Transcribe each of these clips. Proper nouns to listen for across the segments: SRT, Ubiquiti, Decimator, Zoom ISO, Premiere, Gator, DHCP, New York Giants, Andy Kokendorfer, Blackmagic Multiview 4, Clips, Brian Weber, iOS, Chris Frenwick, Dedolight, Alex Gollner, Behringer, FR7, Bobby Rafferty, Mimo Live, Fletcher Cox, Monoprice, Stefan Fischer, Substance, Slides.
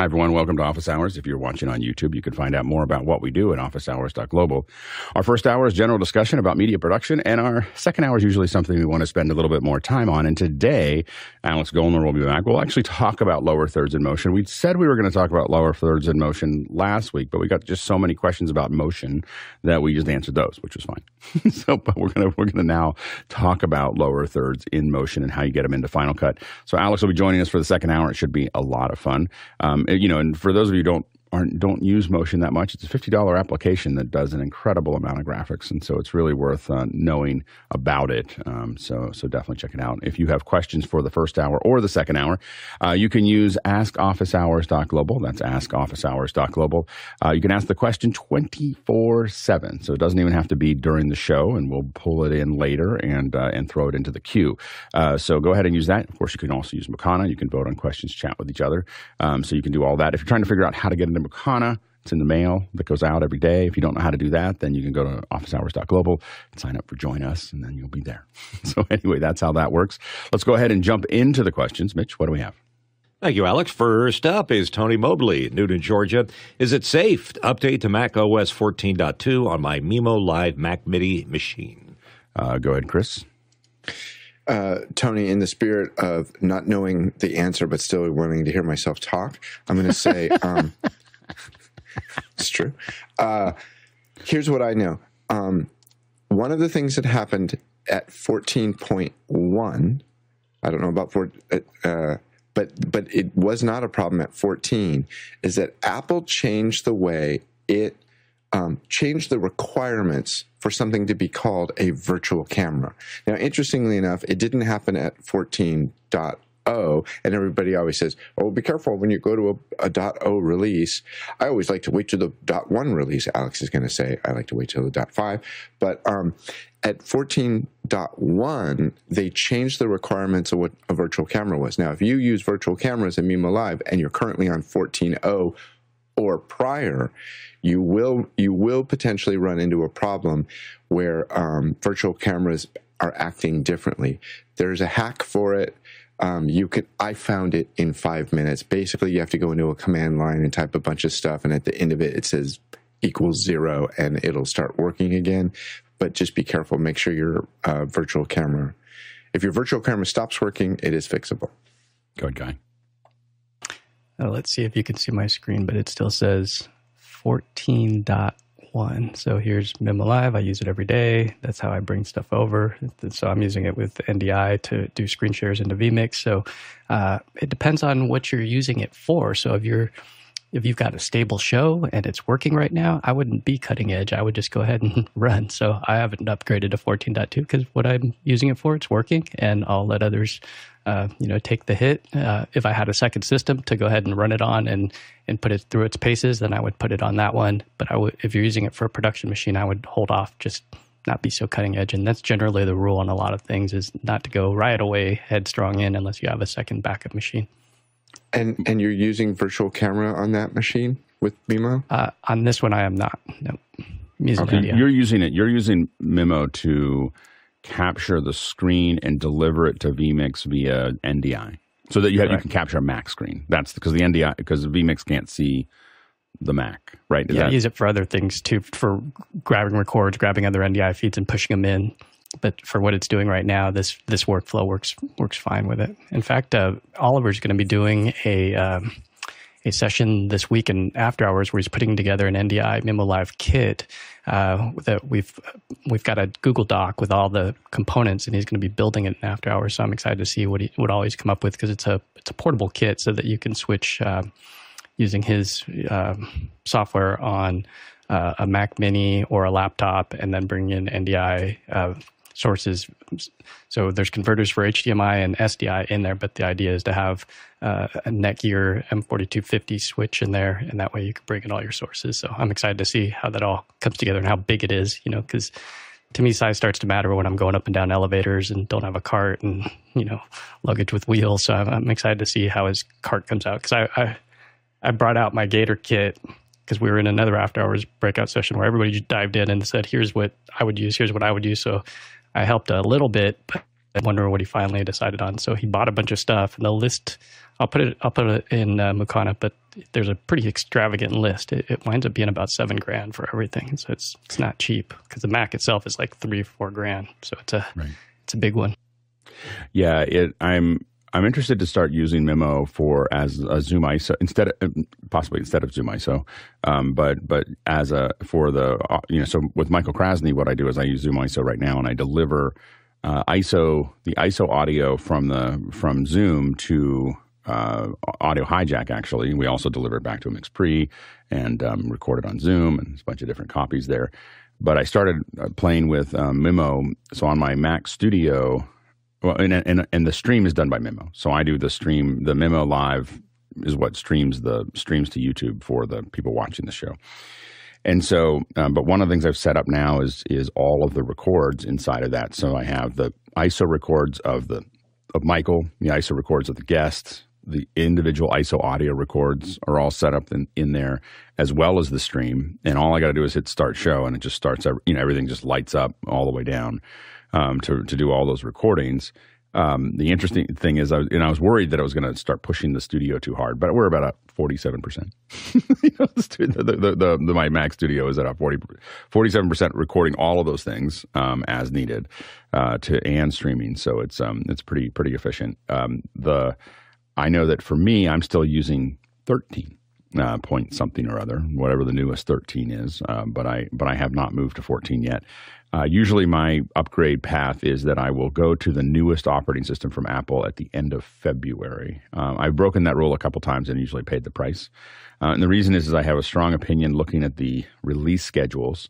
Hi, everyone. Welcome to Office Hours. If you're watching on YouTube, you can find out more about what we do at officehours.global. Our first hour is general discussion about media production, and our second hour is usually something we want to spend a little bit more time on. And today, Alex Gollner will be back. We'll actually talk about lower thirds in motion. We said we were going to talk about lower thirds in motion last week, but we got just so many questions about motion that we just answered those, which was fine. But we're gonna now talk about lower thirds in motion and how you get them into Final Cut. So Alex will be joining us for the second hour. It should be a lot of fun. You know, and for those of you who don't use Motion that much, it's a $50 application that does an incredible amount of graphics, and so it's really worth knowing about it. So definitely check it out. If you have questions for the first hour or the second hour, you can use askofficehours.global. That's askofficehours.global. You can ask the question 24/7, so it doesn't even have to be during the show, and we'll pull it in later and throw it into the queue. So go ahead and use that. Of course, you can also use Makana. You can vote on questions, chat with each other. So you can do all that. If you're trying to figure out how to get into Makana, it's in the mail that goes out every day. If you don't know how to do that, then you can go to officehours.global and sign up for Join Us, and then you'll be there. So anyway, that's how that works. Let's go ahead and jump into the questions. Mitch, what do we have? Thank you, Alex. First up is Tony Mobley, Newton, Georgia. Is it safe to update to Mac OS 14.2 on my Mimo Live Mac MIDI machine? Go ahead, Chris. Tony, in the spirit of not knowing the answer but still wanting to hear myself talk, I'm going to say it's true. Here's what I know. One of the things that happened at 14.1, I don't know about 14, but it was not a problem at 14, is that Apple changed the way it changed the requirements for something to be called a virtual camera. Now, interestingly enough, it didn't happen at 14.0, and everybody always says, oh, be careful when you go to a .0 release. I always like to wait till the .1 release. Alex is going to say, I like to wait till the .5. But at 14.1, they changed the requirements of what a virtual camera was. Now, if you use virtual cameras in Mimo Live and you're currently on 14.0 or prior, you will potentially run into a problem where virtual cameras are acting differently. There's a hack for it. I found it in 5 minutes. Basically, you have to go into a command line and type a bunch of stuff, and at the end of it, it says =0, and it'll start working again. But just be careful. Make sure your virtual camera, if your virtual camera stops working, it is fixable. Good guy. Let's see if you can see my screen, but it still says 14.1. So here's Mimo Live. I use it every day. That's how I bring stuff over. So I'm using it with NDI to do screen shares into vMix. So it depends on what you're using it for. So if you've got a stable show and it's working right now, I wouldn't be cutting edge. I would just go ahead and run. So I haven't upgraded to 14.2 because what I'm using it for, it's working, and I'll let others take the hit. If I had a second system to go ahead and run it on and put it through its paces, then I would put it on that one. But if you're using it for a production machine, I would hold off, just not be so cutting edge. And that's generally the rule on a lot of things, is not to go right away headstrong in unless you have a second backup machine. And you're using virtual camera on that machine with Mimo? On this one, I am not. No. I'm using NDI. You're using it. You're using Mimo to capture the screen and deliver it to vMix via NDI, so that you have, you can capture a Mac screen. That's because the NDI, because vMix can't see the Mac, right? Yeah, I use it for other things too, for grabbing records, grabbing other NDI feeds, and pushing them in. But for what it's doing right now, this workflow works fine with it. In fact, Oliver's going to be doing a session this week in After Hours where he's putting together an NDI Mimo Live kit that we've got a Google Doc with all the components, and he's going to be building it in After Hours. So I'm excited to see what he would always come up with, because it's a portable kit, so that you can switch using his software on a Mac Mini or a laptop, and then bring in NDI sources. So there's converters for HDMI and SDI in there, but the idea is to have a Netgear M4250 switch in there, and that way you can bring in all your sources. So I'm excited to see how that all comes together and how big it is, because to me, size starts to matter when I'm going up and down elevators and don't have a cart and, luggage with wheels. So I'm excited to see how his cart comes out, because I brought out my Gator kit, because we were in another After Hours breakout session where everybody just dived in and said, here's what I would use, so I helped a little bit, but I wonder what he finally decided on. So he bought a bunch of stuff, and the list, I'll put it in Mukana, but there's a pretty extravagant list. It winds up being about $7,000 for everything. So it's not cheap, because the Mac itself is like $3,000 or $4,000. So it's a big one. Yeah, I'm interested to start using Mimo for as a Zoom ISO instead of Zoom ISO, but as a for the so with Michael Krasny, what I do is I use Zoom ISO right now, and I deliver the ISO audio from Zoom to Audio Hijack. Actually, we also deliver it back to a MixPre and record it on Zoom, and there's a bunch of different copies there. But I started playing with Mimo, so on my Mac Studio. Well, and the stream is done by Mimo. So I do the stream. The Mimo Live is what streams to YouTube for the people watching the show. And so, but one of the things I've set up now is all of the records inside of that. So I have the ISO records of Michael, the ISO records of the guests, the individual ISO audio records are all set up in there, as well as the stream. And all I got to do is hit start show, and it just starts. Everything just lights up all the way down. To do all those recordings. The interesting thing is, I was worried that I was going to start pushing the studio too hard, but we're about at 47%. My Mac Studio is at 47% recording all of those things as needed and streaming. So it's pretty efficient. I know that for me, I'm still using 13. Point something or other, whatever the newest 13 is, but I have not moved to 14 yet. Usually my upgrade path is that I will go to the newest operating system from Apple at the end of February. I've broken that rule a couple times and usually paid the price. And the reason is I have a strong opinion looking at the release schedules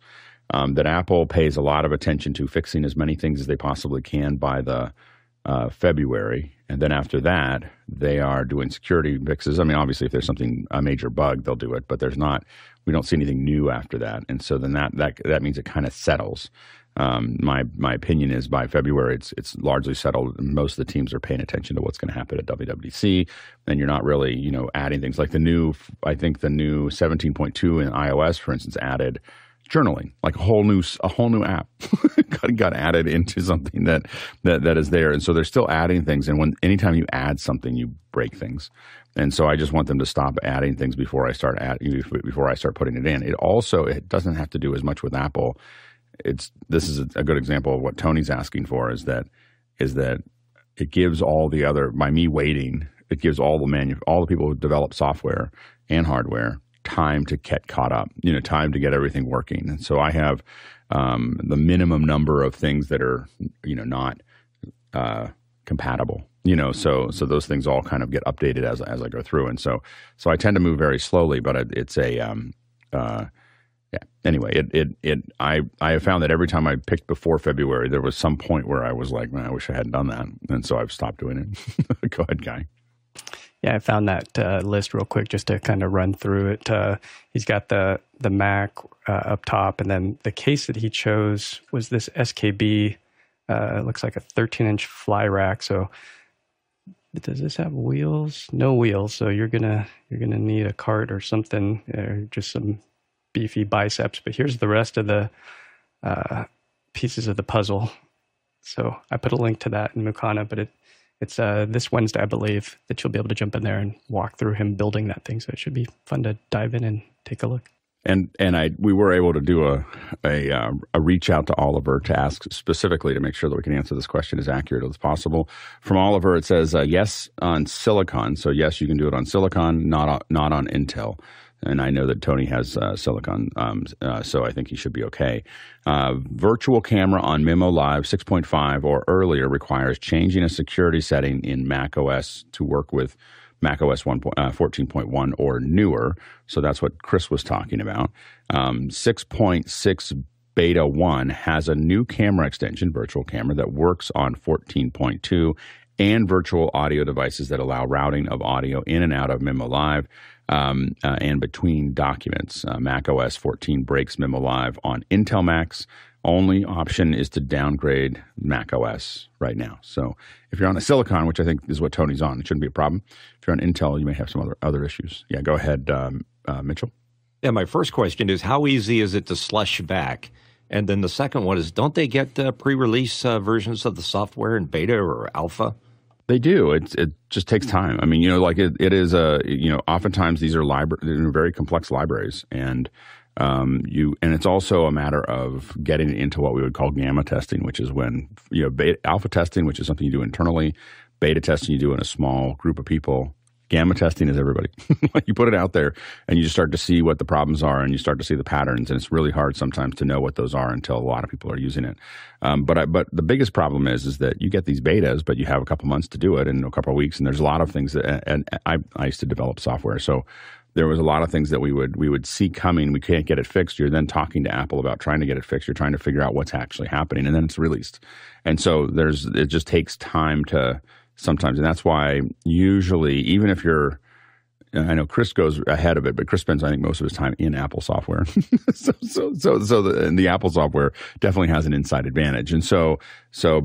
that Apple pays a lot of attention to fixing as many things as they possibly can by the February, and then after that they are doing security fixes. I mean, obviously if there's a major bug, they'll do it, but we don't see anything new after that, and so then that means it kind of settles. My opinion is by February it's largely settled. Most of the teams are paying attention to what's going to happen at WWDC, and you're not really adding things like I think the new 17.2 in iOS, for instance, added journaling, like a whole new app got added into something that is there. And so they're still adding things. And anytime you add something, you break things. And so I just want them to stop adding things before I start putting it in. It doesn't have to do as much with Apple. This is a good example of what Tony's asking for is that it gives all the other, by me waiting, it gives all the people who develop software and hardware time to get caught up, time to get everything working. And so I have the minimum number of things that are, not compatible, so those things all kind of get updated as I go through. And so I tend to move very slowly, but it's a, anyway, I have found that every time I picked before February, there was some point where I was like, man, I wish I hadn't done that. And so I've stopped doing it. Go ahead, Guy. Yeah, I found that list real quick just to kind of run through it. He's got the Mac up top, and then the case that he chose was this SKB. It looks like a 13-inch fly rack. So does this have wheels? No wheels. So you're gonna need a cart or something, or just some beefy biceps. But here's the rest of the pieces of the puzzle. So I put a link to that in Mukana, but It's this Wednesday, I believe, that you'll be able to jump in there and walk through him building that thing. So it should be fun to dive in and take a look. And we were able to do a reach out to Oliver to ask specifically to make sure that we can answer this question as accurate as possible. From Oliver, it says yes on silicon. So yes, you can do it on silicon, not on Intel. And I know that Tony has silicon, so I think he should be okay. Virtual camera on Mimo Live 6.5 or earlier requires changing a security setting in macOS to work with macOS 14.1 or newer. So that's what Chris was talking about. 6.6 Beta 1 has a new camera extension, virtual camera, that works on 14.2 and virtual audio devices that allow routing of audio in and out of Mimo Live. And between documents, macOS 14 breaks Mimo Live on Intel Macs. Only option is to downgrade macOS right now. So if you're on a silicon, which I think is what Tony's on, it shouldn't be a problem. If you're on Intel, you may have some other issues. Yeah, go ahead, Mitchell. Yeah, my first question is, how easy is it to slush back And then the second one is, don't they get pre-release versions of the software in beta or alpha? They do. It just takes time. I mean, you know, like it is a, you know, oftentimes these are very complex libraries, and it's also a matter of getting into what we would call gamma testing, which is when, you know, alpha testing, which is something you do internally, beta testing you do in a small group of people. Gamma testing is everybody. You put it out there and you just start to see what the problems are, and you start to see the patterns, and it's really hard sometimes to know what those are until a lot of people are using it. But the biggest problem is that you get these betas, but you have a couple months to do it and a couple of weeks, and there's a lot of things that, and I used to develop software, so there was a lot of things that we would see coming. We can't get it fixed. You're then talking to Apple about trying to get it fixed. You're trying to figure out what's actually happening, and then it's released. And so it just takes time to sometimes, and that's why usually, even if you're, I know Chris goes ahead of it, but Chris spends, I think, most of his time in Apple software. so the Apple software definitely has an inside advantage. And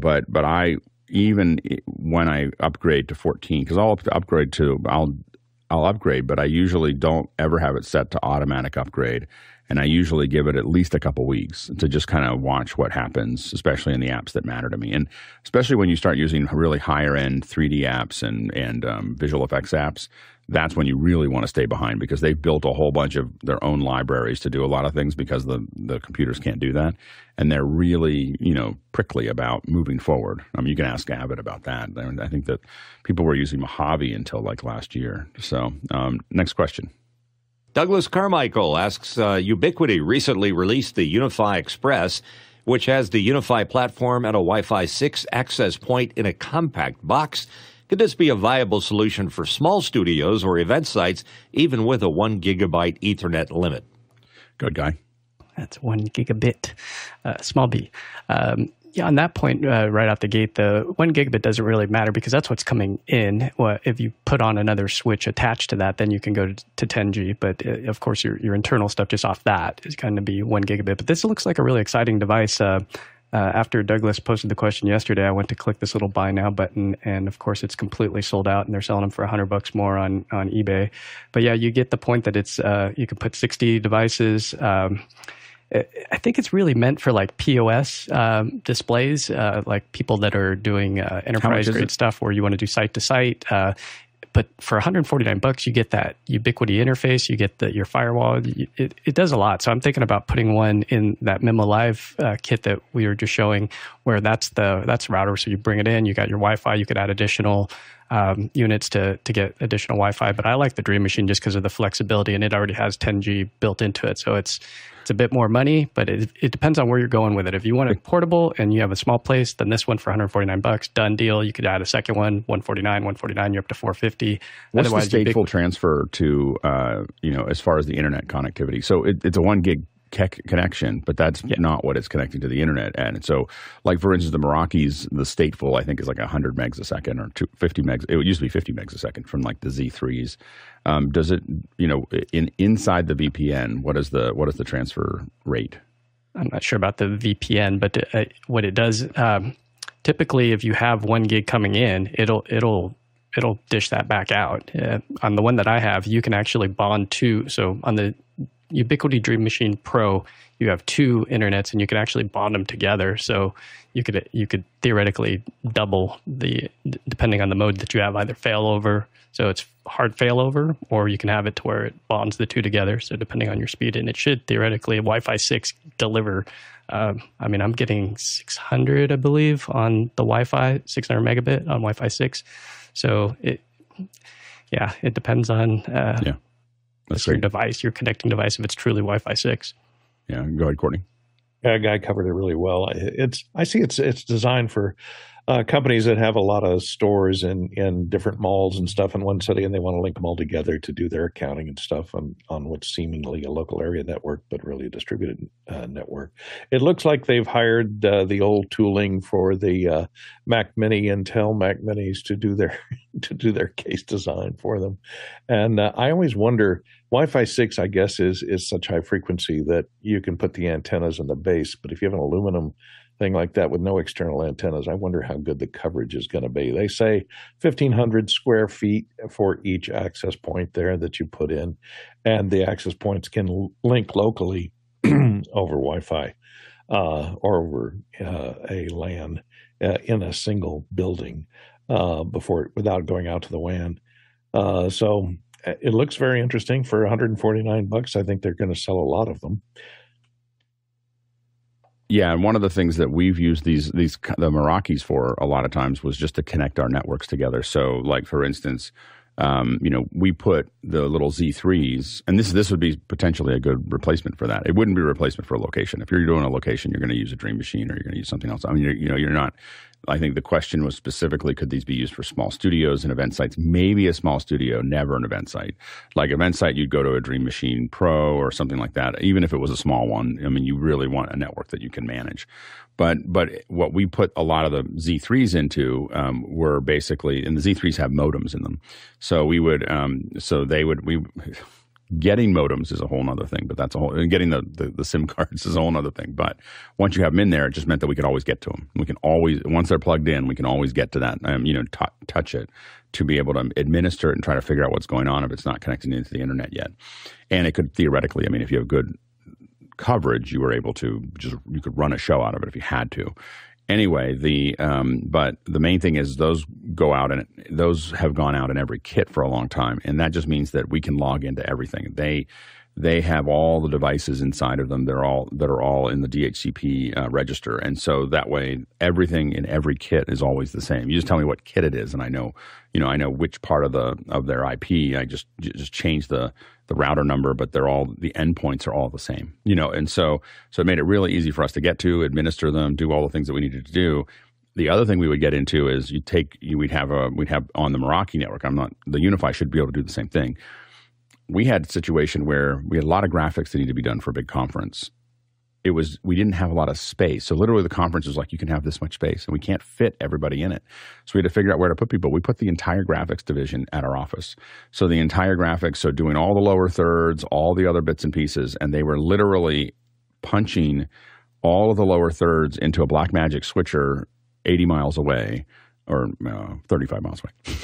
but I, even when I upgrade to 14, because I'll upgrade, but I usually don't ever have it set to automatic upgrade. And I usually give it at least a couple weeks to just kind of watch what happens, especially in the apps that matter to me. And especially when you start using really higher-end 3D apps and visual effects apps, that's when you really want to stay behind, because they've built a whole bunch of their own libraries to do a lot of things, because the computers can't do that. And they're really, you know, prickly about moving forward. I mean, you can ask Avid about that. I mean, I think that people were using Mojave until like last year. So next question. Douglas Carmichael asks, Ubiquiti recently released the Unify Express, which has the Unify platform and a Wi-Fi 6 access point in a compact box. Could this be a viable solution for small studios or event sites, even with a 1 gigabyte Ethernet limit? Good guy. That's 1 gigabit, small b. Yeah, on that point, right out the gate, the 1 gigabit doesn't really matter, because that's what's coming in. Well, if you put on another switch attached to that, then you can go to 10G. But of course, your internal stuff just off that is going to be 1 gigabit. But this looks like a really exciting device. After Douglas posted the question yesterday, I went to click this little buy now button, and of course it's completely sold out, and they're selling them for $100 more on eBay. But yeah, you get the point that it's you can put 60 devices. I think it's really meant for like POS displays, like people that are doing enterprise grade stuff where you want to do site to site. But for $149, you get that Ubiquiti interface, you get your firewall. It does a lot. So I'm thinking about putting one in that Mimo Live kit that we were just showing, where that's the router. So you bring it in, you got your Wi-Fi. You could add additional units to get additional Wi-Fi. But I like the Dream Machine just because of the flexibility, and it already has 10G built into it. So it's a bit more money, but it depends on where you're going with it. If you want it portable and you have a small place, then this one for $149, done deal. You could add a second one, $149, you're up to $450. What's otherwise the stateful transfer to, you know, as far as the internet connectivity? So it's a 1 gig connection, but that's not what it's connecting to the internet. And so, like, for instance, the Meraki's, the stateful, I think, is like 100 megs a second or 50 megs. It used to be 50 megs a second from like the Z3s. Does it, you know, inside the VPN, what is the transfer rate? I'm not sure about the VPN, but what it does, typically, if you have 1 gig coming in, it'll dish that back out. On the one that I have, you can actually bond to, so on the Ubiquiti Dream Machine Pro, you have two internets, and you can actually bond them together. So you could theoretically double the, depending on the mode that you have, either failover, so it's hard failover, or you can have it to where it bonds the two together. So depending on your speed, and it should theoretically Wi-Fi 6 deliver. I mean, I'm getting 600, I believe, on the Wi-Fi, 600 megabit on Wi-Fi 6. So it depends on that's your device, your connecting device, if it's truly Wi-Fi 6. Yeah, go ahead, Courtney. Yeah, Guy covered it really well. I see it's designed for companies that have a lot of stores in different malls and stuff in one city, and they want to link them all together to do their accounting and stuff on what's seemingly a local area network, but really a distributed network. It looks like they've hired the old tooling for the Mac Mini, Intel Mac Minis, to do their case design for them. And I always wonder, Wi-Fi 6, I guess, is such high frequency that you can put the antennas in the base, but if you have an aluminum thing like that with no external antennas, I wonder how good the coverage is going to be. They say 1,500 square feet for each access point there that you put in, and the access points can link locally over Wi-Fi. or over a LAN in a single building before without going out to the WAN. So it looks very interesting for $149. I think they're going to sell a lot of them. Yeah, and one of the things that we've used the Merakis for a lot of times was just to connect our networks together. So, like for instance, you know, we put the little Z3s, and this would be potentially a good replacement for that. It wouldn't be a replacement for a location. If you're doing a location, you're going to use a Dream Machine or you're going to use something else. I mean, you're not. I think the question was specifically, could these be used for small studios and event sites? Maybe a small studio, never an event site. Like event site, you'd go to a Dream Machine Pro or something like that, even if it was a small one. I mean, you really want a network that you can manage. But what we put a lot of the Z3s into were basically, and the Z3s have modems in them. So we would, getting modems is a whole other thing, but that's a whole, and getting the SIM cards is a whole other thing. But once you have them in there, it just meant that we could always get to them. We can always, once they're plugged in, we can always get to that, touch it to be able to administer it and try to figure out what's going on if it's not connected into the internet yet. And it could theoretically, I mean, if you have good coverage, you were able to just, you could run a show out of it if you had to. Anyway, but the main thing is those go out, and those have gone out in every kit for a long time, and that just means that we can log into everything. They have all the devices inside of them. That are all in the DHCP register, and so that way everything in every kit is always the same. You just tell me what kit it is, and I know which part of their IP. I just change the router number, but they're all, the endpoints are all the same, and so it made it really easy for us to get to, administer them, do all the things that we needed to do. The other thing we would get into is we'd have on the Meraki network, the Unify should be able to do the same thing. We had a situation where we had a lot of graphics that needed to be done for a big conference. We didn't have a lot of space. So literally the conference was like, you can have this much space, and we can't fit everybody in it. So we had to figure out where to put people. We put the entire graphics division at our office. So the entire graphics, so doing all the lower thirds, all the other bits and pieces, and they were literally punching all of the lower thirds into a Blackmagic switcher 80 miles away. Or 35 miles away,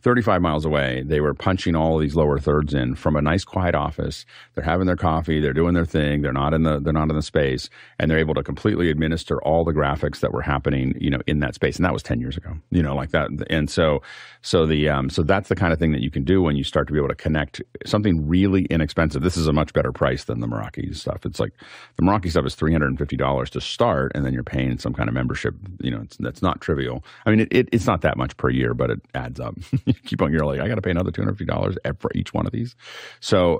35 miles away, they were punching all of these lower thirds in from a nice quiet office. They're having their coffee, they're doing their thing, they're not in the space, and they're able to completely administer all the graphics that were happening, in that space. And that was 10 years ago, like that. And so that's the kind of thing that you can do when you start to be able to connect something really inexpensive. This is a much better price than the Meraki stuff. It's like the Meraki stuff is $350 to start, and then you're paying some kind of membership. That's not trivial. I mean, it's not that much per year, but it adds up. You keep on, you're like, I got to pay another $250 for each one of these. So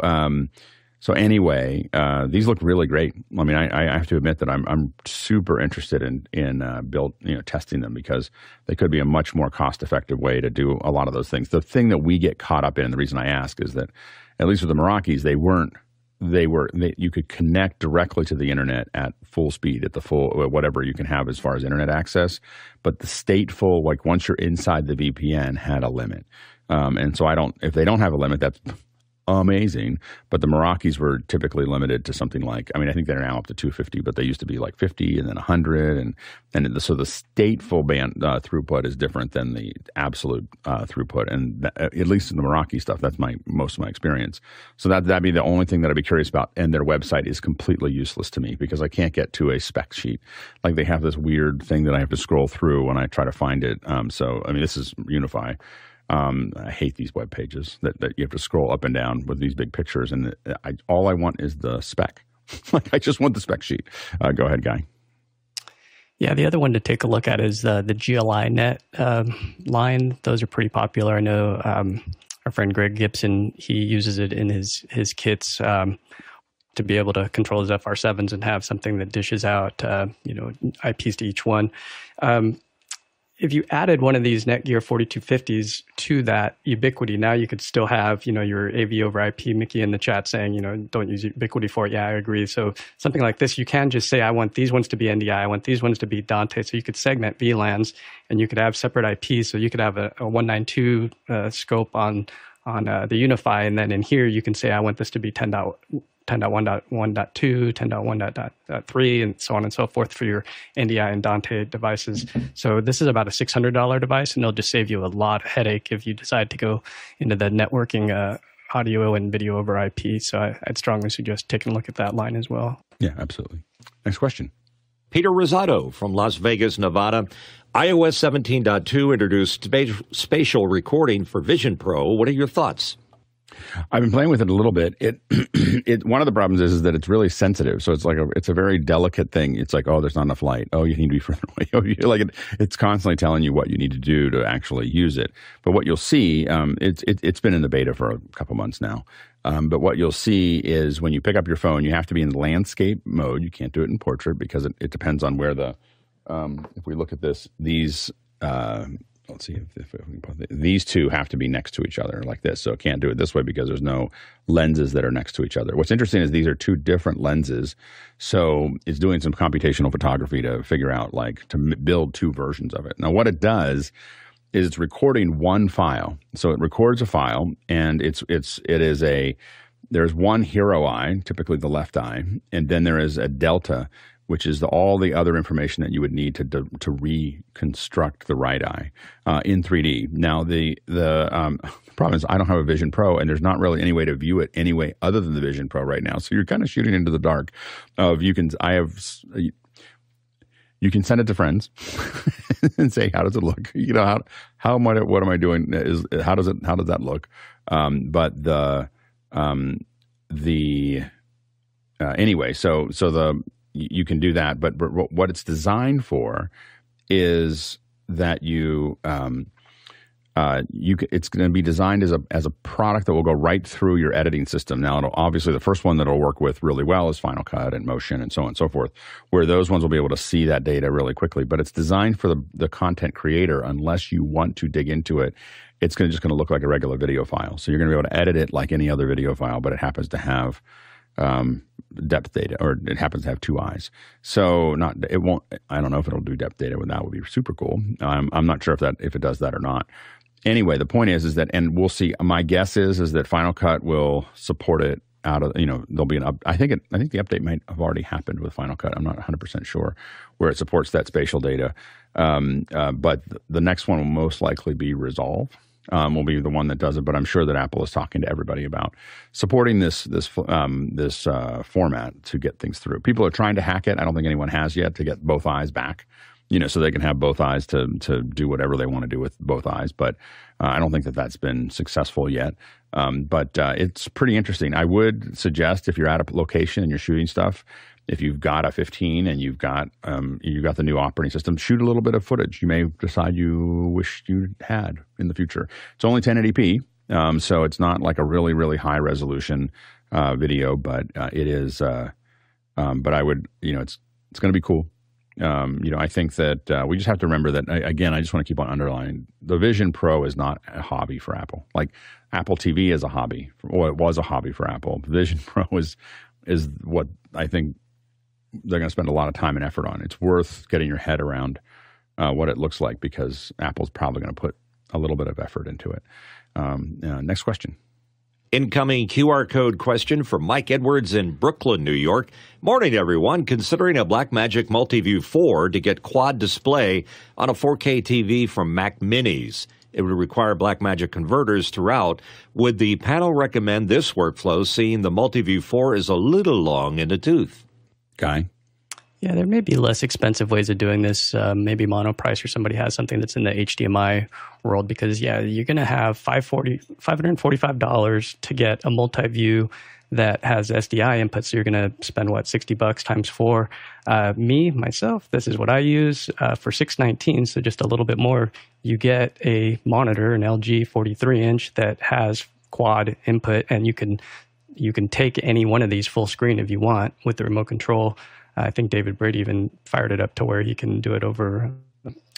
anyway, these look really great. I mean, I have to admit that I'm super interested in testing them, because they could be a much more cost-effective way to do a lot of those things. The thing that we get caught up in, the reason I ask, is that at least with the Merakis, you could connect directly to the internet at full speed, whatever you can have as far as internet access. But the stateful, like once you're inside the VPN, had a limit. And so if they don't have a limit, that's amazing. But the Merakis were typically limited to something like, I think they're now up to 250, but they used to be like 50 and then 100. And so the stateful band throughput is different than the absolute throughput. And at least in the Meraki stuff, that's most of my experience. So that'd be the only thing that I'd be curious about. And their website is completely useless to me, because I can't get to a spec sheet. Like, they have this weird thing that I have to scroll through when I try to find it. This is Unify. I hate these web pages that you have to scroll up and down with these big pictures, and all I want is the spec. Like, I just want the spec sheet. Go ahead, Guy. Yeah, the other one to take a look at is the GLI.net line. Those are pretty popular. I know our friend Greg Gibson, he uses it in his kits to be able to control his FR7s and have something that dishes out IPs to each one. If you added one of these Netgear 4250s to that Ubiquiti, now you could still have, your AV over IP. Mickey in the chat saying, don't use Ubiquiti for it. Yeah, I agree. So something like this, you can just say, I want these ones to be NDI. I want these ones to be Dante. So you could segment VLANs, and you could have separate IPs. So you could have a 192 scope on the Unify. And then in here, you can say, I want this to be 10.1.1.2, 10.1.3, and so on and so forth for your NDI and Dante devices. So this is about a $600 device, and it'll just save you a lot of headache if you decide to go into the networking audio and video over IP. So I'd strongly suggest taking a look at that line as well. Yeah, absolutely. Next question. Peter Rosato from Las Vegas, Nevada. iOS 17.2 introduced spatial recording for Vision Pro. What are your thoughts? I've been playing with it a little bit. One of the problems is that it's really sensitive. So it's like it's a very delicate thing. It's like, oh, there's not enough light. Oh, you need to be further away. Oh, like it's constantly telling you what you need to do to actually use it. But what you'll see, it's been in the beta for a couple months now. But what you'll see is when you pick up your phone, you have to be in landscape mode. You can't do it in portrait because it depends on where the. If we look at this, these. Let's see if we can put these two have to be next to each other like this. So it can't do it this way because there's no lenses that are next to each other. What's interesting is these are two different lenses. So it's doing some computational photography to figure out to build two versions of it. Now what it does is it's recording one file. So it records a file and there's one hero eye, typically the left eye, and then there is a delta, which is all the other information that you would need to reconstruct the right eye in 3D. Now, the problem is I don't have a Vision Pro, and there's not really any way to view it anyway other than the Vision Pro right now. So you're kind of shooting into the dark. You can send it to friends and say, how does it look? You know, what am I doing? How does that look? You can do that, but what it's designed for is that it's going to be designed as a product that will go right through your editing system. Now, obviously, the first one that'll work with really well is Final Cut and Motion and so on and so forth, where those ones will be able to see that data really quickly. But it's designed for the content creator, unless you want to dig into it. It's just going to look like a regular video file. So you're going to be able to edit it like any other video file, but it happens to have depth data, or it happens to have two eyes. So I don't know if it'll do depth data, but that would be super cool. I'm not sure if it does that or not. Anyway, the point is that, and we'll see, my guess is that Final Cut will support it out of, there'll be an up, I think the update might have already happened with Final Cut. I'm not 100% sure where it supports that spatial data. But the next one will most likely be Resolve. Will be the one that does it, but I'm sure that Apple is talking to everybody about supporting this format to get things through. People are trying to hack it. I don't think anyone has yet, to get both eyes back, so they can have both eyes to do whatever they want to do with both eyes. But I don't think that that's been successful yet. But it's pretty interesting. I would suggest, if you're at a location and you're shooting stuff, if you've got a 15 and you've got the new operating system, shoot a little bit of footage you may decide you wish you had in the future. It's only 1080p, so it's not like a really, really high resolution video, but it is. But I would, it's going to be cool. I think that we just have to remember that, again, I just want to keep on underlining, the Vision Pro is not a hobby for Apple. Like Apple TV is a hobby, or it was a hobby for Apple. Vision Pro is what I think they're going to spend a lot of time and effort on. It's worth getting your head around what it looks like, because Apple's probably going to put a little bit of effort into it. Next question. Incoming QR code question from Mike Edwards in Brooklyn, New York. Morning, everyone. Considering a Blackmagic Multiview 4 to get quad display on a 4K TV from Mac Minis. It would require Blackmagic converters throughout. Would the panel recommend this workflow, seeing the Multiview 4 is a little long in the tooth? Guy? Yeah, there may be less expensive ways of doing this. Maybe Monoprice or somebody has something that's in the HDMI world, because, yeah, you're going to have $545 to get a multi-view that has SDI input. So you're going to spend, what, $60 times 4? Myself, this is what I use for $619, so just a little bit more. You get a monitor, an LG 43-inch, that has quad input, and you can take any one of these full screen if you want with the remote control. I think David Brady even fired it up to where he can do it over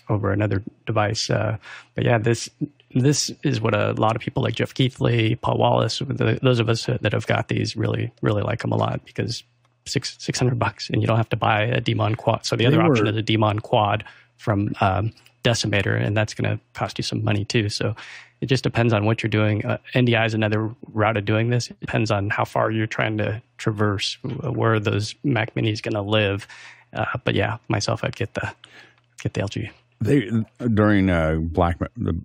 another device. But yeah, this is what a lot of people like Jeff Keighley, Paul Wallace, those of us that have got these really, really like them a lot, because $600 and you don't have to buy a Demon Quad. So the other option is a Demon Quad from Decimator, and that's going to cost you some money too. So it just depends on what you're doing. NDI is another route of doing this. It depends on how far you're trying to traverse, where those Mac Minis going to live. But yeah, myself, I'd get the LG. During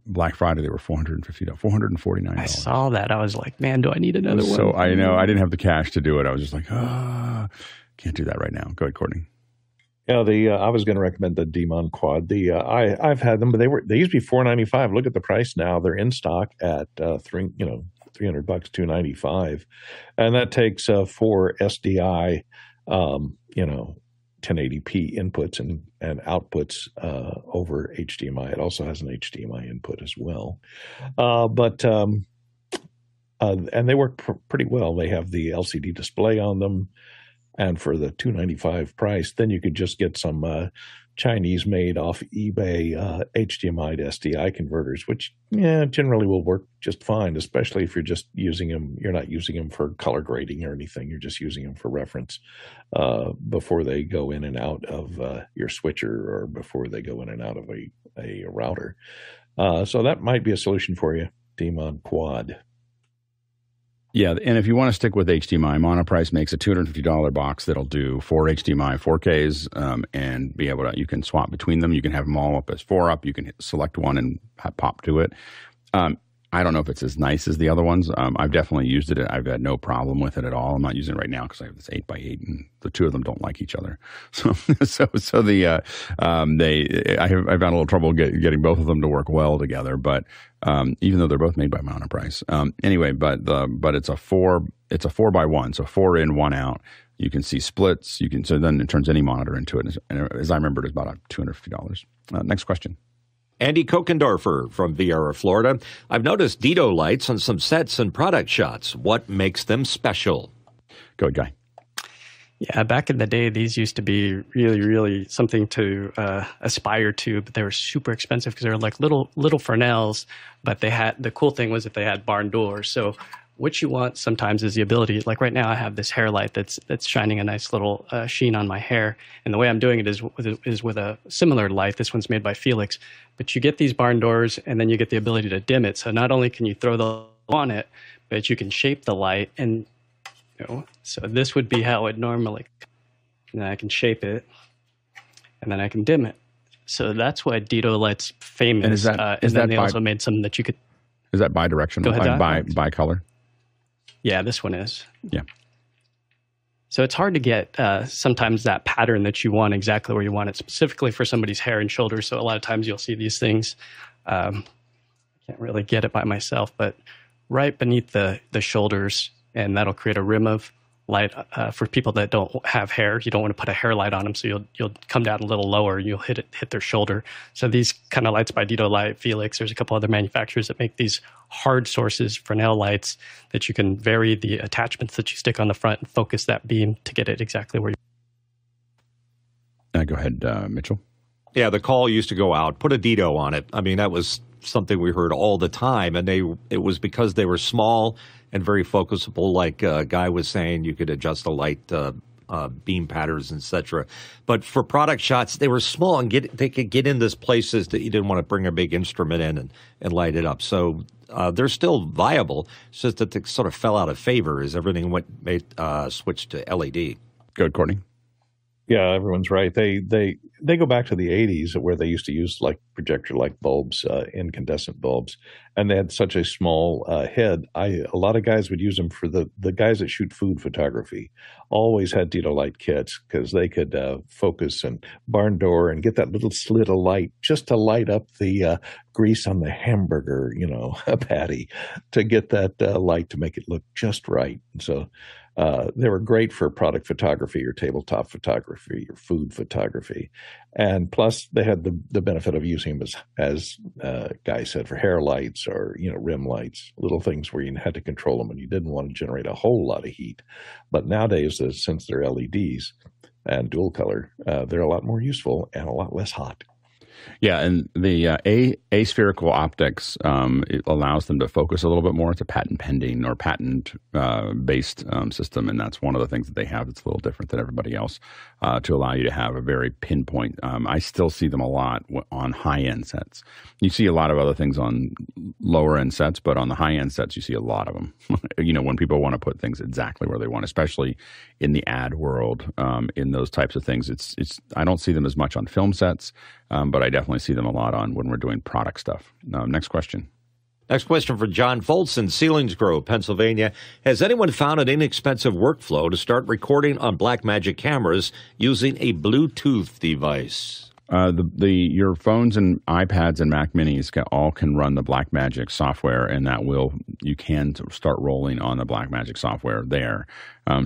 Black Friday, they were $449. I saw that. I was like, man, do I need another one? So I know I didn't have the cash to do it. I was just like, can't do that right now. Go ahead, Courtney. Yeah, I was going to recommend the Demon Quad. I've had them, but they used to be $495. Look at the price now; they're in stock at $300, $295, and that takes 4 SDI, 1080p inputs and outputs over HDMI. It also has an HDMI input as well, and they work pretty well. They have the LCD display on them. And for the $295 price, then you could just get some Chinese-made off eBay HDMI to SDI converters, which generally will work just fine, especially if you're just using them. You're not using them for color grading or anything. You're just using them for reference before they go in and out of your switcher or before they go in and out of a router. So that might be a solution for you, Demon Quad. Yeah, and if you want to stick with HDMI, Monoprice makes a $250 box that'll do 4 HDMI 4Ks and be able to, you can swap between them. You can have them all up as 4-up. You can select one and pop to it. I don't know if it's as nice as the other ones. I've definitely used it. I've had no problem with it at all. I'm not using it right now because I have this 8x8, and the two of them don't like each other. I've had a little trouble getting both of them to work well together. But even though they're both made by Monoprice, anyway. But it's a 4x1, so 4 in, 1 out. You can see splits. So then it turns any monitor into it. And as I remember, it's about $250. Next question. Andy Kokendorfer from Vieira, Florida. I've noticed Dedo lights on some sets and product shots. What makes them special? Go ahead, Guy. Yeah, back in the day, these used to be really, really something to aspire to, but they were super expensive because they were like little Fresnels, but the cool thing was that they had barn doors. So what you want sometimes is the ability, like right now I have this hair light that's shining a nice little sheen on my hair, and the way I'm doing it is with a similar light. This one's made by Felix, but you get these barn doors and then you get the ability to dim it. So not only can you throw the light on it, but you can shape the light, and so this would be how it normally, and then I can shape it and then I can dim it. So that's why Dedolight's famous. And they also made some that you could. Is that bi-directional? By color? Yeah, this one is. Yeah. So it's hard to get sometimes that pattern that you want exactly where you want it, specifically for somebody's hair and shoulders. So a lot of times you'll see these things. I can't really get it by myself, but right beneath the shoulders, and that'll create a rim of light for people that don't have hair. You don't want to put a hair light on them, so you'll come down a little lower. You'll hit their shoulder. So these kind of lights by Dedolight, Felix. There's a couple other manufacturers that make these hard sources Fresnel lights that you can vary the attachments that you stick on the front and focus that beam to get it exactly where you. Go ahead, Mitchell. Yeah, the call used to go out. Put a Dedo on it. I mean, that was something we heard all the time, and it was because they were small and very focusable. Like Guy was saying, you could adjust the light beam patterns, etc. But for product shots, they were small and they could get in these places that you didn't want to bring a big instrument in and light it up. So they're still viable. It's just that they sort of fell out of favor as everything switched to LED. Good, Courtney. Yeah, everyone's right. They go back to the 80s where they used to use like projector light bulbs, incandescent bulbs, and they had such a small head. A lot of guys would use them for the guys that shoot food photography. Always had Dedolight kits because they could focus and barn door and get that little slit of light just to light up the grease on the hamburger, patty, to get that light to make it look just right. And so they were great for product photography or tabletop photography or food photography. And plus they had the benefit of using them as Guy said, for hair lights or, rim lights, little things where you had to control them and you didn't want to generate a whole lot of heat. But nowadays, since they're LEDs and dual color, they're a lot more useful and a lot less hot. Yeah, and the aspherical optics it allows them to focus a little bit more. It's a patent-based system, and that's one of the things that they have that's a little different than everybody else to allow you to have a very pinpoint. I still see them a lot on high-end sets. You see a lot of other things on lower-end sets, but on the high-end sets, you see a lot of them. When people want to put things exactly where they want, especially in the ad world, in those types of things. I don't see them as much on film sets, but I definitely see them a lot when we're doing product stuff. Next question. Next question for John Foltz, Ceilings Grove, Pennsylvania. Has anyone found an inexpensive workflow to start recording on Blackmagic cameras using a Bluetooth device? Your phones and iPads and Mac Minis all can run the Blackmagic software, and that will, you can start rolling on the Blackmagic software there. I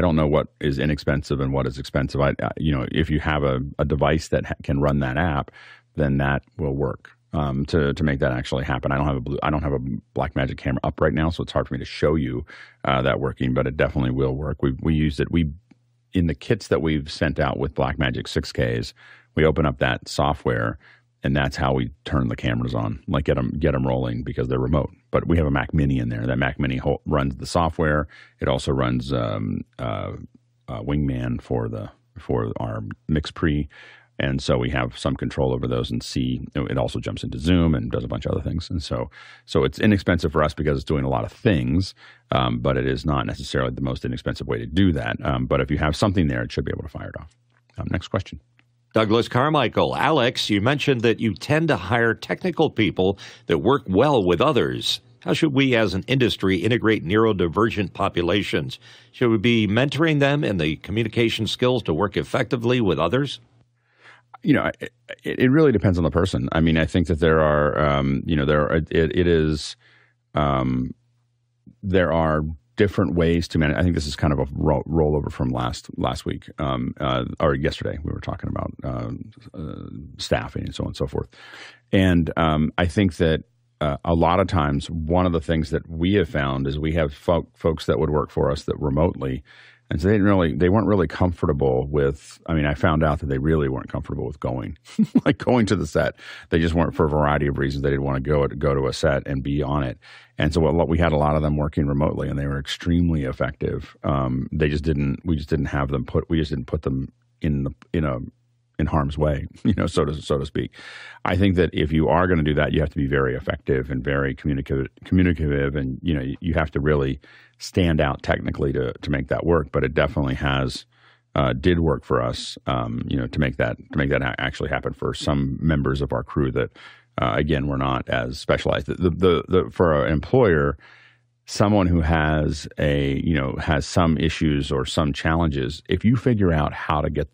don't know what is inexpensive and what is expensive. If you have a device that can run that app, then that will work to make that actually happen. I don't have a Blackmagic camera up right now, so it's hard for me to show you that working, but it definitely will work. We used it. In the kits that we've sent out with Blackmagic 6Ks. We open up that software, and that's how we turn the cameras on, like get them rolling, because they're remote. But we have a Mac Mini in there. That Mac Mini runs the software. It also runs Wingman for our MixPre, and so we have some control over those. And see, it also jumps into Zoom and does a bunch of other things. And so it's inexpensive for us because it's doing a lot of things, but it is not necessarily the most inexpensive way to do that. But if you have something there, it should be able to fire it off. Next question. Douglas Carmichael. Alex, you mentioned that you tend to hire technical people that work well with others. How should we as an industry integrate neurodivergent populations? Should we be mentoring them in the communication skills to work effectively with others? It really depends on the person. I mean, I think that there are, there are different ways to manage. I think this is kind of a rollover from last week or yesterday. We were talking about staffing and so on and so forth. And I think that a lot of times, one of the things that we have found is we have folks that would work for us that remotely, and so they weren't really comfortable with. I mean, I found out that they really weren't comfortable with going, like going to the set. They just weren't, for a variety of reasons. They didn't want to go to a set and be on it. And so we had a lot of them working remotely, and they were extremely effective. We just didn't put them in harm's way, so to speak. I think that if you are going to do that, you have to be very effective and very communicative, and you have to really stand out technically to make that work. But it definitely did work for us, to make that actually happen for some members of our crew that again were not as specialized. For an employer, someone who has has some issues or some challenges, if you figure out how to get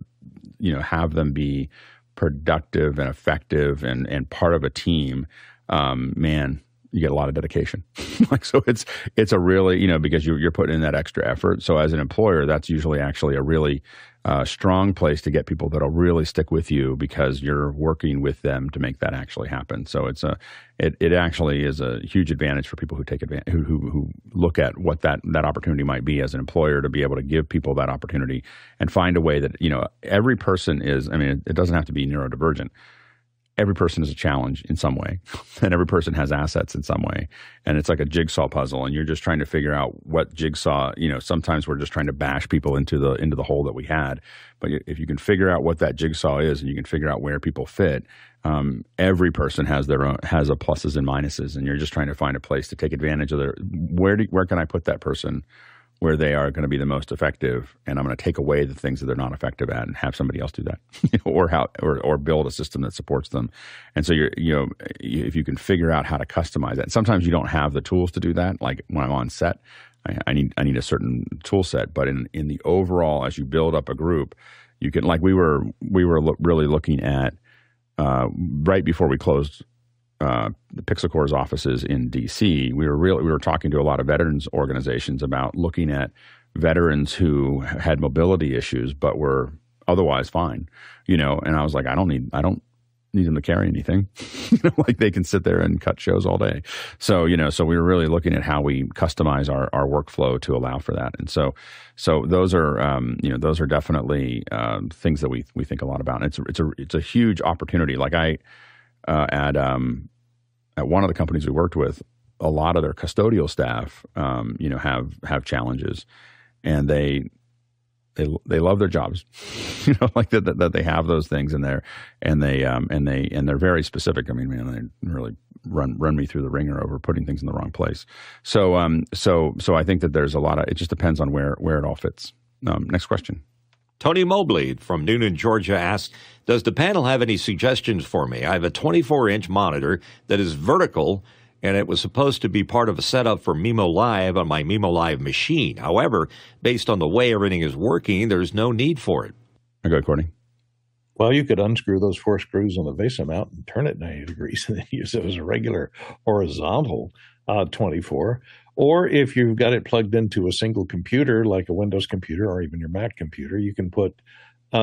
have them be productive and effective and part of a team, man, you get a lot of dedication. It's a really, because you're putting in that extra effort. So as an employer, that's usually actually a really strong place to get people that'll really stick with you, because you're working with them to make that actually happen. So it actually is a huge advantage for people who take advantage, who look at what that opportunity might be as an employer, to be able to give people that opportunity and find a way that, every person is, I mean, it doesn't have to be neurodivergent. Every person is a challenge in some way, and every person has assets in some way, and it's like a jigsaw puzzle, and you're just trying to figure out what jigsaw, sometimes we're just trying to bash people into the hole that we had. But if you can figure out what that jigsaw is, and you can figure out where people fit, every person has has pluses and minuses, and you're just trying to find a place to take advantage of where can I put that person where they are going to be the most effective, and I'm going to take away the things that they're not effective at and have somebody else do that, or build a system that supports them. And so if you can figure out how to customize that, sometimes you don't have the tools to do that. Like when I'm on set, I need a certain tool set, but in the overall, as you build up a group, you can, like we were really looking at right before we closed the Pixel Corps offices in DC, we were talking to a lot of veterans organizations about looking at veterans who had mobility issues but were otherwise fine, and I was like, I don't need them to carry anything. Like they can sit there and cut shows all day. So, so we were really looking at how we customize our workflow to allow for that. And so those are, those are definitely things that we think a lot about. And it's a huge opportunity. Like at one of the companies we worked with, a lot of their custodial staff, have challenges, and they love their jobs, that they have those things in there, and they're very specific. I mean, man, they really run me through the ringer over putting things in the wrong place. So, so I think that there's a lot of, it just depends on where it all fits. Next question. Tony Mobley from Newnan, Georgia asks, does the panel have any suggestions for me? I have a 24-inch monitor that is vertical and it was supposed to be part of a setup for Mimo Live on my Mimo Live machine. However, based on the way everything is working, there's no need for it. Okay, Courtney. Well, you could unscrew those four screws on the VESA mount and turn it 90 degrees and then use it as a regular horizontal 24. Or if you've got it plugged into a single computer, like a Windows computer or even your Mac computer, you can put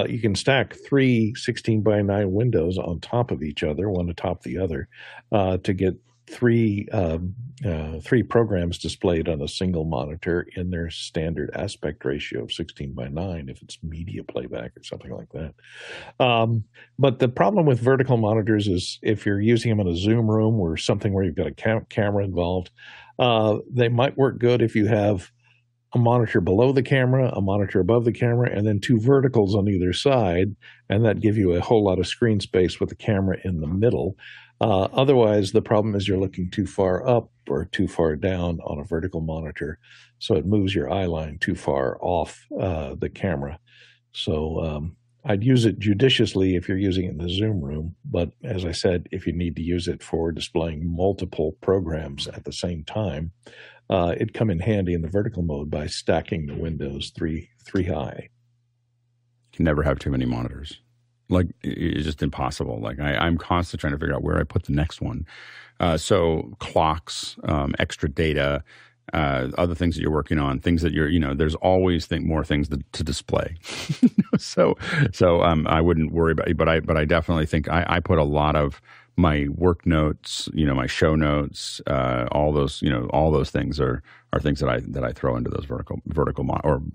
you can stack three 16:9 windows on top of each other, one atop the other, to get three programs displayed on a single monitor in their standard aspect ratio of 16:9, if it's media playback or something like that. But the problem with vertical monitors is if you're using them in a Zoom room or something where you've got a camera involved, they might work good if you have a monitor below the camera, a monitor above the camera, and then two verticals on either side, and that give you a whole lot of screen space with the camera in the middle. Otherwise, the problem is you're looking too far up or too far down on a vertical monitor, so it moves your eye line too far off the camera. So I'd use it judiciously if you're using it in the Zoom room, but as I said, if you need to use it for displaying multiple programs at the same time, it'd come in handy in the vertical mode by stacking the windows three high. You can never have too many monitors. Like, it's just impossible. Like, I'm constantly trying to figure out where I put the next one. So clocks, extra data, other things that you're working on, things that you're, you know, there's always more things to display. So I wouldn't worry about it, but I definitely think I put a lot of my work notes, you know, my show notes, all those, you know, all those things are things that I throw into those vertical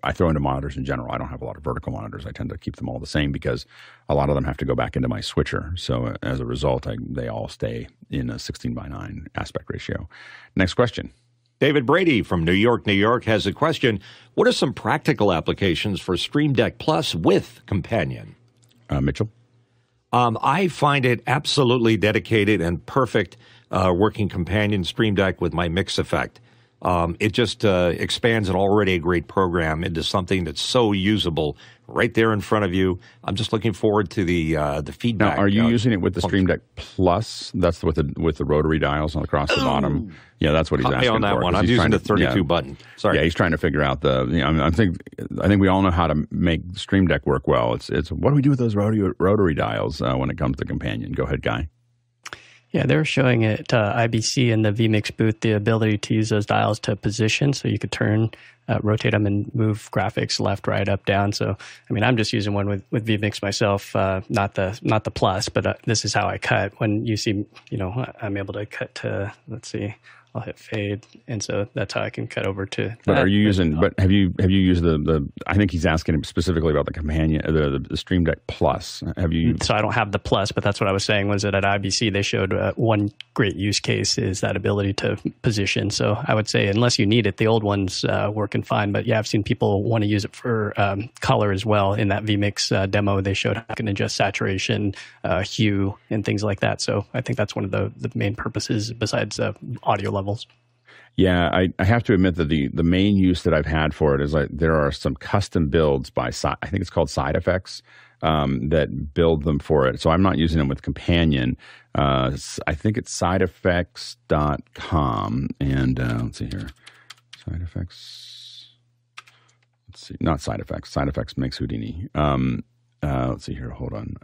I throw into monitors in general. I don't have a lot of vertical monitors. I tend to keep them all the same because a lot of them have to go back into my switcher. So as a result, they all stay in a 16:9 aspect ratio. Next question. David Brady from New York, New York has a question. What are some practical applications for Stream Deck Plus with Companion? Mitchell? I find it absolutely dedicated and perfect working Companion Stream Deck with my Mix Effect. It just expands an already great program into something that's so usable right there in front of you. I'm just looking forward to the feedback. Now, are you using it with the Stream Deck Plus? That's with the rotary dials across the bottom. Yeah, that's what he's asking for. On that one, I'm using the 32 button. Sorry. Yeah, he's trying to figure out the. You know, I think we all know how to make Stream Deck work well. It's what do we do with those rotary dials when it comes to Companion? Go ahead, Guy. Yeah, they were showing at IBC in the vMix booth the ability to use those dials to position, so you could turn, rotate them, and move graphics left, right, up, down. So, I mean, I'm just using one with vMix myself, not the plus, but this is how I cut. When you see, you know, I'm able to cut to, let's see, I'll hit fade, and so that's how I can cut over to. But are you using? But have you used the? I think he's asking specifically about the Companion, the Stream Deck Plus. Have you? So I don't have the Plus, but that's what I was saying. Was that at IBC they showed one great use case is that ability to position. So I would say unless you need it, the old ones working fine. But yeah, I've seen people want to use it for color as well. In that vMix demo, they showed how you can adjust saturation, hue, and things like that. So I think that's one of the main purposes besides audio level. Yeah, I have to admit that the main use that I've had for it is like there are some custom builds by, I think it's called Side Effects, that build them for it. So I'm not using them with Companion. I think it's sideeffects.com. And let's see here. Side Effects. Let's see. Not Side Effects. Side Effects makes Houdini. Let's see here. Hold on.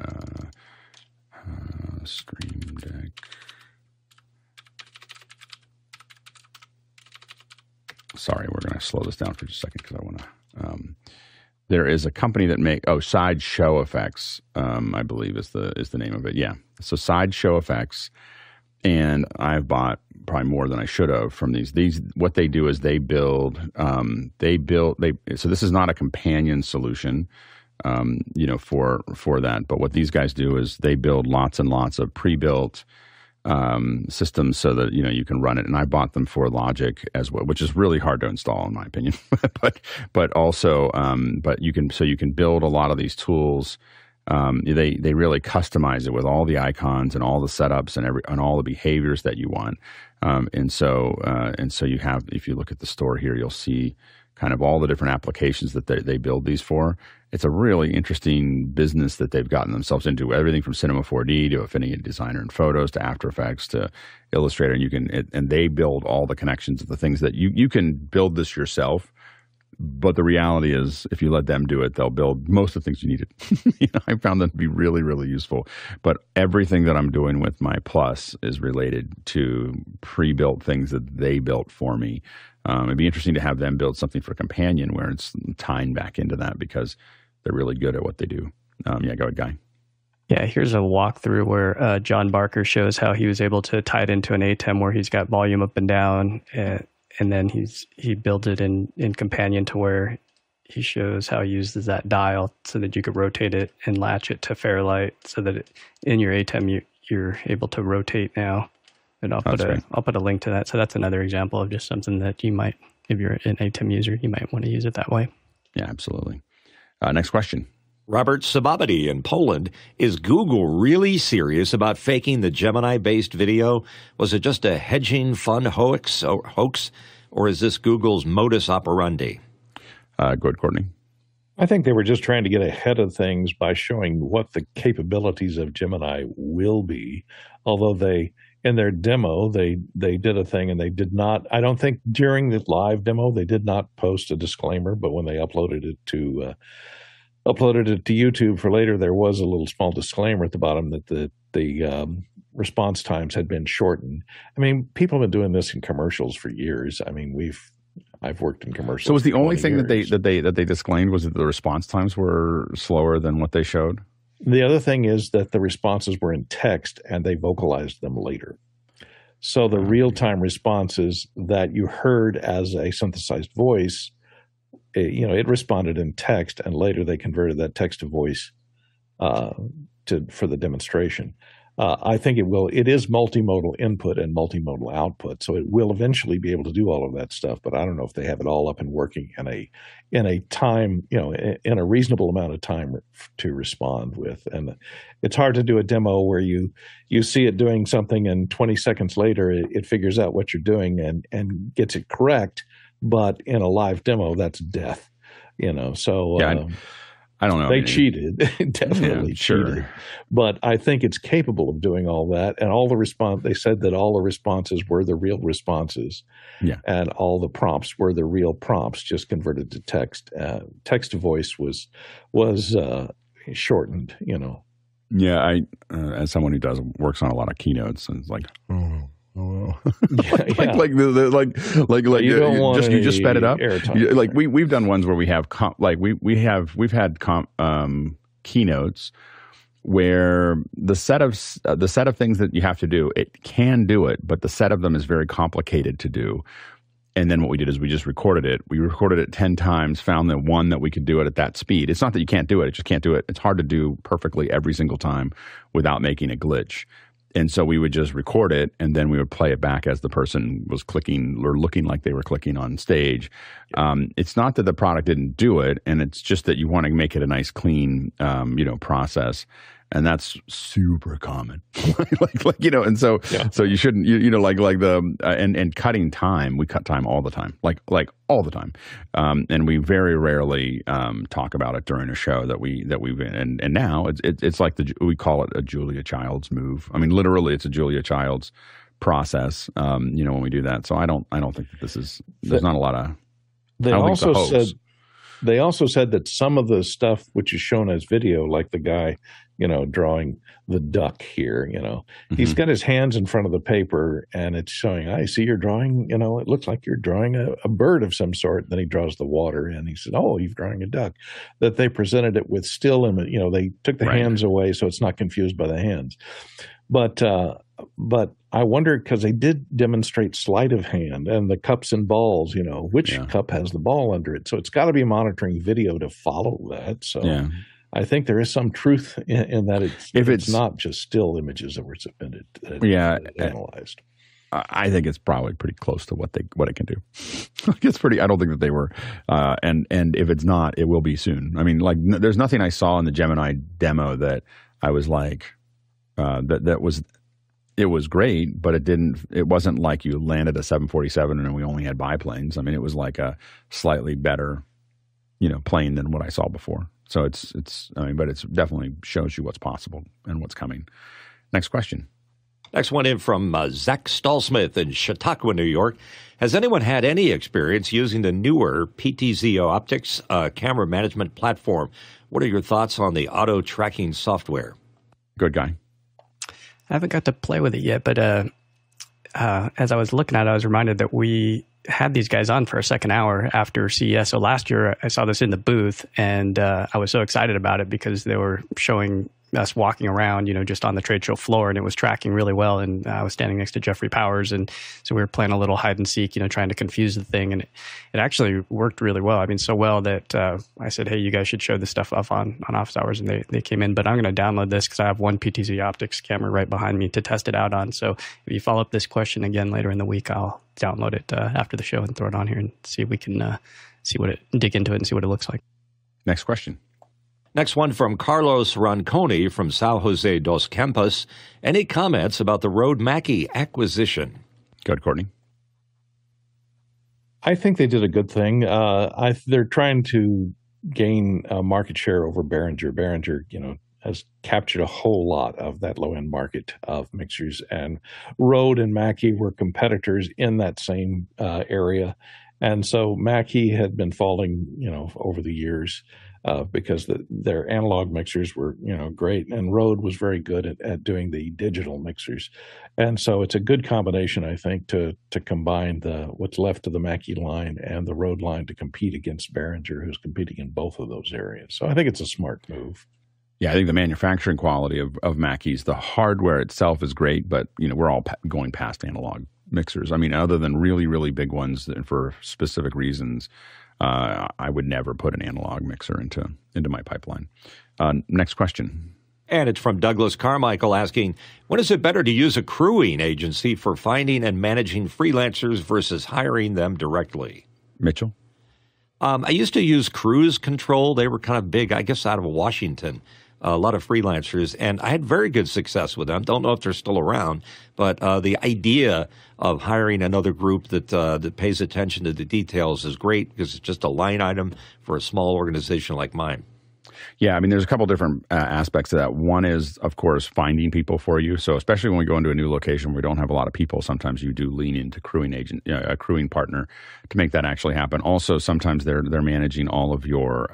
Stream Deck. Sorry, we're going to slow this down for just a second because I want to. There is a company that make Sideshow Effects, I believe is the name of it. Yeah, so Sideshow Effects, and I've bought probably more than I should have from these. These what they do is they build. So this is not a Companion solution, you know, for that. But what these guys do is they build lots and lots of pre-built systems so that, you know, you can run it. And I bought them for Logic as well, which is really hard to install in my opinion, but also, but you can, so you can build a lot of these tools They really customize it with all the icons and all the setups and all the behaviors that you want. And so you have, if you look at the store here, you'll see kind of all the different applications that they build these for. It's a really interesting business that they've gotten themselves into, everything from Cinema 4D to Affinity Designer and Photos to After Effects to Illustrator. And you can, and they build all the connections of the things that you can build this yourself. But the reality is, if you let them do it, they'll build most of the things you needed. I found that to be really, really useful. But everything that I'm doing with my Plus is related to pre-built things that they built for me. It'd be interesting to have them build something for Companion where it's tying back into that because they're really good at what they do. Yeah, go ahead, Guy. Yeah, here's a walkthrough where John Barker shows how he was able to tie it into an ATEM where he's got volume up and down, and then he built it in Companion to where he shows how he uses that dial so that you could rotate it and latch it to Fairlight so that it, in your ATEM you're able to rotate now. And I'll put a link to that. So that's another example of just something that you might, if you're an ATEM user, you might want to use it that way. Yeah, absolutely. Next question. Robert Sababity in Poland. Is Google really serious about faking the Gemini-based video? Was it just a hedging fund hoax, or is this Google's modus operandi? Go ahead, Courtney. I think they were just trying to get ahead of things by showing what the capabilities of Gemini will be, although they... in their demo, they did a thing and they did not, I don't think during the live demo, they did not post a disclaimer, but when they uploaded it to YouTube for later, there was a little small disclaimer at the bottom that the response times had been shortened. I mean, people have been doing this in commercials for years. I mean, I've worked in commercials. So was the only thing that they disclaimed was that the response times were slower than what they showed? The other thing is that the responses were in text and they vocalized them later. So the real-time responses that you heard as a synthesized voice, it responded in text, and later they converted that text to voice for the demonstration. I think it will. It is multimodal input and multimodal output, so it will eventually be able to do all of that stuff. But I don't know if they have it all up and working in a time, in a reasonable amount of time to respond with. And it's hard to do a demo where you see it doing something, and 20 seconds later it figures out what you're doing and gets it correct. But in a live demo, that's death, So. Yeah, I don't know. They cheated, definitely cheated. But I think it's capable of doing all that. And they said that all the responses were the real responses. Yeah. And all the prompts were the real prompts, just converted to text. Text to voice was shortened, Yeah, I as someone who works on a lot of keynotes, and it's like, you just sped it up. Like we've done ones where we have we've had keynotes where the set of things that you have to do, it can do it, but the set of them is very complicated to do. And then what we did is we just recorded it. We recorded it 10 times, found the one that we could do it at that speed. It's not that you can't do it; it just can't do it. It's hard to do perfectly every single time without making a glitch. And so we would just record it, and then we would play it back as the person was clicking or looking like they were clicking on stage. It's not that the product didn't do it, and it's just that you want to make it a nice, clean, process. And that's super common, And so, so you shouldn't, and cutting time. We cut time all the time, like all the time. And we very rarely talk about it during a show that we've, and now it's like we call it a Julia Childs move. I mean, literally, it's a Julia Childs process. When we do that. So I don't think that this is. There's not a lot of. They also said. They also said that some of the stuff which is shown as video, like the guy, drawing the duck here, he's got his hands in front of the paper and it's showing, I see you're drawing, it looks like you're drawing a bird of some sort. And then he draws the water and he said, oh, you're drawing a duck. That they presented it with still image, they took the hands away so it's not confused by the hands. But I wonder, because they did demonstrate sleight of hand and the cups and balls, which cup has the ball under it. So it's got to be monitoring video to follow that. So I think there is some truth in that it's not just still images that were submitted and analyzed. I think it's probably pretty close to what it can do. It's pretty. I don't think that they were, and if it's not, it will be soon. I mean, like, there's nothing I saw in the Gemini demo that I was like, it was great, but it wasn't like you landed a 747 and we only had biplanes. I mean, it was like a slightly better, you know, plane than what I saw before. So but it's definitely shows you what's possible and what's coming. Next question. Next one in from Zach Stallsmith in Chautauqua, New York. Has anyone had any experience using the newer PTZO Optics camera management platform? What are your thoughts on the auto tracking software? Good guy. I haven't got to play with it yet, but as I was looking at it, I was reminded that we had these guys on for a second hour after CES. So last year, I saw this in the booth, and I was so excited about it because they were showing us walking around, you know, just on the trade show floor, and it was tracking really well. And I was standing next to Jeffrey Powers, and so we were playing a little hide and seek, you know, trying to confuse the thing, and it actually worked really well. I mean, so well that I said, hey, you guys should show this stuff off on office hours, and they came in. But I'm going to download this because I have one PTZ Optics camera right behind me to test it out on. So if you follow up this question again later in the week, I'll download it after the show and throw it on here and see if we can dig into it and see what it looks like. Next question. Next one from Carlos Ronconi from San Jose dos Campos. Any comments about the Rode Mackie acquisition? Go ahead, Courtney. I think they did a good thing. They're trying to gain market share over Behringer. Behringer, you know, has captured a whole lot of that low-end market of mixers. And Rode and Mackie were competitors in that same area. And so Mackie had been falling, you know, over the years. Because their analog mixers were, you know, great, and Rode was very good at doing the digital mixers, and so it's a good combination, I think, to combine what's left of the Mackie line and the Rode line to compete against Behringer, who's competing in both of those areas. So I think it's a smart move. Yeah, I think the manufacturing quality of Mackies, the hardware itself is great, but you know we're all going past analog mixers. I mean, other than really, really big ones that for specific reasons. I would never put an analog mixer into my pipeline. Next question. And it's from Douglas Carmichael asking, when is it better to use a crewing agency for finding and managing freelancers versus hiring them directly? Mitchell? I used to use Cruise Control. They were kind of big, I guess, out of Washington. A lot of freelancers, and I had very good success with them. Don't know if they're still around, but the idea of hiring another group that pays attention to the details is great because it's just a line item for a small organization like mine. Yeah, I mean, there's a couple different aspects to that. One is, of course, finding people for you. So especially when we go into a new location where we don't have a lot of people, sometimes you do lean into a crewing partner to make that actually happen. Also, sometimes they're managing all of your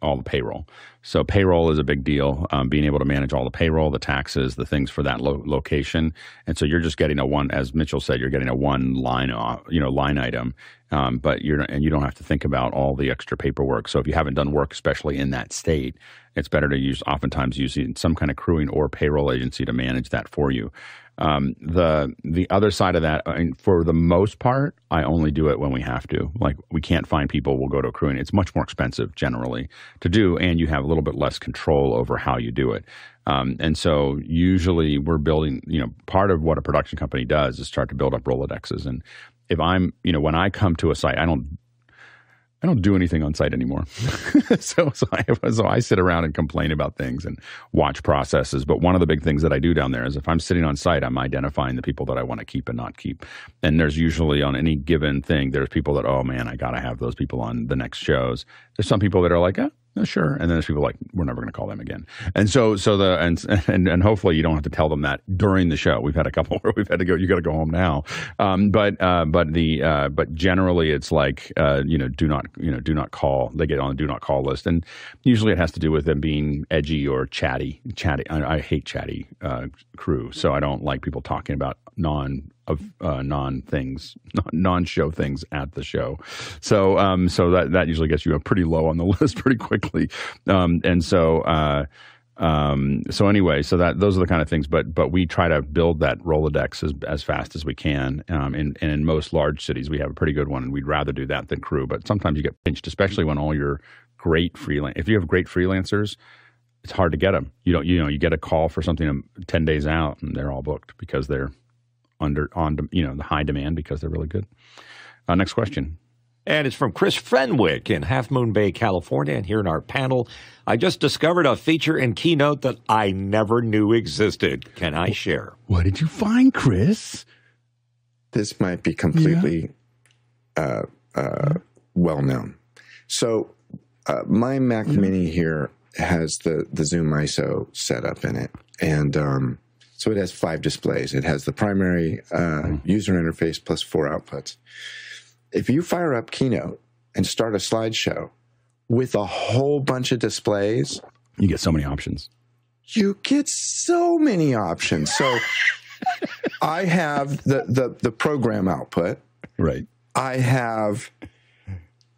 all the payroll. So payroll is a big deal, being able to manage all the payroll, the taxes, the things for that location. And so you're just getting as Mitchell said, you're getting a one line, you know, line item. But you don't have to think about all the extra paperwork. So if you haven't done work, especially in that state, it's better to oftentimes using some kind of crewing or payroll agency to manage that for you. The other side of that, I mean, for the most part, I only do it when we have to. Like, we can't find people, we'll go to a crewing. It's much more expensive generally to do, and you have a little bit less control over how you do it. And so usually we're building, you know, part of what a production company does is start to build up Rolodexes. And if I'm, you know, when I come to a site, I don't do anything on site anymore. so I sit around and complain about things and watch processes. But one of the big things that I do down there is if I'm sitting on site, I'm identifying the people that I want to keep and not keep. And there's usually on any given thing, there's people that, oh man, I got to have those people on the next shows. There's some people that are like, eh, no, sure. And then there's people like, we're never going to call them again. And so hopefully you don't have to tell them that during the show. We've had a couple where we've had to go, you got to go home now. But generally it's like, you know, do not call. They get on the do not call list. And usually it has to do with them being edgy or chatty. I hate chatty crew. So I don't like people talking about non-show things at the show. So that usually gets you up pretty low on the list pretty quickly. So those are the kind of things, but we try to build that Rolodex as fast as we can. And in most large cities, we have a pretty good one, and we'd rather do that than crew, but sometimes you get pinched, especially when all your great if you have great freelancers, it's hard to get them. You get a call for something 10 days out and they're all booked because they're on high demand because they're really good. Next question. And it's from Chris Frenwick in Half Moon Bay, California. And here in our panel, I just discovered a feature in Keynote that I never knew existed. Can I share? What did you find, Chris? This might be completely well-known. So my Mac Mini here has the Zoom ISO set up in it. And so it has 5 displays. It has the primary user interface plus 4 outputs. If you fire up Keynote and start a slideshow with a whole bunch of displays, you get so many options. You get so many options. So I have the program output. Right. I have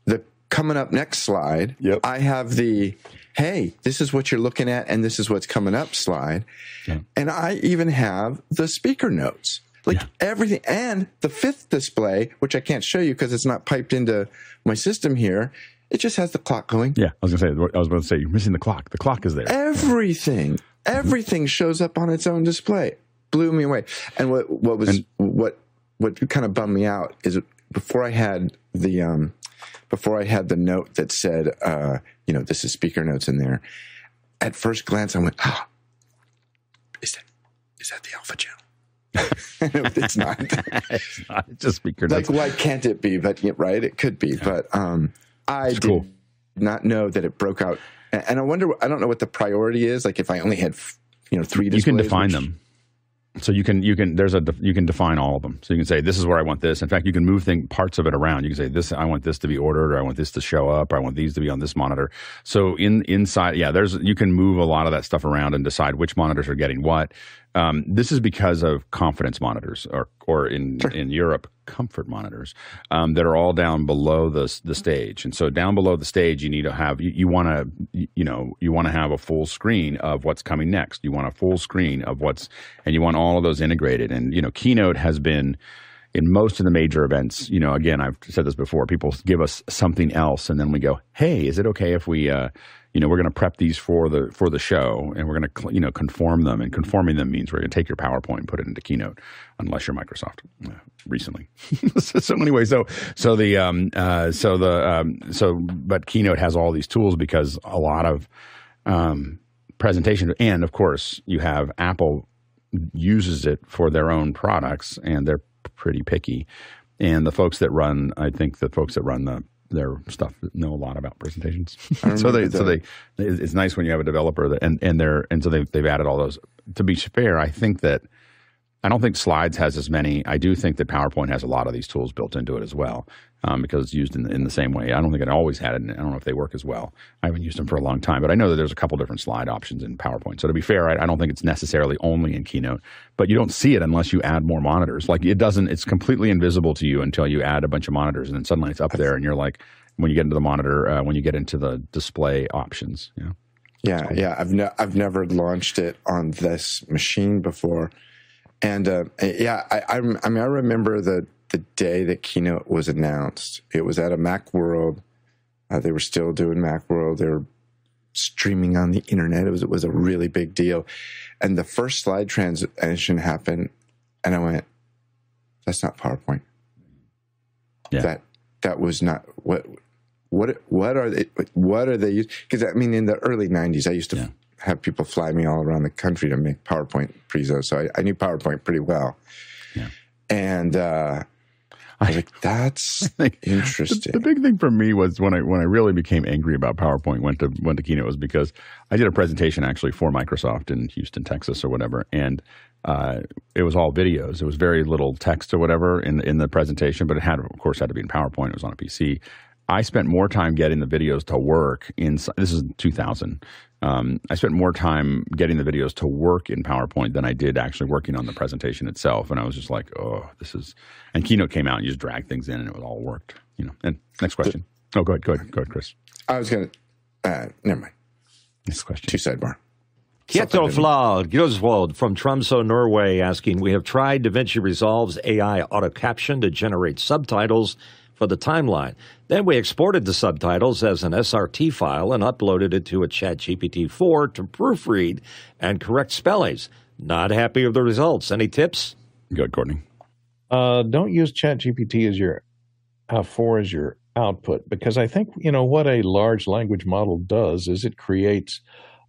the coming up next slide. Yep. I have the, hey, this is what you're looking at and this is what's coming up slide. Yeah. And I even have the speaker notes. Like everything, and the 5th display, which I can't show you because it's not piped into my system here, it just has the clock going. Yeah, I was about to say you're missing the clock. The clock is there. Everything shows up on its own display. Blew me away. And what kind of bummed me out is before I had the note that said this is speaker notes in there. At first glance, I went, is that the alpha channel? It's not. It's not. It's just speaker notes. Like, why can't it be? But right, it could be. Yeah. But I did not know that it broke out. And I wonder. I don't know what the priority is. Like, if I only had 3 displays, you can define them. So you can define all of them. So you can say this is where I want this. In fact, you can move parts of it around. You can say this. I want this to be ordered, or I want this to show up, or I want these to be on this monitor. So inside, you can move a lot of that stuff around and decide which monitors are getting what. This is because of confidence monitors, or in Europe, comfort monitors that are all down below the stage. And so down below the stage, you need to have you want to have a full screen of what's coming next. You want a full screen of and you want all of those integrated. And Keynote has been in most of the major events. Again, I've said this before. People give us something else, and then we go, hey, is it okay if we we're going to prep these for the show, and we're going to conform them. And conforming them means we're going to take your PowerPoint and put it into Keynote, unless you're Microsoft. Recently, so many ways. But Keynote has all these tools because a lot of presentation, and of course you have Apple uses it for their own products, and they're pretty picky. And the folks that run, I think the folks that run their stuff know a lot about presentations. It's nice when you have a developer that, so they've added all those. To be fair, I don't think Slides has as many. I do think that PowerPoint has a lot of these tools built into it as well, because it's used in the same way. I don't think it always had it, and I don't know if they work as well. I haven't used them for a long time, but I know that there's a couple different slide options in PowerPoint. So to be fair, I don't think it's necessarily only in Keynote, but you don't see it unless you add more monitors. Like it's completely invisible to you until you add a bunch of monitors, and then suddenly it's up there, and you're like, when you get into the monitor, when you get into the display options. Yeah, I've never launched it on this machine before. And I remember the day that Keynote was announced. It was at a Macworld. They were still doing Macworld. They were streaming on the internet. It was a really big deal. And the first slide transition happened, and I went, "That's not PowerPoint. Yeah. That was not what are they? What are they using?" Because in the early '90s, I used to have people fly me all around the country to make PowerPoint prezos. So I knew PowerPoint pretty well. Yeah. And I was like, that's interesting. The big thing for me was when I really became angry about PowerPoint, went to Keynote, was because I did a presentation actually for Microsoft in Houston, Texas or whatever. And it was all videos. It was very little text or whatever in the presentation, but it of course had to be in PowerPoint. It was on a PC. I spent more time getting the videos to work inside. This is 2000. I spent more time getting the videos to work in PowerPoint than I did actually working on the presentation itself. And I was just like, oh, this is. And Keynote came out, and you just dragged things in, and it all worked. And next question. Oh, go ahead, Chris. I was going to. Never mind. Next question. Two sidebar. Kjetil Flad from Tromsø, Norway, asking, we have tried DaVinci Resolve's AI auto caption to generate subtitles for the timeline. Then we exported the subtitles as an SRT file and uploaded it to a ChatGPT-4 to proofread and correct spellings. Not happy with the results. Any tips? Good, Courtney. Don't use ChatGPT as your for as your output, because I think what a large language model does is it creates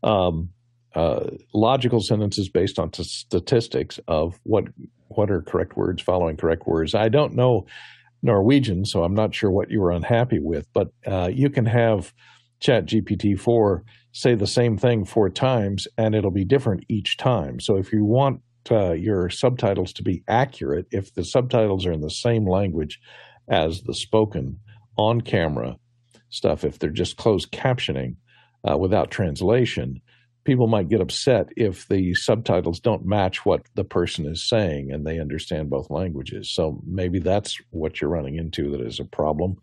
logical sentences based on statistics of what are correct words following correct words. I don't know Norwegian, so I'm not sure what you were unhappy with, but you can have ChatGPT-4 say the same thing 4 times, and it'll be different each time. So if you want your subtitles to be accurate, if the subtitles are in the same language as the spoken on-camera stuff, if they're just closed captioning without translation, people might get upset if the subtitles don't match what the person is saying and they understand both languages. So maybe that's what you're running into that is a problem.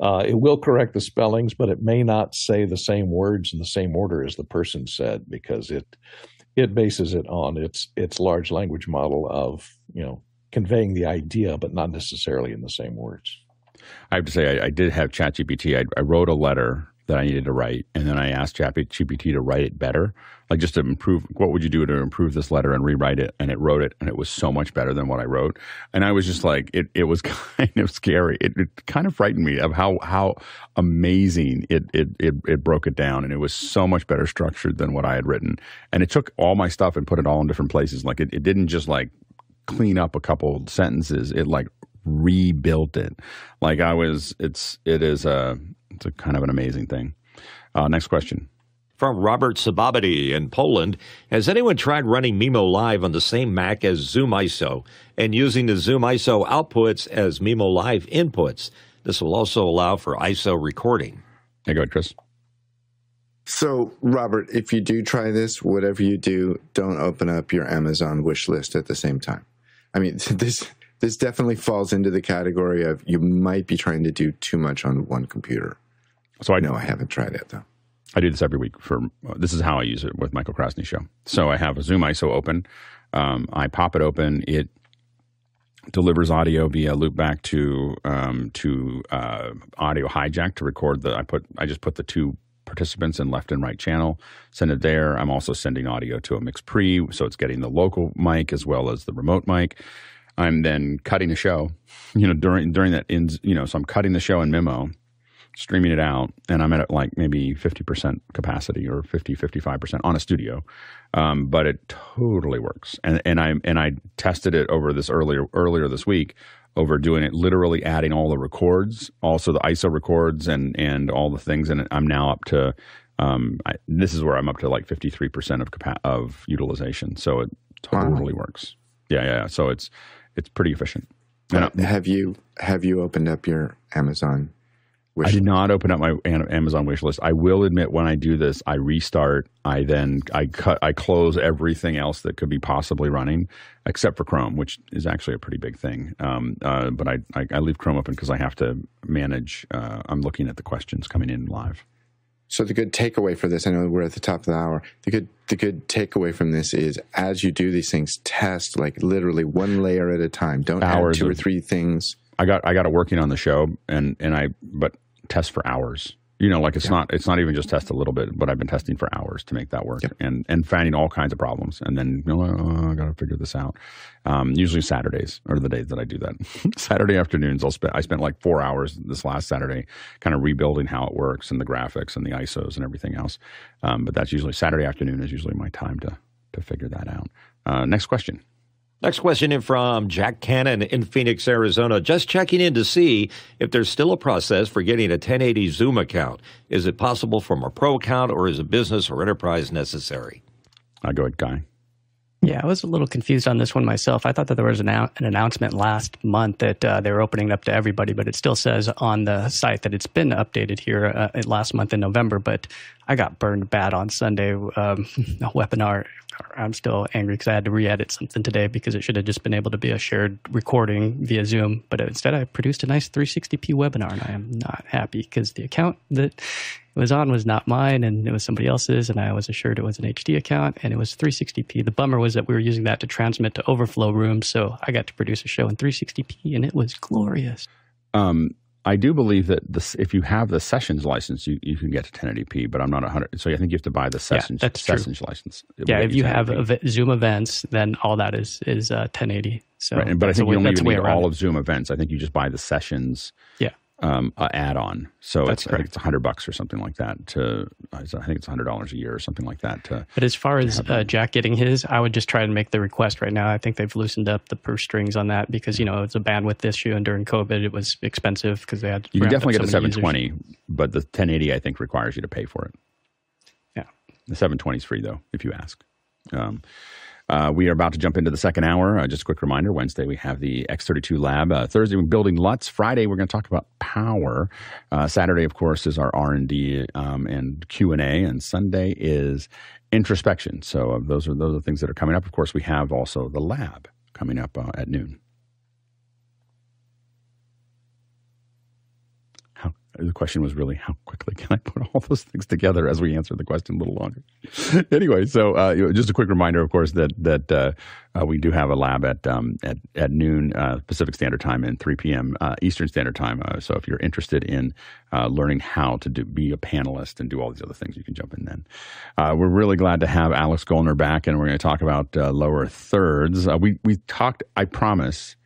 It will correct the spellings, but it may not say the same words in the same order as the person said, because it bases it on its large language model of, conveying the idea, but not necessarily in the same words. I have to say, I did have ChatGPT. I wrote a letter that I needed to write, and then I asked ChatGPT to write it better, like just to improve. What would you do to improve this letter, and rewrite it? And it wrote it, and it was so much better than what I wrote. And I was just like, it was kind of scary. It kind of frightened me of how amazing it broke it down, and it was so much better structured than what I had written. And it took all my stuff and put it all in different places. Like it didn't just like clean up a couple sentences. It like rebuilt it. Like I was. It's a kind of an amazing thing. Next question. From Robert Sababity in Poland. Has anyone tried running Mimo Live on the same Mac as Zoom ISO and using the Zoom ISO outputs as Mimo Live inputs? This will also allow for ISO recording. Hey, go ahead, Chris. So, Robert, if you do try this, whatever you do, don't open up your Amazon wish list at the same time. I mean, this definitely falls into the category of you might be trying to do too much on one computer. So I know I haven't tried it though. I do this every week for, this is how I use it with Michael Krasny's show. So I have a Zoom ISO open. I pop it open. It delivers audio via loopback to Audio Hijack to record the, I just put the 2 participants in left and right channel, send it there. I'm also sending audio to a MixPre. So it's getting the local mic as well as the remote mic. I'm then cutting the show, during that, so I'm cutting the show in Mimo, streaming it out, and I'm at like maybe 50% capacity or 55% on a studio, but it totally works. And I tested it over this earlier this week, over doing it, literally adding all the records, also the ISO records and all the things, and I'm now up to, this is where I'm up to like 53% of utilization, so it totally works. Yeah, so it's pretty efficient. Have you opened up your Amazon wish list? I did not open up my Amazon wish list. I will admit, when I do this, I restart. I close everything else that could be possibly running, except for Chrome, which is actually a pretty big thing. But I leave Chrome open because I have to manage. I'm looking at the questions coming in live. So the good takeaway for this, I know we're at the top of the hour, the good takeaway from this is, as you do these things, test like literally one layer at a time. Don't add 2 or 3 things. I got it working on the show, but test for hours. It's not even just test a little bit, but I've been testing for hours to make that work, and finding all kinds of problems, and then I got to figure this out. Usually Saturdays are the days that I do that. Saturday afternoons, I spent like 4 hours this last Saturday, kind of rebuilding how it works and the graphics and the ISOs and everything else. But that's usually Saturday afternoon is usually my time to figure that out. Next question. Next question in from Jack Cannon in Phoenix, Arizona. Just checking in to see if there's still a process for getting a 1080 Zoom account. Is it possible from a pro account, or is a business or enterprise necessary? I'll go ahead, Guy. Yeah, I was a little confused on this one myself. I thought that there was an announcement last month that they were opening it up to everybody, but it still says on the site that it's been updated here last month in November. But I got burned bad on Sunday. Webinar. I'm still angry because I had to re-edit something today because it should have just been able to be a shared recording via Zoom. But instead, I produced a nice 360p webinar, and I am not happy because the account that it was on was not mine, and it was somebody else's, and I was assured it was an HD account, and it was 360p. The bummer was that we were using that to transmit to overflow rooms, so I got to produce a show in 360p, and it was glorious. I do believe that if you have the sessions license, you can get to 1080p, but I'm not 100. So I think you have to buy the sessions, yeah, that's true. Sessions license. If you have Zoom events, then all that is 1080. So, right. But I think you don't even need all of Zoom events. I think you just buy the sessions. Yeah. Add-on. So it's, I think it's $100 or something like that. I think it's $100 a year or something like that. But as far as Jack getting his, I would just try and make the request right now. I think they've loosened up the purse strings on that because, you know, it's a bandwidth issue. And during COVID, it was expensive because they had. You can definitely get the 720, but the 1080, I think, requires you to pay for it. Yeah. The 720 is free, though, if you ask. We are about to jump into the second hour. Just a quick reminder, Wednesday we have the X32 lab. Thursday, we're building LUTs. Friday, we're going to talk about power. Saturday, of course, is our R&D and Q&A. And Sunday is introspection. So those are the things that are coming up. Of course, we have also the lab coming up at noon. The question was really, how quickly can I put all those things together as we answer the question a little longer? Anyway, so just a quick reminder, of course, that we do have a lab at noon Pacific Standard Time and 3 p.m. Eastern Standard Time. So if you're interested in learning how to be a panelist and do all these other things, you can jump in then. We're really glad to have Alex Gollner back, and we're going to talk about lower thirds. We talked, I promise,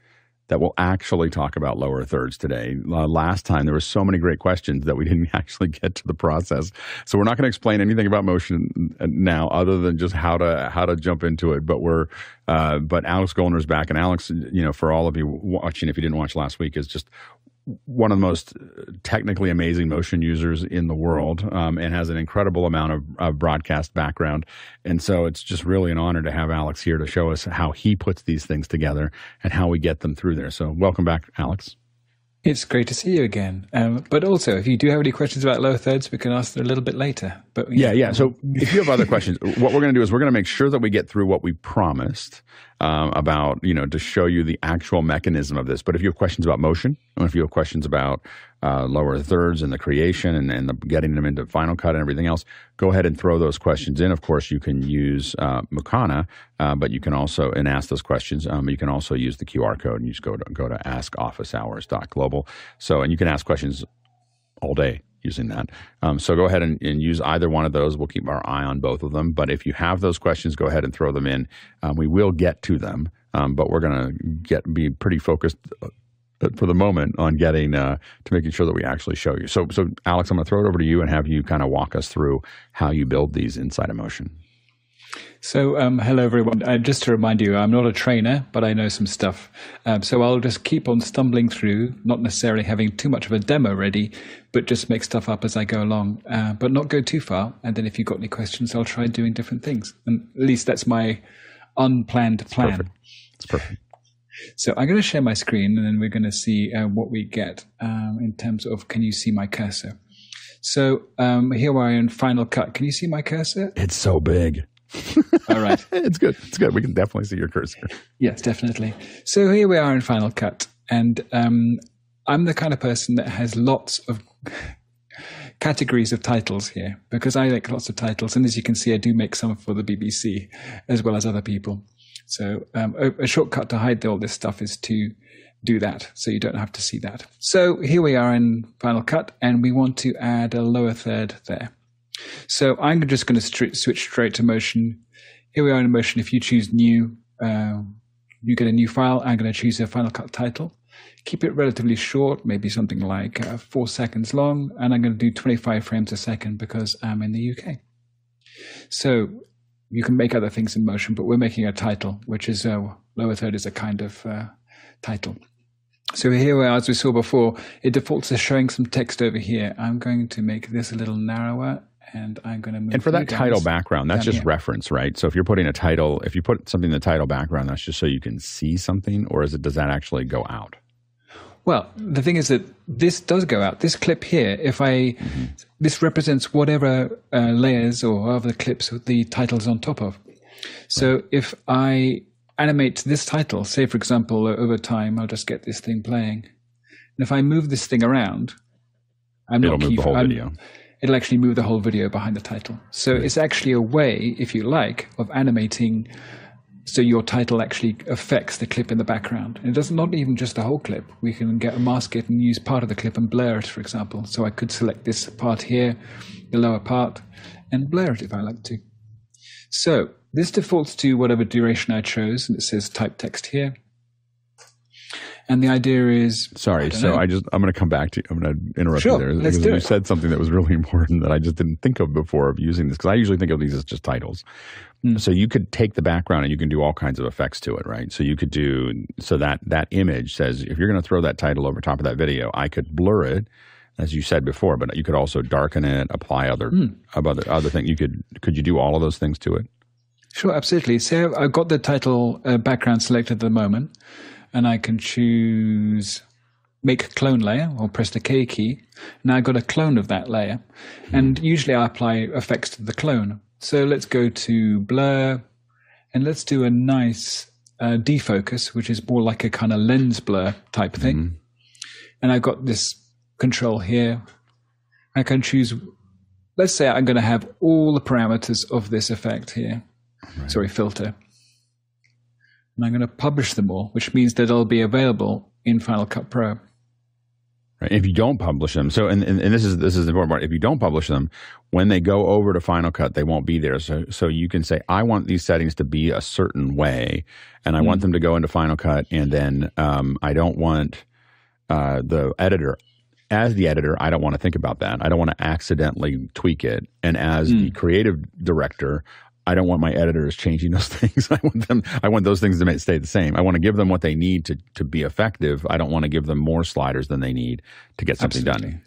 that we'll actually talk about lower thirds today. Last time, there were so many great questions that we didn't actually get to the process. So we're not going to explain anything about Motion now other than just how to jump into it. But but Alex Gollner's back. And Alex, you know, for all of you watching, if you didn't watch last week, is just one of the most technically amazing Motion users in the world, and has an incredible amount of broadcast background. And so it's just really an honor to have Alex here to show us how he puts these things together and how we get them through there. So welcome back, Alex. It's great to see you again. But also, if you do have any questions about lower thirds, we can ask them a little bit later. But yeah. So if you have other questions, what we're going to do is we're going to make sure that we get through what we promised about, you know, to show you the actual mechanism of this. But if you have questions about Motion, and if you have questions about lower thirds and the creation and the getting them into Final Cut and everything else, go ahead and throw those questions in. Of course, you can use Mocana, but you can also ask those questions. You can also use the QR code, and you just go to askofficehours.global. So, and you can ask questions all day using that. So go ahead and use either one of those. We'll keep our eye on both of them. But if you have those questions, go ahead and throw them in. We will get to them, but we're going to be pretty focused for the moment on getting to making sure that we actually show you. So Alex, I'm going to throw it over to you and have you kind of walk us through how you build these inside of Motion. So hello, everyone. Just to remind you, I'm not a trainer, but I know some stuff. So I'll just keep on stumbling through, not necessarily having too much of a demo ready, but just make stuff up as I go along, but not go too far. And then if you've got any questions, I'll try doing different things. And at least that's my unplanned plan. It's perfect. It's perfect. So I'm going to share my screen, and then we're going to see what we get in terms of, can you see my cursor? So here we are in Final Cut. Can you see my cursor? It's so big. All right. It's good. It's good. We can definitely see your cursor. Yes, definitely. So here we are in Final Cut. And I'm the kind of person that has lots of categories of titles here, because I like lots of titles. And as you can see, I do make some for the BBC as well as other people. So a shortcut to hide all this stuff is to do that, so you don't have to see that. So here we are in Final Cut, and we want to add a lower third there. So I'm just going to switch straight to Motion. Here we are in Motion. If you choose New, you get a new file. I'm going to choose a Final Cut title. Keep it relatively short, maybe something like 4 seconds long, and I'm going to do 25 frames a second because I'm in the UK. So you can make other things in Motion, but we're making a title, which is lower third is a kind of title. So here we are, as we saw before, it defaults to showing some text over here. I'm going to make this a little narrower, and I'm going to move. And for that title background, that's just reference, right? So if you're putting a title, if you put something in the title background, that's just so you can see something, or does that actually go out? Well, the thing is that this does go out. This clip here, this represents whatever layers or whatever clips the title's on top of. So if I animate this title, say, for example, over time, I'll just get this thing playing. And if I move this thing around, it'll actually move the whole video behind the title. So it's actually a way, if you like, of animating. So your title actually affects the clip in the background. And it does not even just the whole clip. We can mask it and use part of the clip and blur it, for example. So I could select this part here, the lower part, and blur it if I like to. So this defaults to whatever duration I chose, and it says type text here. And the idea is, I'm going to come back to you. I'm going to interrupt you there. Let's do it. You said something that was really important that I just didn't think of before of using this, because I usually think of these as just titles. So you could take the background and you can do all kinds of effects to it, right? So you could do, so that image says, if you're going to throw that title over top of that video, I could blur it, as you said before, but you could also darken it, apply other things. Could you do all of those things to it? Sure, absolutely. So I've got the title background selected at the moment, and I can choose make clone layer or press the K key. Now I've got a clone of that layer, and usually I apply effects to the clone. So let's go to blur, and let's do a nice defocus, which is more like a kind of lens blur type thing. And I've got this control here. I can choose, let's say I'm going to have all the parameters of this effect here. Right. Sorry, filter. And I'm going to publish them all, which means that they'll be available in Final Cut Pro. Right. If you don't publish them, so and this is the important part. If you don't publish them, when they go over to Final Cut, they won't be there. So you can say, I want these settings to be a certain way, and I want them to go into Final Cut, and then I don't want the editor. As the editor, I don't want to think about that. I don't want to accidentally tweak it. And as the creative director, I don't want my editors changing those things. I want those things to stay the same. I want to give them what they need to be effective. I don't want to give them more sliders than they need to get something done.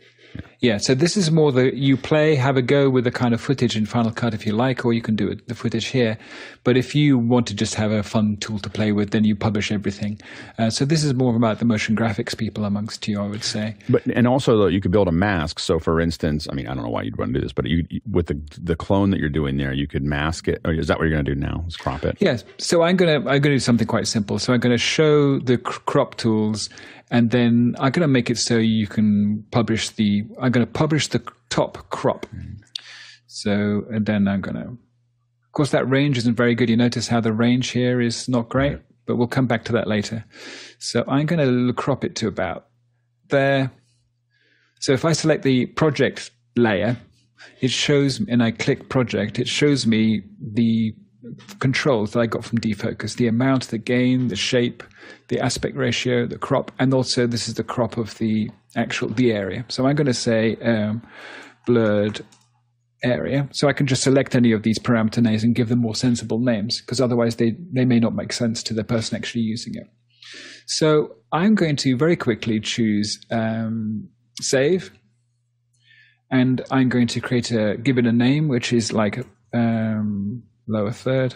Yeah, so this is more the you play, have a go with the kind of footage in Final Cut if you like, or you can do it, the footage here. But if you want to just have a fun tool to play with, then you publish everything. So this is more about the motion graphics people amongst you, I would say. But and also, though, you could build a mask. So for instance, I mean, I don't know why you'd want to do this, but with the clone that you're doing there, you could mask it. Or is that what you're going to do now? Is crop it? Yes. So I'm going to do something quite simple. So I'm going to show the crop tools. And then I'm going to make it so you can publish the, I'm going to publish the top crop. So, and then I'm going to, of course, that range isn't very good. You notice how the range here is not great, but we'll come back to that later. So I'm going to crop it to about there. So if I select the project layer, it shows, and I click project, it shows me the controls that I got from defocus, the amount, the gain, the shape, the aspect ratio, the crop, and also this is the crop of the actual the area. So I'm going to say blurred area. So I can just select any of these parameter names and give them more sensible names, because otherwise they may not make sense to the person actually using it. So I'm going to very quickly choose save, and I'm going to create give it a name which is like lower third.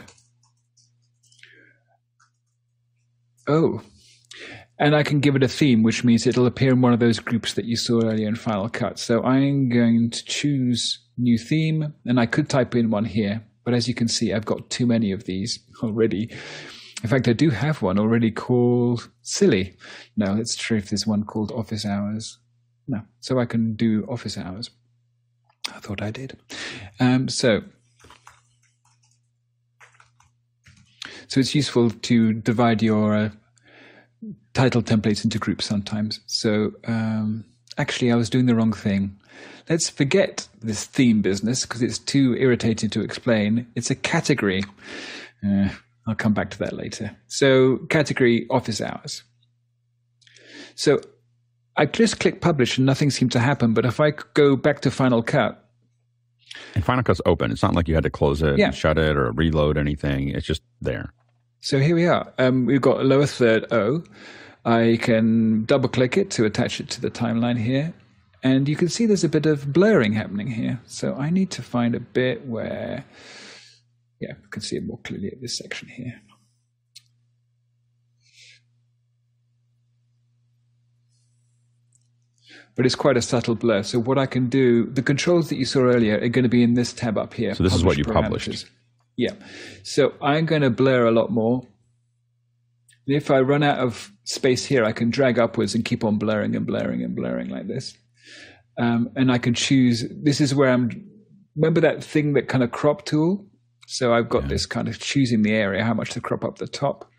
Oh, and I can give it a theme, which means it'll appear in one of those groups that you saw earlier in Final Cut. So I'm going to choose new theme, and I could type in one here, but as you can see, I've got too many of these already. In fact, I do have one already called Silly. No, let's try if there's one called Office Hours. No, so I can do Office Hours. I thought I did. So it's useful to divide your title templates into groups sometimes. So actually, I was doing the wrong thing. Let's forget this theme business because it's too irritating to explain. It's a category. I'll come back to that later. So category office hours. So I just click publish and nothing seemed to happen. But if I go back to Final Cut, and Final Cut's open. It's not like you had to close it, and shut it, or reload anything. It's just there. So here we are. We've got a lower third O. I can double-click it to attach it to the timeline here. And you can see there's a bit of blurring happening here. So I need to find a bit where... Yeah, you can see it more clearly at this section here. But it's quite a subtle blur. So what I can do, the controls that you saw earlier are going to be in this tab up here. So this is what you published. Yeah. So I'm going to blur a lot more. And if I run out of space here, I can drag upwards and keep on blurring and blurring and blurring like this. And I can choose, this is where I'm, remember that thing, that kind of crop tool? So I've got this kind of choosing the area, how much to crop up the top.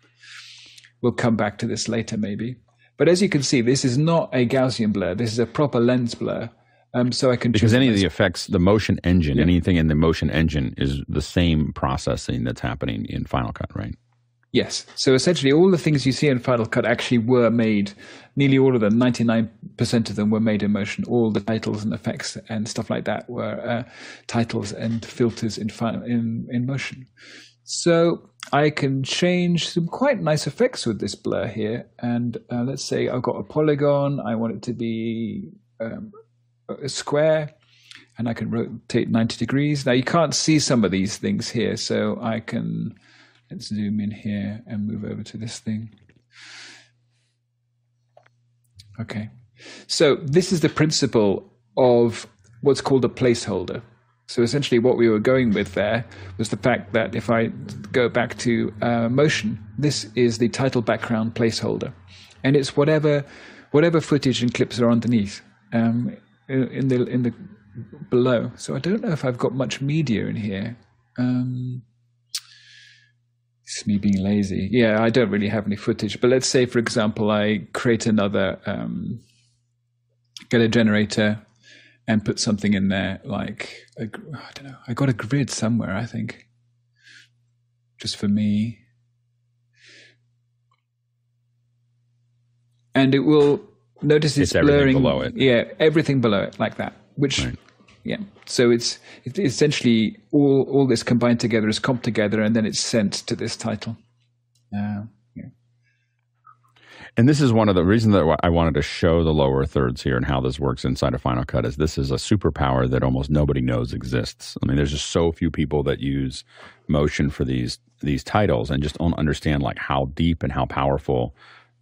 We'll come back to this later maybe. But as you can see, this is not a Gaussian blur. This is a proper lens blur. So I can choose any of the effects, the motion engine, anything in the motion engine is the same processing that's happening in Final Cut, right? Yes. So essentially all the things you see in Final Cut actually were made, nearly all of them, 99% of them were made in Motion. All the titles and effects and stuff like that were titles and filters in Motion. So I can change some quite nice effects with this blur here. And let's say I've got a polygon. I want it to be a square. And I can rotate 90 degrees. Now you can't see some of these things here. So I can... Let's zoom in here and move over to this thing. Okay. So this is the principle of what's called a placeholder. So essentially what we were going with there was the fact that if I go back to Motion, this is the title background placeholder. And it's whatever footage and clips are underneath in the below. So I don't know if I've got much media in here. It's me being lazy. Yeah, I don't really have any footage. But let's say, for example, I create another, get a generator and put something in there like, I don't know, I got a grid somewhere, I think, just for me. And it will, notice it's blurring. Everything below it. Yeah, everything below it like that, which... Right. Yeah, so it's essentially all this combined together is comped together, and then it's sent to this title. Yeah. And this is one of the reasons that I wanted to show the lower thirds here and how this works inside of Final Cut is this is a superpower that almost nobody knows exists. I mean, there's just so few people that use Motion for these titles and just don't understand like how deep and how powerful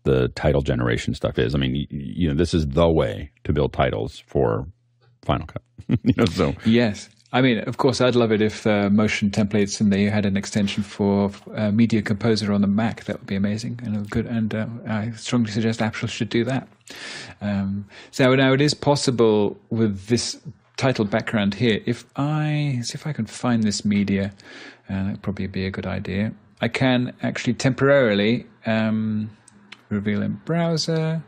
the title generation stuff is. I mean, you know, this is the way to build titles for Final Cut. You know, so yes, I mean, of course, I'd love it if Motion templates and they had an extension for Media Composer on the Mac. That would be amazing and good. And I strongly suggest Apple should do that. So now it is possible with this title background here. If I see if I can find this media, that'd probably be a good idea. I can actually temporarily reveal in browser.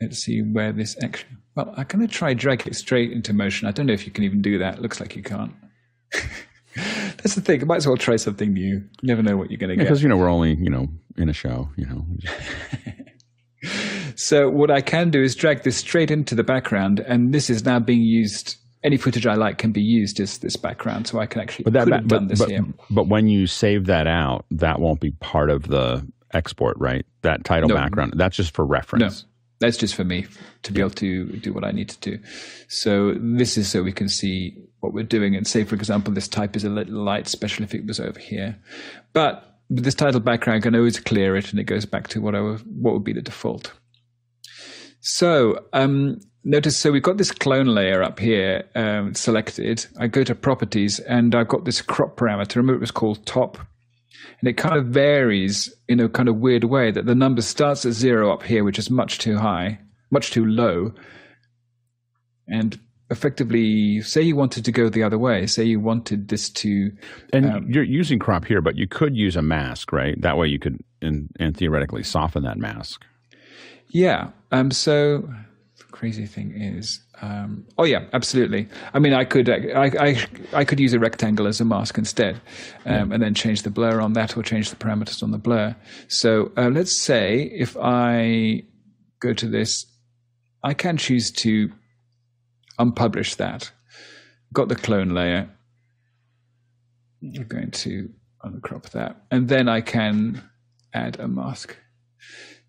Let's see where this actually. Well, I'm going to try drag it straight into Motion. I don't know if you can even do that. Looks like you can't. That's the thing. I might as well try something new. You never know what you're going to get. Because, you know, we're only, you know, in a show, you know. So what I can do is drag this straight into the background. And this is now being used. Any footage I like can be used as this background. So I can actually could have done this here. But when you save that out, that won't be part of the export, right? That title background. That's just for reference. No. That's just for me to be able to do what I need to do. So this is so we can see what we're doing. And say, for example, this type is a little light special effect was over here. But with this title background, I can always clear it and it goes back to what would be the default. So notice, so we've got this clone layer up here selected. I go to Properties and I've got this crop parameter. Remember it was called top. And it kind of varies in a kind of weird way that the number starts at 0 up here, which is much too high, much too low. And effectively, say you wanted to go the other way. Say you wanted this to... And you're using crop here, but you could use a mask, right? That way you could, and theoretically, soften that mask. Yeah. So the crazy thing is... oh yeah, absolutely. I mean, I could use a rectangle as a mask instead, and then change the blur on that, or change the parameters on the blur. So let's say if I go to this, I can choose to unpublish that. Got the clone layer. I'm going to uncrop that, and then I can add a mask.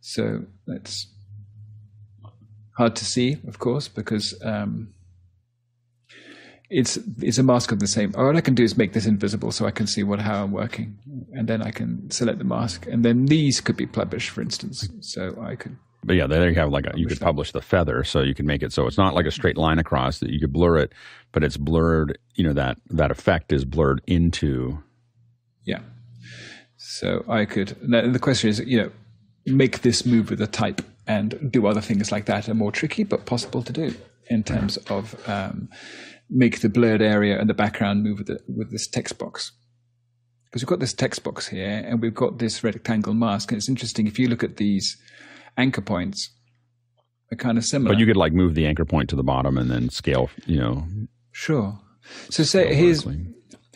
So let's. Hard to see, of course, because it's a mask of the same. All I can do is make this invisible so I can see how I'm working. And then I can select the mask. And then these could be published, for instance. So I could... But yeah, there you have like a, you could publish the feather, so you can make it so it's not like a straight line across that you could blur it, but it's blurred, you know, that effect is blurred into... Yeah. So I could... The question is, you know, make this move with a type. And do other things like that are more tricky, but possible to do in terms of make the blurred area and the background move with this text box. Because we've got this text box here and we've got this rectangle mask. And it's interesting, if you look at these anchor points, they're kind of similar. But you could like move the anchor point to the bottom and then scale, you know. Sure. So say here's...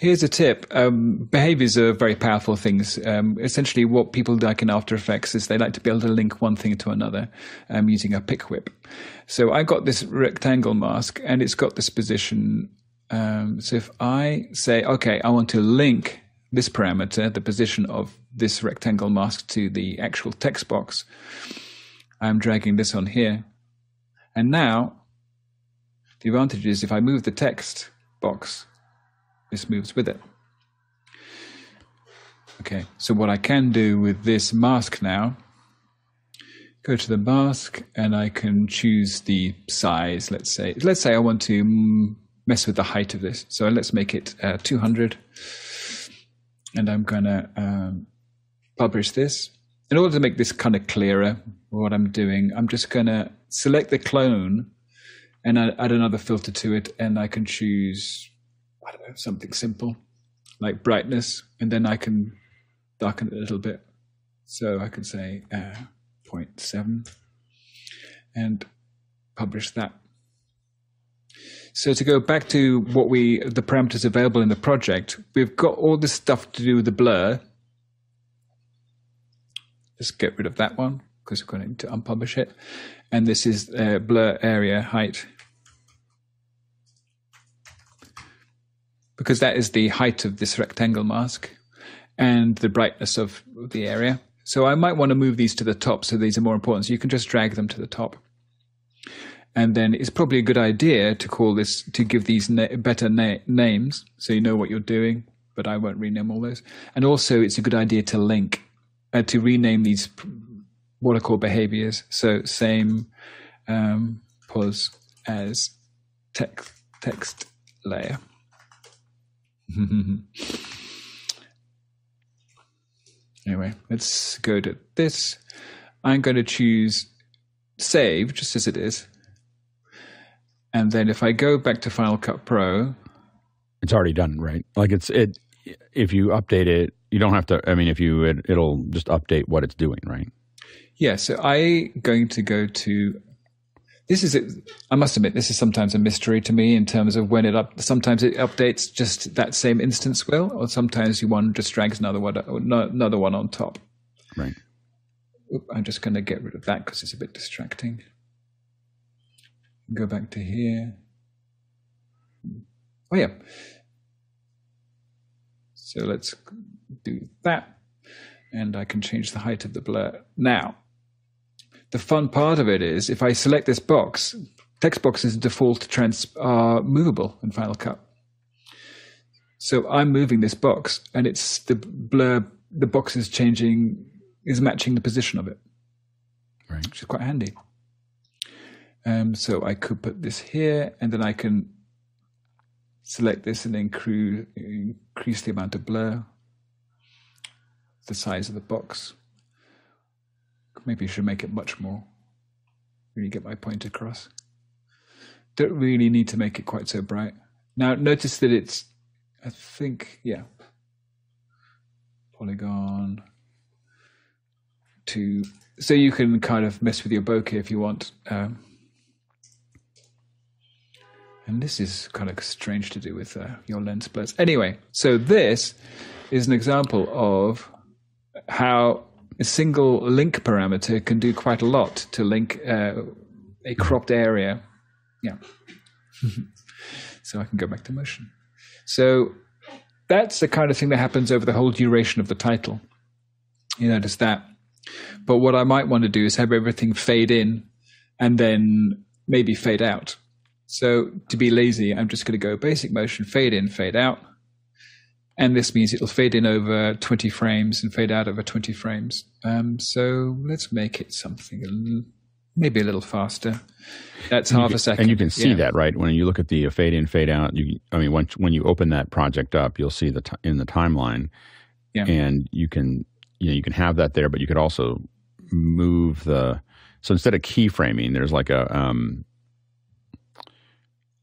Here's a tip. Behaviors are very powerful things. Essentially, what people like in After Effects is they like to be able to link one thing to another using a pick whip. So I got this rectangle mask and it's got this position. So if I say, okay, I want to link this parameter, the position of this rectangle mask to the actual text box, I'm dragging this on here. And now the advantage is if I move the text box, this moves with it. Okay, so what I can do with this mask now, go to the mask and I can choose the size. Let's say I want to mess with the height of this. So let's make it 200 and I'm going to publish this. In order to make this kind of clearer what I'm doing, I'm just going to select the clone and I add another filter to it and I can choose, I don't know, something simple like brightness, and then I can darken it a little bit. So I can say 0.7 and publish that. So to go back to what the parameters available in the project, we've got all this stuff to do with the blur. Let's get rid of that one because we're going to unpublish it. And this is blur area height, because that is the height of this rectangle mask and the brightness of the area. So I might want to move these to the top, so these are more important. So you can just drag them to the top. And then it's probably a good idea to call this, to give these better names so you know what you're doing, but I won't rename all those. And also it's a good idea to link, to rename these what I call behaviors. So same pause as text layer. Anyway, let's go to this. I'm going to choose save just as it is, and then if I go back to Final Cut Pro, it's already done, right? Like it. If you update it, you don't have to. I mean, it'll just update what it's doing, right? Yeah. So I'm going to go to. This is, I must admit, this is sometimes a mystery to me in terms of when sometimes it updates just that same instance will, or sometimes one just drags another one on top. Right. Oop, I'm just going to get rid of that because it's a bit distracting. Go back to here. Oh, yeah. So let's do that. And I can change the height of the blur now. The fun part of it is if I select this box, text boxes default are movable in Final Cut. So I'm moving this box and it's the blur, the box is changing, is matching the position of it, right, which is quite handy. So I could put this here and then I can select this and increase the amount of blur, the size of the box. Maybe I should make it much more, really get my point across. Don't really need to make it quite so bright. Now notice that it's, I think, yeah, polygon 2. So you can kind of mess with your bokeh if you want. And this is kind of strange to do with your lens blurs. Anyway, so this is an example of how a single link parameter can do quite a lot to link a cropped area. Yeah. So I can go back to Motion. So that's the kind of thing that happens over the whole duration of the title. You notice that. But what I might want to do is have everything fade in and then maybe fade out. So to be lazy, I'm just going to go basic Motion, fade in, fade out. And this means it'll fade in over 20 frames and fade out over 20 frames. So let's make it something maybe a little faster. That's half a second. And you can see that, right? When you look at the fade in, fade out, I mean, when you open that project up, you'll see in the timeline. Yeah. And you can, you can have that there, but you could also move the. So instead of keyframing, there's like a.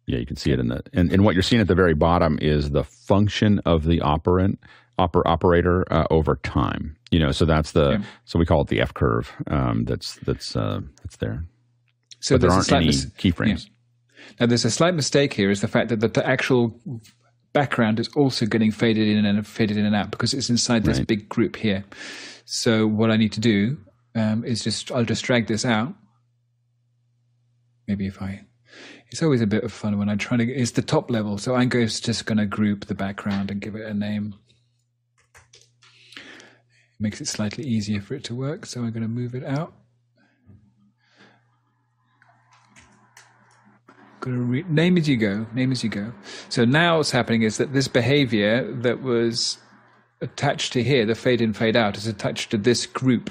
Yeah, you can see it in the and what you're seeing at the very bottom is the function of the operator over time. So that's the so we call it the F curve. That's there. So but there aren't any keyframes. Now there's a slight mistake here. Is the fact that the actual background is also getting faded in and out because it's inside this big group here. So what I need to do is I'll just drag this out. Maybe if I, it's always a bit of fun when I try to, it's the top level. So I'm just going to group the background and give it a name. It makes it slightly easier for it to work. So I'm going to move it out. Name as you go, name as you go. So now what's happening is that this behavior that was attached to here, the fade in, fade out, is attached to this group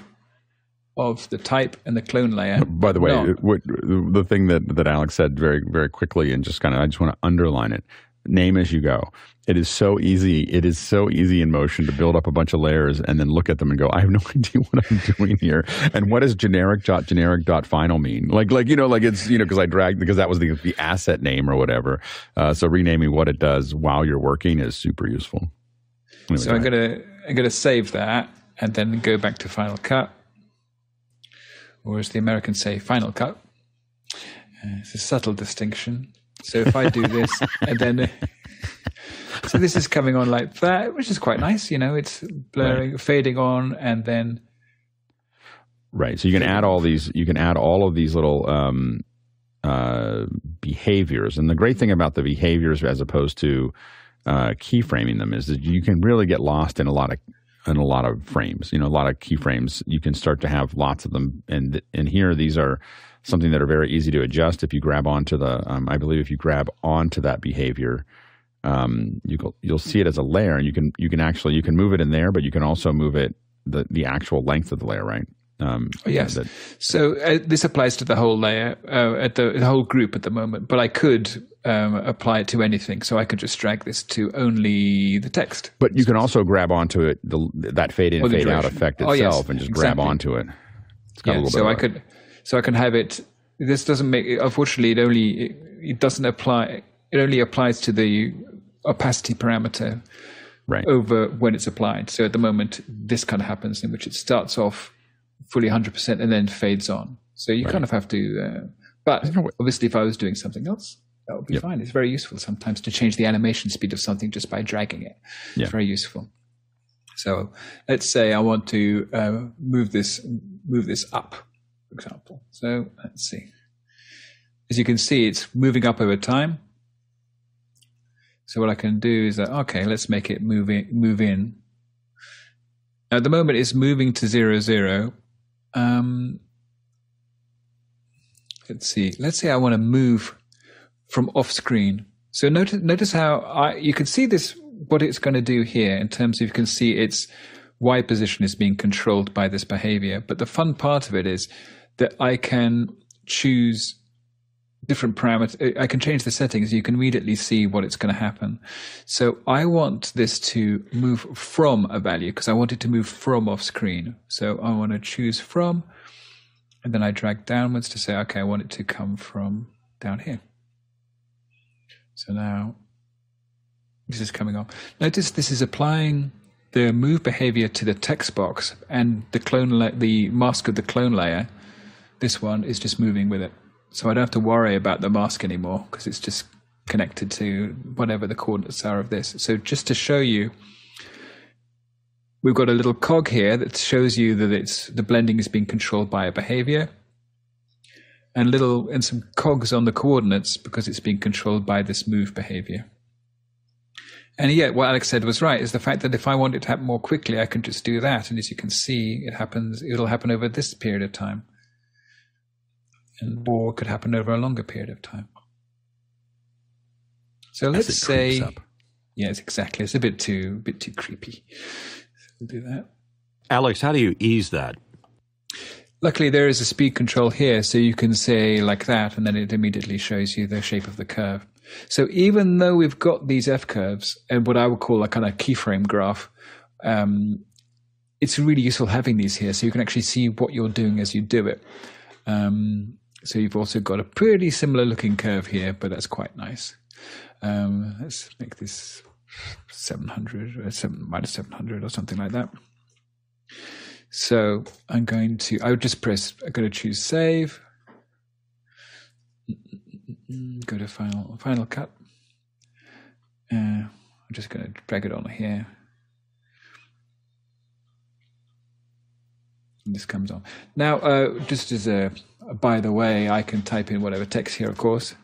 of the type and the clone layer. By the way, the thing that Alex said very, very quickly, and just kind of, I just want to underline it. Name as you go. It is so easy. It is so easy in Motion to build up a bunch of layers and then look at them and go, I have no idea what I'm doing here. And what does generic.final mean? Like it's, you know, because I dragged, because that was the asset name or whatever. So renaming what it does while you're working is super useful. Anyway, so I'm gonna save that and then go back to Final Cut, or as the Americans say, Final Cut. It's a subtle distinction. So if I do this and then, so this is coming on like that, which is quite nice. You know, it's blurring, fading on, and then. Right. So you can add all these, you can add all of these little behaviors. And the great thing about the behaviors as opposed to keyframing them is that you can really get lost in a lot of frames, you know, a lot of keyframes. You can start to have lots of them. And here, these are something that are very easy to adjust. If you grab onto the, I believe if you grab onto that behavior, you'll see it as a layer, and you can move it in there, but you can also move it, the actual length of the layer, right? Yes. So this applies to the whole layer, at the whole group at the moment, but I could apply it to anything. So I could just drag this to only the text. But you can also grab onto it, that fade in, fade out effect itself, and just grab onto it. It's got a little bit of So I can have it. This doesn't make. Unfortunately, it doesn't apply. It only applies to the opacity parameter over when it's applied. So at the moment, this kind of happens in which it starts off fully 100% and then fades on. So you kind of have to. But obviously, if I was doing something else, that would be fine. It's very useful sometimes to change the animation speed of something just by dragging it. Yeah. It's very useful. So let's say I want to move this up, for example. So let's see. As you can see, it's moving up over time. So what I can do is that, okay, let's make it move in. Now, at the moment, it's moving to 0, 0. Let's see. Let's say I want to move from off screen. So notice how you can see this, what it's going to do here in terms of, you can see its Y position is being controlled by this behavior. But the fun part of it is that I can choose different parameters. I can change the settings. You can immediately see what it's going to happen. So I want this to move from a value because I want it to move from off screen. So I want to choose from, and then I drag downwards to say, okay, I want it to come from down here. So now this is coming off. Notice this is applying the move behavior to the text box, and the the mask of the clone layer, this one is just moving with it. So I don't have to worry about the mask anymore because it's just connected to whatever the coordinates are of this. So just to show you, we've got a little cog here that shows you that it's, the blending is being controlled by a behavior, and some cogs on the coordinates because it's being controlled by this move behavior. And yet what Alex said was right, is the fact that if I want it to happen more quickly, I can just do that. And as you can see, it happens, it'll happen over this period of time. And war could happen over a longer period of time. So let's say, yes, exactly. It's a bit too creepy. So we'll do that. Alex, how do you ease that? Luckily, there is a speed control here. So you can say like that, and then it immediately shows you the shape of the curve. So even though we've got these F-curves and what I would call a kind of keyframe graph, it's really useful having these here so you can actually see what you're doing as you do it. So you've also got a pretty similar looking curve here, but that's quite nice. Let's make this 700 or -700 or something like that. So I'm going to choose save. Go to Final Cut. I'm just going to drag it on here. And this comes on. Now, just as a, by the way, I can type in whatever text here, of course.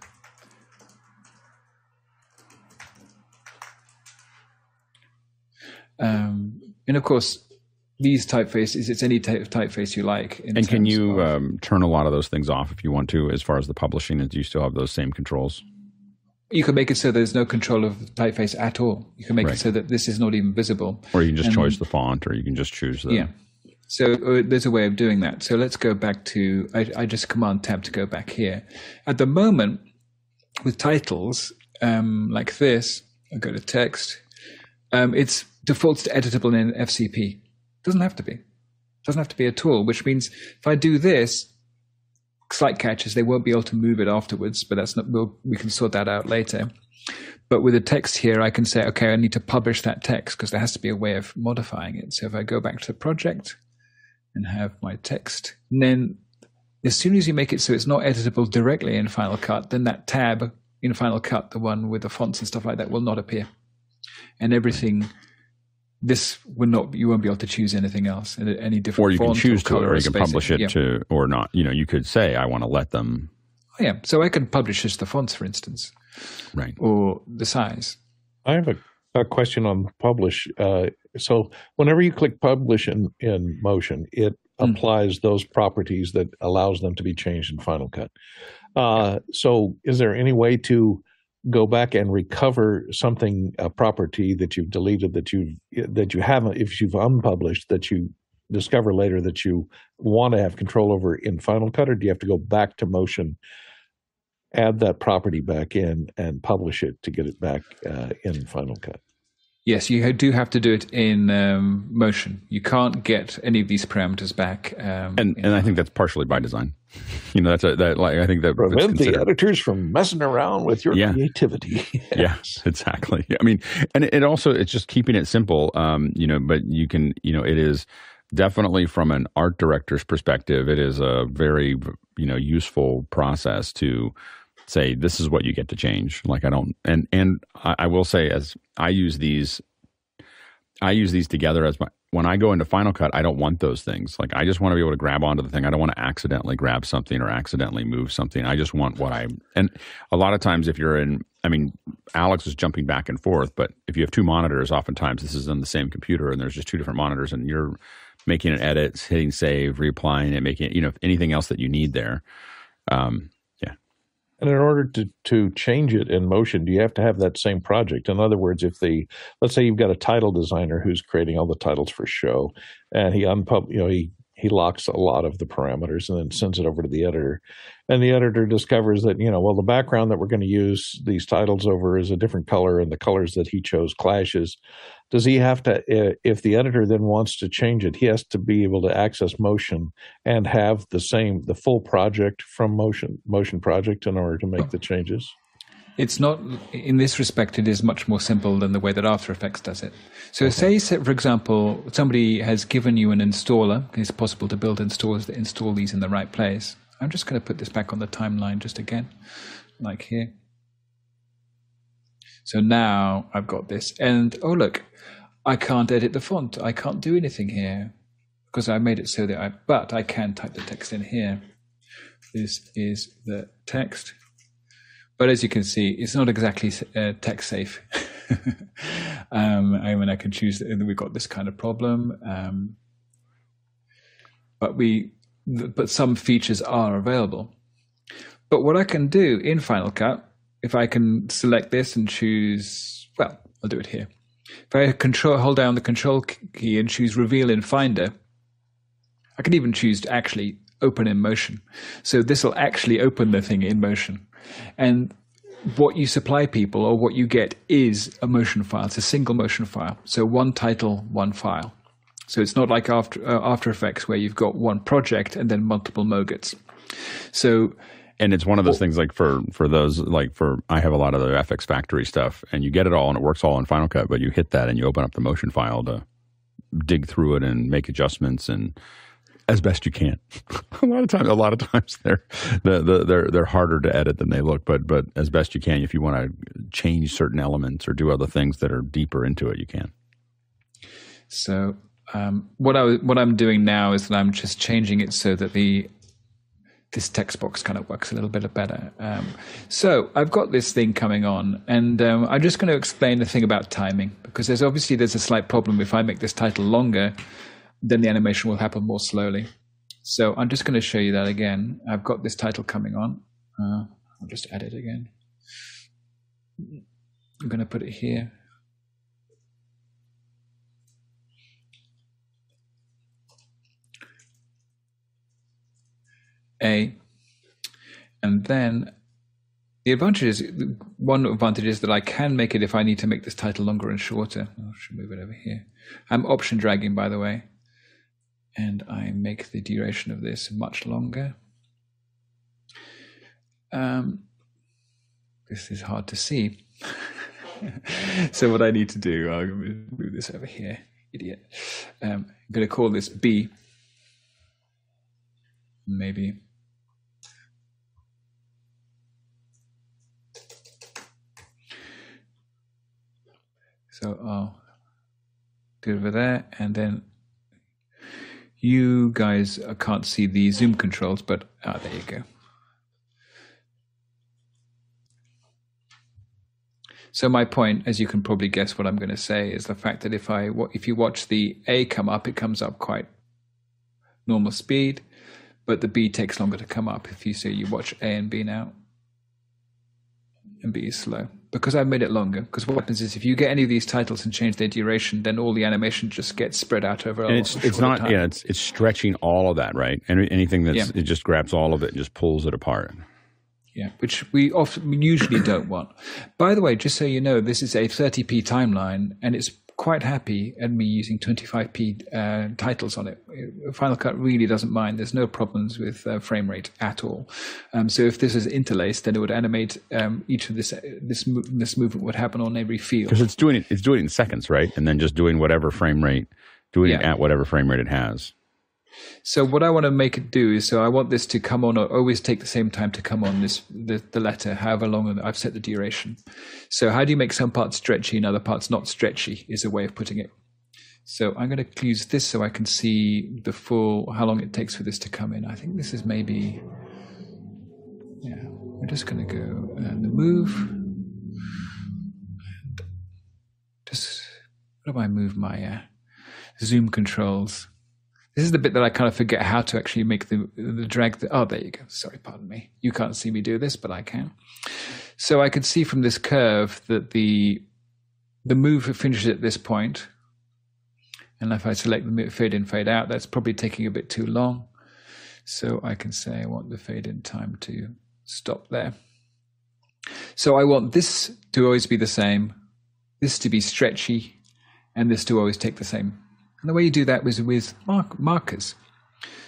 And of course, these typefaces, it's any type of typeface you like. And can you turn a lot of those things off if you want to, as far as the publishing? Do you still have those same controls? You can make it so there's no control of typeface at all. You can make it so that this is not even visible. Or you can just choose the font, or you can just choose the... Yeah. So there's a way of doing that. So let's go back to... I just Command-Tab to go back here. At the moment, with titles like this, I go to text, it's defaults to editable in FCP. Doesn't have to be. Doesn't have to be at all, which means if I do this, slight catches, they won't be able to move it afterwards, but that's not, we can sort that out later. But with the text here, I can say, okay, I need to publish that text because there has to be a way of modifying it. So if I go back to the project and have my text, and then as soon as you make it so it's not editable directly in Final Cut, then that tab in Final Cut, the one with the fonts and stuff like that, will not appear. And everything... This will not. You won't be able to choose anything else, any different. Or you can choose to, or you can publish it to, or not. You know, you could say, "I want to let them." Oh, yeah, so I can publish just the fonts, for instance, right? Or the size. I have a question on publish. So, whenever you click publish in Motion, it applies those properties that allows them to be changed in Final Cut. So, is there any way to go back and recover something, a property that you've deleted, that you haven't, if you've unpublished, that you discover later that you want to have control over in Final Cut? Or do you have to go back to Motion, add that property back in, and publish it to get it back in Final Cut? Yes, you do have to do it in Motion. You can't get any of these parameters back. And I think that's partially by design. You know, that's I think that prevent the editors from messing around with your creativity. Yes, exactly. I mean, and it also, it's just keeping it simple. You know, but you can, you know, it is definitely from an art director's perspective, it is a very, you know, useful process to say, this is what you get to change. Like, I don't, and I will say, as I use these together as my, when I go into Final Cut, I don't want those things. Like, I just want to be able to grab onto the thing. I don't want to accidentally grab something or accidentally move something. I just want what I, and a lot of times if you're in, I mean, Alex is jumping back and forth, but if you have two monitors, oftentimes this is on the same computer and there's just two different monitors and you're making an edit, hitting save, reapplying it, making it, you know, anything else that you need there. And in order to change it in Motion, do you have to have that same project? In other words, if the, let's say you've got a title designer who's creating all the titles for show, and he locks a lot of the parameters and then sends it over to the editor, and the editor discovers that, you know, well, the background that we're going to use these titles over is a different color, and the colors that he chose clashes. Does he have to, if the editor then wants to change it, he has to be able to access Motion and have the same, the full project from Motion project in order to make the changes? It's not, in this respect, it is much more simple than the way that After Effects does it. So say, for example, somebody has given you an installer. It's possible to build installers that install these in the right place. I'm just going to put this back on the timeline just again, like here. So now I've got this. And, oh, look, I can't edit the font. I can't do anything here because I made it so that but I can type the text in here. This is the text. But as you can see, it's not exactly text safe. I mean, I can choose, and we've got this kind of problem. But some features are available. But what I can do in Final Cut, if I can select this and choose, well, I'll do it here. If I hold down the Control key and choose Reveal in Finder, I can even choose to actually open in Motion. So this will actually open the thing in Motion. And what you supply people, or what you get, is a Motion file. It's a single Motion file. So one title, one file. So it's not like After Effects where you've got one project and then multiple mogets. So, and it's one of those things, like for those, like for, I have a lot of the FX Factory stuff, and you get it all and it works all in Final Cut, but you hit that and you open up the Motion file to dig through it and make adjustments and as best you can. A lot of times they're harder to edit than they look, but as best you can. If you want to change certain elements or do other things that are deeper into it, you can. So what I'm doing now is that I'm just changing it so that this text box kind of works a little bit better. So I've got this thing coming on, and I'm just going to explain the thing about timing, because there's a slight problem. If I make this title longer, then the animation will happen more slowly. So I'm just going to show you that again. I've got this title coming on. I'll just add it again. I'm going to put it here. And then the advantage is, one advantage is that I can make it if I need to make this title longer and shorter. I should move it over here. I'm option dragging, by the way, and I make the duration of this much longer. This is hard to see. So what I need to do, I'll move this over here, idiot. I'm going to call this B, maybe. So I'll do it over there, and then you guys can't see the zoom controls, but there you go. So my point, as you can probably guess what I'm going to say, is the fact that if you watch the A come up, it comes up quite normal speed, but the B takes longer to come up. If you say you watch A and B now, and B is slow, because I've made it longer. Because what happens is, if you get any of these titles and change their duration, then all the animation just gets spread out over a lot of time. Yeah, it's stretching all of that, right? And anything that's, yeah, it just grabs all of it and just pulls it apart. Yeah, which we usually don't want. By the way, just so you know, this is a 30p timeline, and it's quite happy at me using 25p titles on it. Final Cut really doesn't mind. There's no problems with frame rate at all. So if this is interlaced, then it would animate each of this movement would happen on every field. Because it's doing it in seconds, right? And then just doing whatever frame rate, doing it at whatever frame rate it has. So what I want to make it do is, so I want this to come on, or always take the same time to come on the letter, however long I've set the duration. So how do you make some parts stretchy and other parts not stretchy is a way of putting it. So I'm going to use this so I can see the full, how long it takes for this to come in. I think this is maybe, yeah, we're just going to go and move. And just, how do I move my zoom controls? This is the bit that I kind of forget how to actually make the drag. Oh, there you go. Sorry, pardon me. You can't see me do this, but I can. So I can see from this curve that the move finishes at this point. And if I select the move, fade in, fade out, that's probably taking a bit too long. So I can say I want the fade in time to stop there. So I want this to always be the same, this to be stretchy, and this to always take the same. And the way you do that was with markers.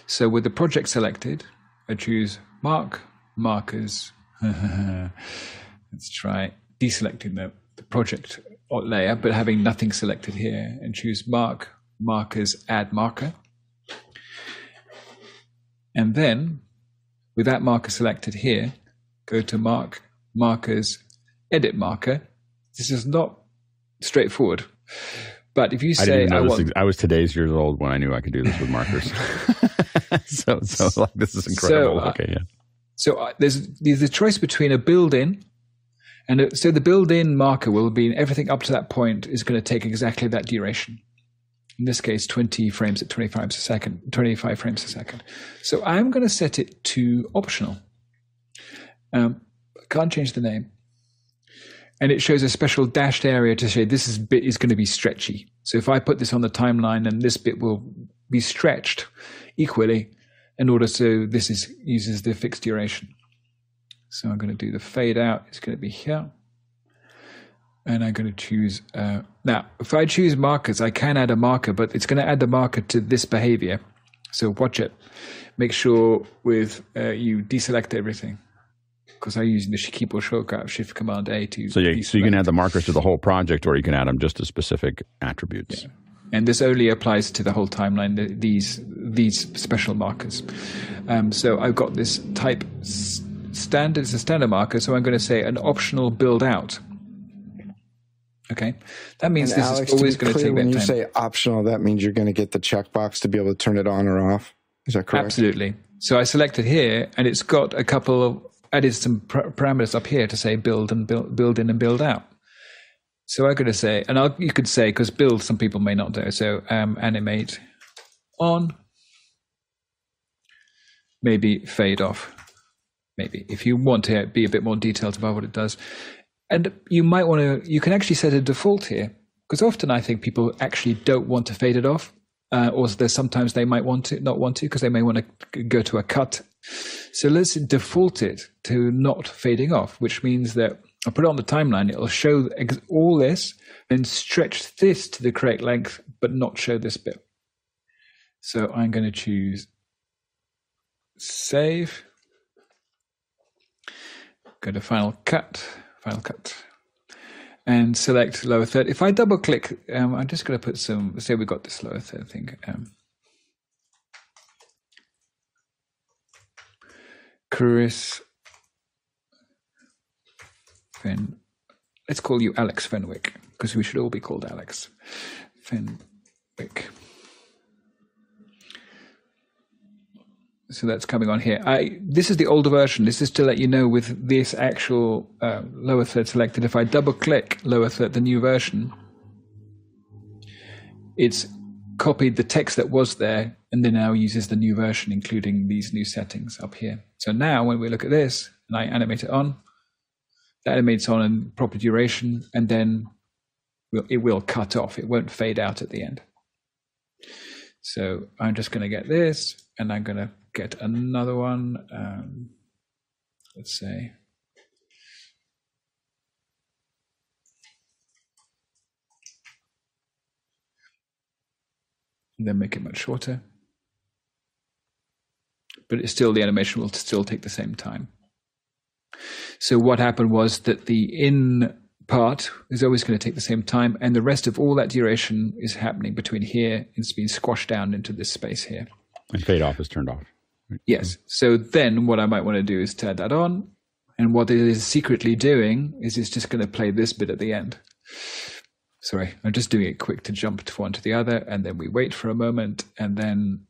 So with the project selected, I choose markers. Let's try deselecting the project layer, but having nothing selected here, and choose markers, add marker. And then with that marker selected here, go to markers, edit marker. This is not straightforward. But if you say I was today's years old when I knew I could do this with markers. so like, this is incredible. So there's a choice between a built-in, and so the built-in marker will be everything up to that point is going to take exactly that duration. In this case, 20 frames at 25 frames a second. So I'm going to set it to optional. I can't change the name. And it shows a special dashed area to show this bit is going to be stretchy. So if I put this on the timeline, then this bit will be stretched equally in order so this uses the fixed duration. So I'm going to do the fade out. It's going to be here. And I'm going to choose. Now, if I choose markers, I can add a marker, but it's going to add the marker to this behavior. So watch it. Make sure with you deselect everything, because I use the keyboard shortcut of Shift Command A to. So you can add the markers to the whole project, or you can add them just to specific attributes. Yeah. And this only applies to the whole timeline, these special markers. So I've got this type standard, it's a standard marker, so I'm going to say an optional build out. Okay, that means and this Alex, is always going to take that time. When you say optional, that means you're going to get the checkbox to be able to turn it on or off. Is that correct? Absolutely. So I selected here, and it's got a couple of added some parameters up here to say build and build in and build out. So I'm going to say, and you could say, because build some people may not do. So animate on, maybe fade off, maybe if you want to be a bit more detailed about what it does. And you might want to, you can actually set a default here, because often I think people actually don't want to fade it off, or there's sometimes they might want to, not want to, because they may want to go to a cut. So let's default it to not fading off, which means that I'll put it on the timeline, it'll show all this, and stretch this to the correct length, but not show this bit. So I'm going to choose save, go to Final Cut. Final Cut, and select lower third. If I double click, I'm just going to put some, say we've got this lower third thing. Chris Fenn, let's call you Alex Fenwick, because we should all be called Alex Fenwick. So that's coming on here. This is the older version. This is to let you know with this actual lower third selected. If I double click lower third, the new version, it's copied the text that was there and then now uses the new version, including these new settings up here. So now when we look at this and I animate it on, that animates on in proper duration, and then it will cut off. It won't fade out at the end. So I'm just going to get this and I'm going to get another one. Let's say and then make it much shorter, but it's still, the animation will still take the same time. So what happened was that the in part is always going to take the same time, and the rest of all that duration is happening between here. It's being squashed down into this space here. And fade off is turned off. Yes. So then what I might want to do is turn that on. And what it is secretly doing is it's just going to play this bit at the end. Sorry, I'm just doing it quick to jump to one to the other. And then we wait for a moment and then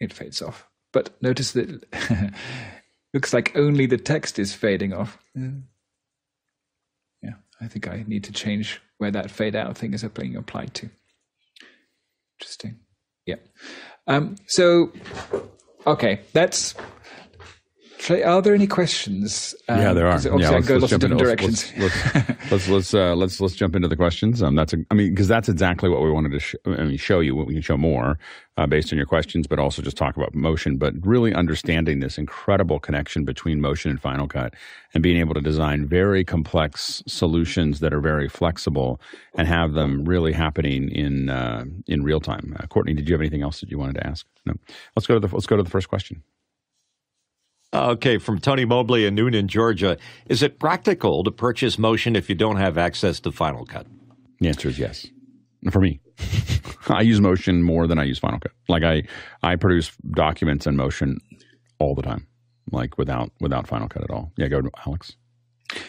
it fades off. But notice that it looks like only the text is fading off. Yeah, I think I need to change where that fade out thing is being applied to. Interesting. Yeah. So, okay, that's. Are there any questions? Yeah, there are. Obviously, yeah, I go lots of different directions. Let's jump into the questions. Because that's exactly what we wanted to show you. We can show more based on your questions, but also just talk about Motion. But really understanding this incredible connection between Motion and Final Cut, and being able to design very complex solutions that are very flexible and have them really happening in real time. Courtney, did you have anything else that you wanted to ask? No. Let's go to the first question. Okay, from Tony Mobley in Noonan, Georgia. Is it practical to purchase Motion if you don't have access to Final Cut? The answer is yes. For me. I use Motion more than I use Final Cut. Like I produce documents in Motion all the time, like without Final Cut at all. Yeah, go to Alex.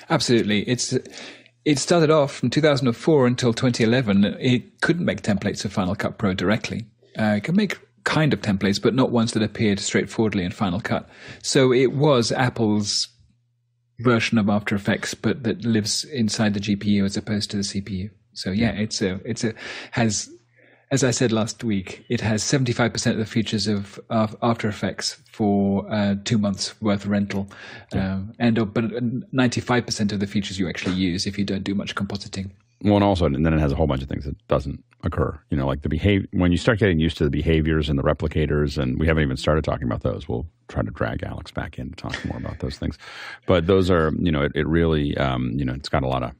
Absolutely. It started off from 2004 until 2011. It couldn't make templates of Final Cut Pro directly. It can make kind of templates, but not ones that appeared straightforwardly in Final Cut. So it was Apple's version of After Effects, but that lives inside the GPU as opposed to the CPU. So yeah, as I said last week, it has 75% of the features of After Effects for 2 months worth rental, but 95% of the features you actually use if you don't do much compositing. Well, and then it has a whole bunch of things that doesn't occur. You know, like the behavior, when you start getting used to the behaviors and the replicators, and we haven't even started talking about those. We'll try to drag Alex back in to talk more about those things. But those are, you know, it really, you know, it's got a lot of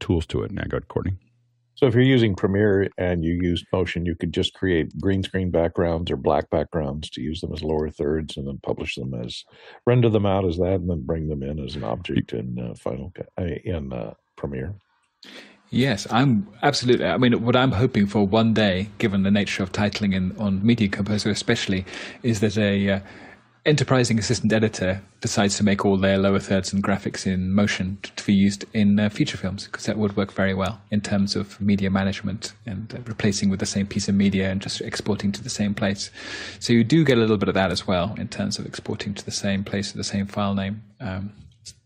tools to it. Now go to Courtney. So if you're using Premiere and you use Motion, you could just create green screen backgrounds or black backgrounds to use them as lower thirds, and then publish them as, render them out as that, and then bring them in as an object in Final Cut, in Premiere. Yes, I'm absolutely. I mean, what I'm hoping for one day, given the nature of titling in on Media Composer especially, is that a enterprising assistant editor decides to make all their lower thirds and graphics in Motion to be used in feature films, because that would work very well in terms of media management and replacing with the same piece of media and just exporting to the same place. So you do get a little bit of that as well in terms of exporting to the same place with the same file name.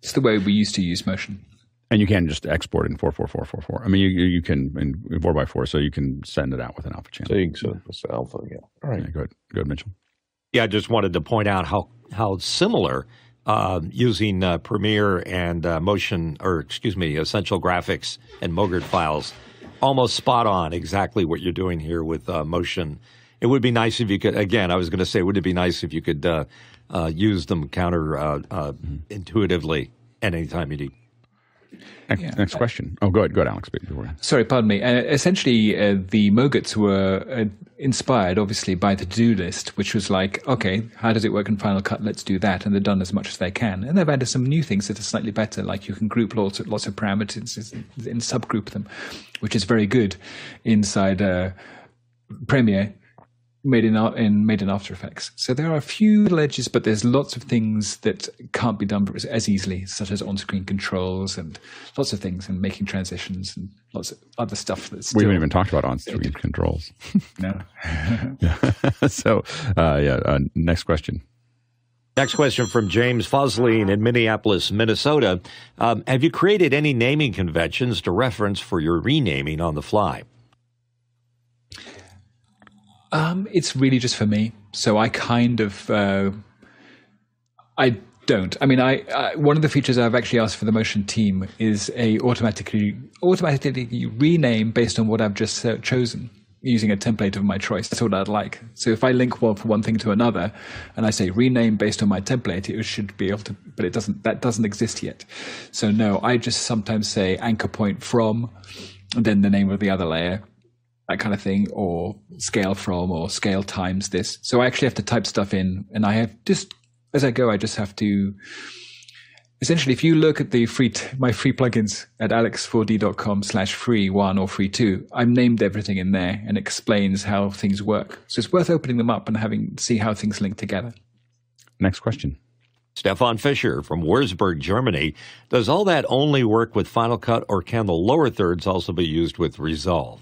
It's the way we used to use Motion. And you can just export in 4.4.4.4. I mean, you can in 4x4, so you can send it out with an alpha channel. So you can send it alpha, yeah. All right. Yeah, go ahead, Mitchell. Yeah, I just wanted to point out how similar using Premiere and Motion, or excuse me, Essential Graphics and Mogert files, almost spot on exactly what you're doing here with Motion. It would be nice if you could, again, I was going to say, wouldn't it be nice if you could use them counterintuitively at any time you need? Next question. Oh, go ahead, Alex. Sorry, pardon me. Essentially, the Mogerts were inspired, obviously, by the to-do list, which was like, okay, how does it work in Final Cut? Let's do that. And they've done as much as they can. And they've added some new things that are slightly better, like you can group lots of parameters and subgroup them, which is very good inside Premiere. Made in After Effects. So there are a few ledges, but there's lots of things that can't be done as easily, such as on-screen controls and lots of things, and making transitions and lots of other stuff that's we haven't even talked about on-screen controls. No. So, next question. Next question from James Fosline in Minneapolis, Minnesota. Have you created any naming conventions to reference for your renaming on the fly? It's really just for me. So I kind of, I don't. I mean, I one of the features I've actually asked for the Motion team is automatically rename based on what I've just chosen using a template of my choice. That's what I'd like. So if I link one thing to another and I say rename based on my template, it should be able to, but it doesn't, that doesn't exist yet. So no, I just sometimes say anchor point from, and then the name of the other layer. That kind of thing, or scale from, or scale times this. So I actually have to type stuff in, and I have just as I go. I just have to essentially. If you look at the my free plugins at alex4d.com/free1 or free2, I've named everything in there and explains how things work. So it's worth opening them up and see how things link together. Next question. Stefan Fischer from Würzburg, Germany. Does all that only work with Final Cut, or can the lower thirds also be used with Resolve?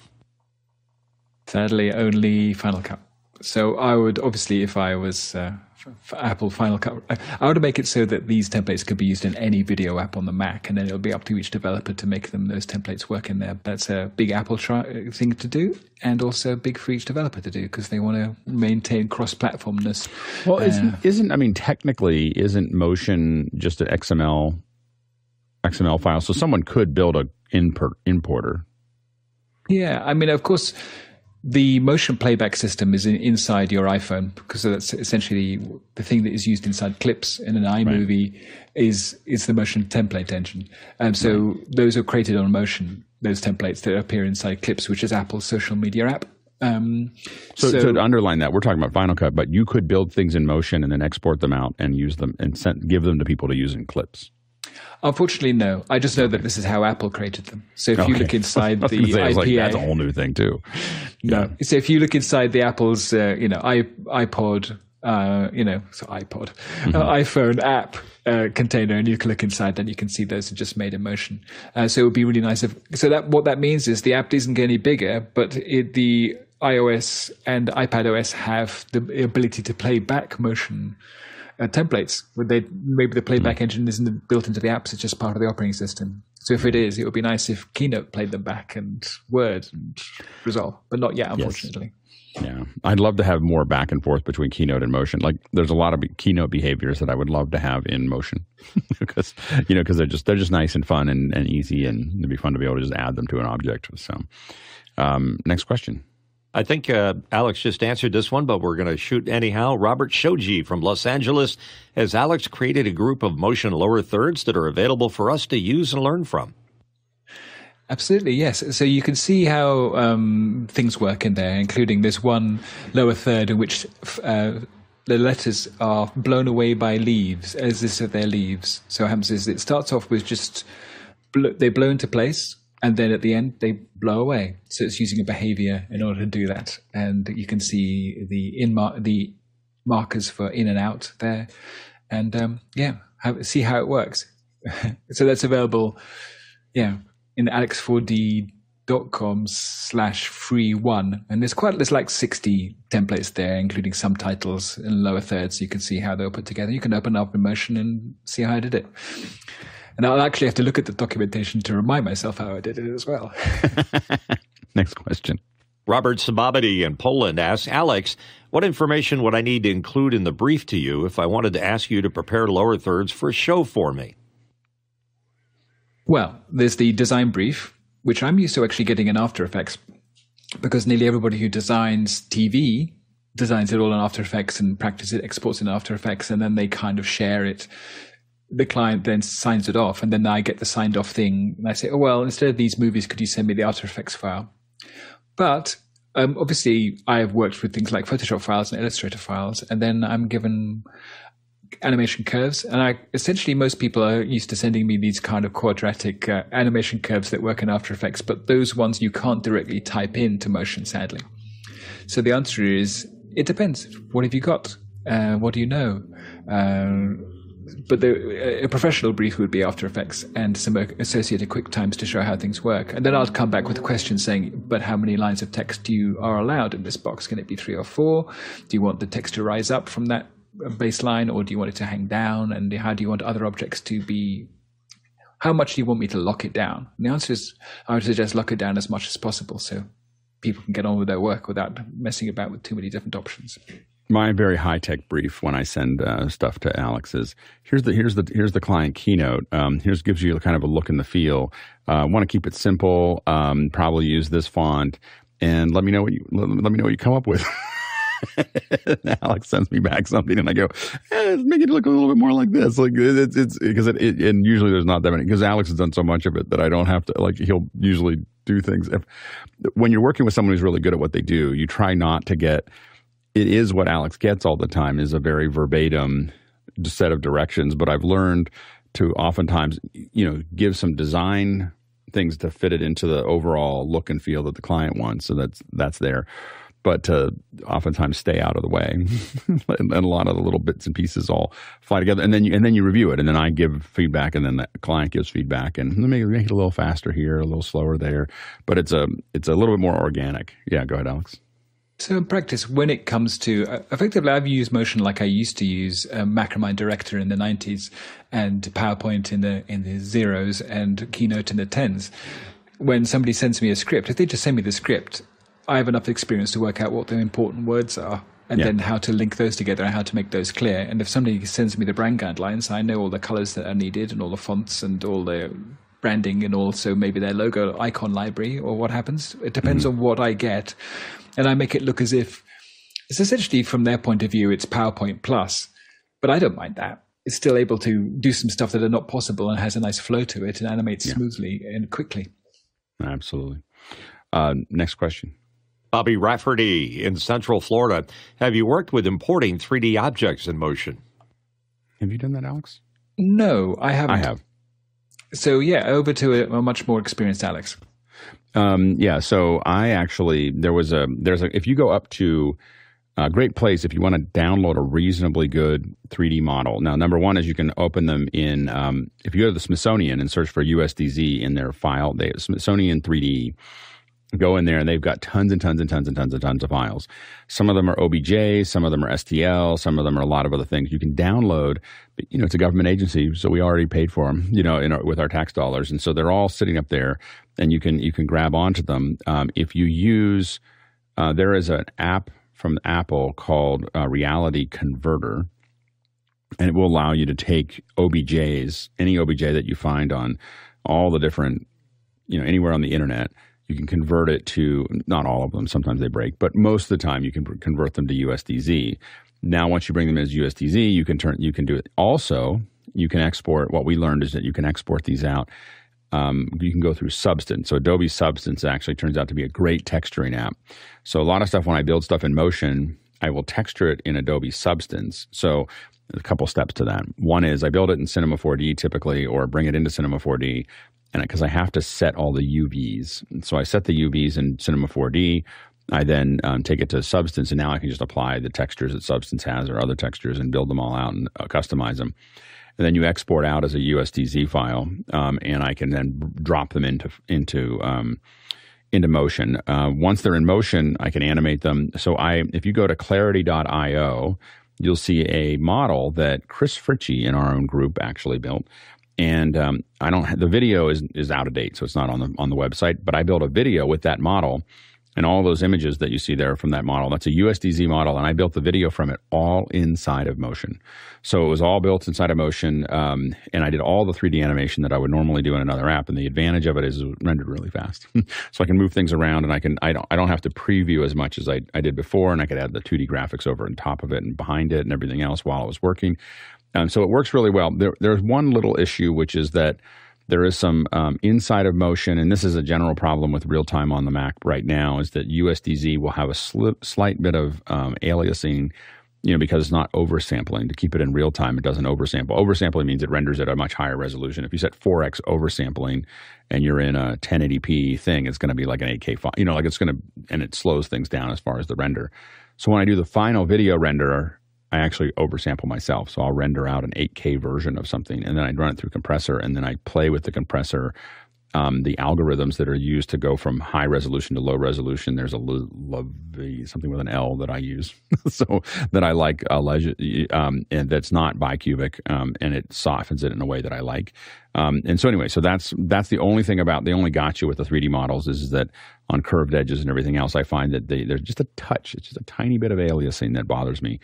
Sadly, only Final Cut. So I would, obviously, if I was for Apple Final Cut, I would make it so that these templates could be used in any video app on the Mac, and then it'll be up to each developer to make those templates work in there. That's a big Apple thing to do, and also big for each developer to do, because they want to maintain cross-platformness. Well, isn't Motion just an XML file? So someone could build an importer. Yeah, I mean, of course. The Motion playback system is inside your iPhone, because that's essentially the thing that is used inside Clips in an iMovie, right. is the Motion template engine. So those are created on Motion, those templates that appear inside Clips, which is Apple's social media app. So to underline that, we're talking about Final Cut, but you could build things in Motion and then export them out and use them and give them to people to use in Clips. Unfortunately, no. I just know that this is how Apple created them. So if you look inside the IPA, like, that's a whole new thing too. No. Yeah. So if you look inside the Apple's, iPod, iPhone app container, and you can look inside, then you can see those are just made in Motion. So it would be really nice if. So that what that means is the app isn't getting any bigger, but the iOS and iPadOS have the ability to play back Motion. Templates. Maybe the playback engine isn't built into the apps, it's just part of the operating system. So if it is, it would be nice if Keynote played them back and Word and Resolve, but not yet, unfortunately. Yes. Yeah. I'd love to have more back and forth between Keynote and Motion. Like, there's a lot of Keynote behaviors that I would love to have in Motion because they're just nice and fun and easy, and it'd be fun to be able to just add them to an object. So next question. I think Alex just answered this one, but we're going to shoot anyhow. Robert Shoji from Los Angeles. Has Alex created a group of Motion lower thirds that are available for us to use and learn from? Absolutely, yes. So you can see how things work in there, including this one lower third in which the letters are blown away by leaves, as this are their leaves. So what happens is it starts off with just they're blown to place. And then at the end, they blow away. So it's using a behavior in order to do that. And you can see the markers for in and out there. And yeah, see how it works. So that's available, yeah, in alex4d.com/free1. And there's like 60 templates there, including subtitles and lower thirds. So you can see how they're put together. You can open up in Motion and see how I did it. And I'll actually have to look at the documentation to remind myself how I did it as well. Next question. Robert Sababity in Poland asks, Alex, what information would I need to include in the brief to you if I wanted to ask you to prepare lower thirds for a show for me? Well, there's the design brief, which I'm used to actually getting in After Effects, because nearly everybody who designs TV designs it all in After Effects and practices it, exports in After Effects, and then they kind of share it. The client then signs it off, and then I get the signed off thing. And I say, oh, well, instead of these movies, could you send me the After Effects file? But obviously, I have worked with things like Photoshop files and Illustrator files, and then I'm given animation curves. And essentially, most people are used to sending me these kind of quadratic animation curves that work in After Effects, but those ones you can't directly type into Motion, sadly. So the answer is, it depends. What have you got? What do you know? But a professional brief would be After Effects and some associated QuickTimes to show how things work. And then I'll come back with a question saying, but how many lines of text are allowed in this box? Can it be 3 or 4? Do you want the text to rise up from that baseline, or do you want it to hang down? And how do you want other objects to be? How much do you want me to lock it down? And the answer is, I would suggest lock it down as much as possible so people can get on with their work without messing about with too many different options. My very high-tech brief when I send stuff to Alex is, here's the client keynote. Here's gives you kind of a look and the feel. Want to keep it simple. Probably use this font, and let me know what you come up with. Alex sends me back something, and I go, eh, make it look a little bit more like this. Like it's because it and usually there's not that many, because Alex has done so much of it that I don't have to, like, he'll usually do things. When you're working with someone who's really good at what they do, you try not to get. It is what Alex gets all the time, is a very verbatim set of directions. But I've learned to oftentimes, you know, give some design things to fit it into the overall look and feel that the client wants. So that's there. But to oftentimes stay out of the way, and a lot of the little bits and pieces all fly together. And then you review it, and then I give feedback, and then the client gives feedback, and make it a little faster here, a little slower there. But it's a little bit more organic. Yeah, go ahead, Alex. So in practice, when it comes to effectively, I've used Motion like I used to use Macromine Director in the 90s, and PowerPoint in the zeros, and Keynote in the 10s. When somebody sends me a script, if they just send me the script, I have enough experience to work out what the important words are, and then how to link those together and how to make those clear. And if somebody sends me the brand guidelines, I know all the colors that are needed and all the fonts and all the branding and also maybe their logo icon library or what happens. It depends on what I get. And I make it look as if it's essentially, from their point of view, it's PowerPoint plus, but I don't mind that. It's still able to do some stuff that are not possible and has a nice flow to it and animates smoothly and quickly. Absolutely. Next question. Bobby Rafferty in Central Florida. Have you worked with importing 3D objects in Motion? Have you done that, Alex? No, I haven't. I have. So yeah, over to a much more experienced Alex. Yeah, so I actually, there's a, if you go up to a great place, if you want to download a reasonably good 3D model. Now, number one is you can open them in, if you go to the Smithsonian and search for USDZ in their file, Smithsonian 3D, go in there and they've got tons and tons and tons and tons and tons of files. Some of them are OBJ, some of them are STL, some of them are a lot of other things. You can download, but, you know, it's a government agency, so we already paid for them, you know, with our tax dollars. And so they're all sitting up there, and you can grab onto them. If you use, there is an app from Apple called Reality Converter, and it will allow you to take OBJs, any OBJ that you find on all the different, you know, anywhere on the internet. You can convert it to, not all of them, sometimes they break, but most of the time you can convert them to USDZ. Now, once you bring them as USDZ, you can do it. Also, you can export. What we learned is that you can export these out. You can go through Substance. So Adobe Substance actually turns out to be a great texturing app. So a lot of stuff, when I build stuff in Motion, I will texture it in Adobe Substance. So a couple steps to that. One is I build it in Cinema 4D typically, or bring it into Cinema 4D. and because I have to set all the UVs. And so I set the UVs in Cinema 4D. I then take it to Substance, and now I can just apply the textures that Substance has or other textures and build them all out and customize them. And then you export out as a USDZ file, and I can then drop them into Motion. Once they're in Motion, I can animate them. So if you go to clarity.io, you'll see a model that Chris Fritchie in our own group actually built. And I don't have, the video is out of date, so it's not on the website. But I built a video with that model, and all those images that you see there from that model. That's a USDZ model, and I built the video from it all inside of Motion. So it was all built inside of Motion, and I did all the 3D animation that I would normally do in another app. And the advantage of it is it's rendered really fast, so I can move things around, and I don't have to preview as much as I did before, and I could add the 2D graphics over on top of it and behind it and everything else while it was working. So it works really well. There's one little issue, which is that there is some inside of Motion, and this is a general problem with real-time on the Mac right now, is that USDZ will have a slight bit of aliasing, because it's not oversampling. To keep it in real-time, it doesn't oversample. Oversampling means it renders at a much higher resolution. If you set 4x oversampling and you're in a 1080p thing, it's going to be like an 8K file, and it slows things down as far as the render. So when I do the final video render, I actually oversample myself, so I'll render out an 8K version of something, and then I run it through compressor, and then I play with the compressor, the algorithms that are used to go from high resolution to low resolution. There's a something with an L that I use, so that I like, and that's not bicubic, and it softens it in a way that I like. And so anyway, so that's the only thing about, the only gotcha with the 3D models is that on curved edges and everything else, I find that there's just a touch, it's just a tiny bit of aliasing that bothers me.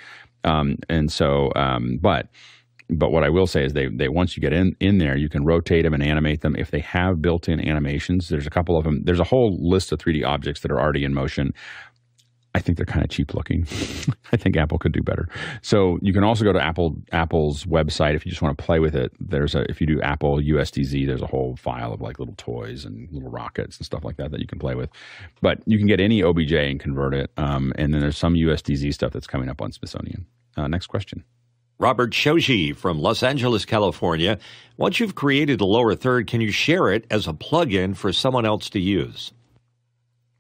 But what I will say is they once you get in there, you can rotate them and animate them. If they have built-in animations, there's a couple of them. There's a whole list of 3D objects that are already in Motion. I think they're kind of cheap looking. I think Apple could do better. So you can also go to Apple's website if you just want to play with it. If you do Apple USDZ, there's a whole file of like little toys and little rockets and stuff like that you can play with. But you can get any OBJ and convert it. And then there's some USDZ stuff that's coming up on Smithsonian. Next question. Robert Shoji from Los Angeles, California. Once you've created a lower third, can you share it as a plugin for someone else to use?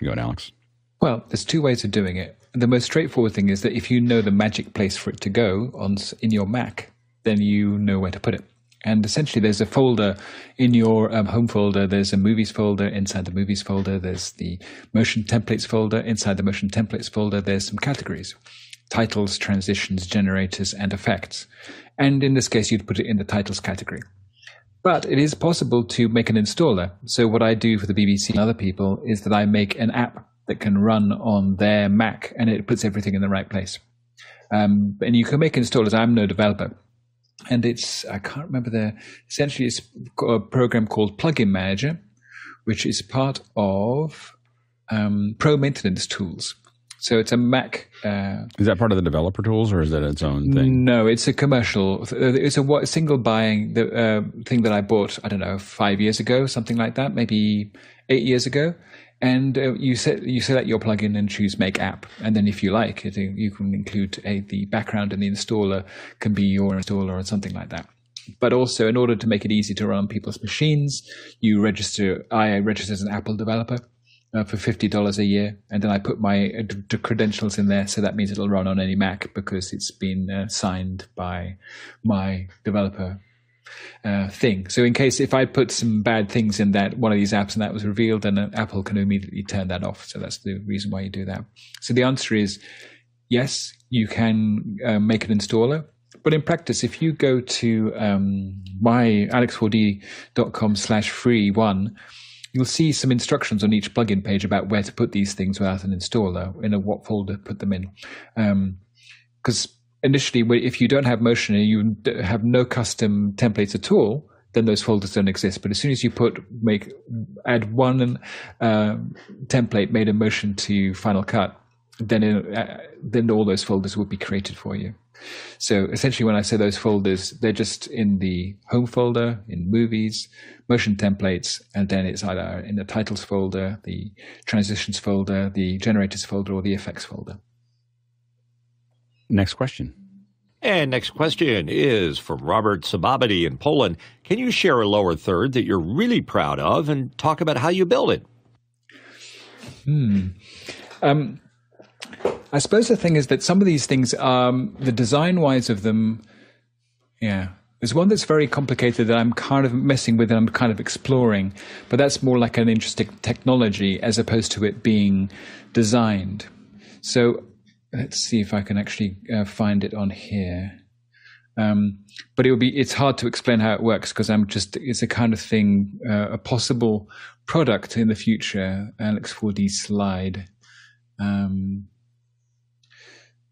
You go on, Alex. Well, there's two ways of doing it. The most straightforward thing is that if you know the magic place for it to go in your Mac, then you know where to put it. And essentially, there's a folder in your home folder. There's a movies folder inside the movies folder. There's the motion templates folder inside the motion templates folder. There's some categories: titles, transitions, generators, and effects. And in this case, you'd put it in the titles category. But it is possible to make an installer. So what I do for the BBC and other people is that I make an app that can run on their Mac, and it puts everything in the right place. And you can make installers. I'm no developer, and I can't remember essentially it's a program called Plugin Manager, which is part of Pro Maintenance Tools. So it's a Mac. Is that part of the developer tools, or is that its own thing? No, it's a commercial. It's a single buying thing that I bought, I don't know, 5 years ago, something like that, maybe 8 years ago. And you select your plugin and choose Make App. And then if you like, you can include the background, and the installer can be your installer or something like that. But also, in order to make it easy to run on people's machines, I register as an Apple developer for $50 a year. And then I put my credentials in there. So that means it'll run on any Mac because it's been signed by my developer thing. So in case if I put some bad things in that one of these apps and that was revealed, then Apple can immediately turn that off. So that's the reason why you do that. So the answer is yes, you can make an installer. But in practice, if you go to my alex4d.com/free1, you'll see some instructions on each plugin page about where to put these things without an installer, what folder put them in. Because initially, if you don't have Motion and you have no custom templates at all, then those folders don't exist. But as soon as you add one template made in Motion to Final Cut, then all those folders will be created for you. So essentially, when I say those folders, they're just in the home folder, in movies, motion templates, and then it's either in the titles folder, the transitions folder, the generators folder, or the effects folder. Next question. And next question is from Robert Sababity in Poland. Can you share a lower third that you're really proud of and talk about how you build it? I suppose the thing is that some of these things, the design-wise of them, there's one that's very complicated that I'm kind of messing with and I'm kind of exploring, but that's more like an interesting technology as opposed to it being designed. So let's see if I can actually find it on here. But it's hard to explain how it works because it's a kind of thing, a possible product in the future, Alex 4D slide.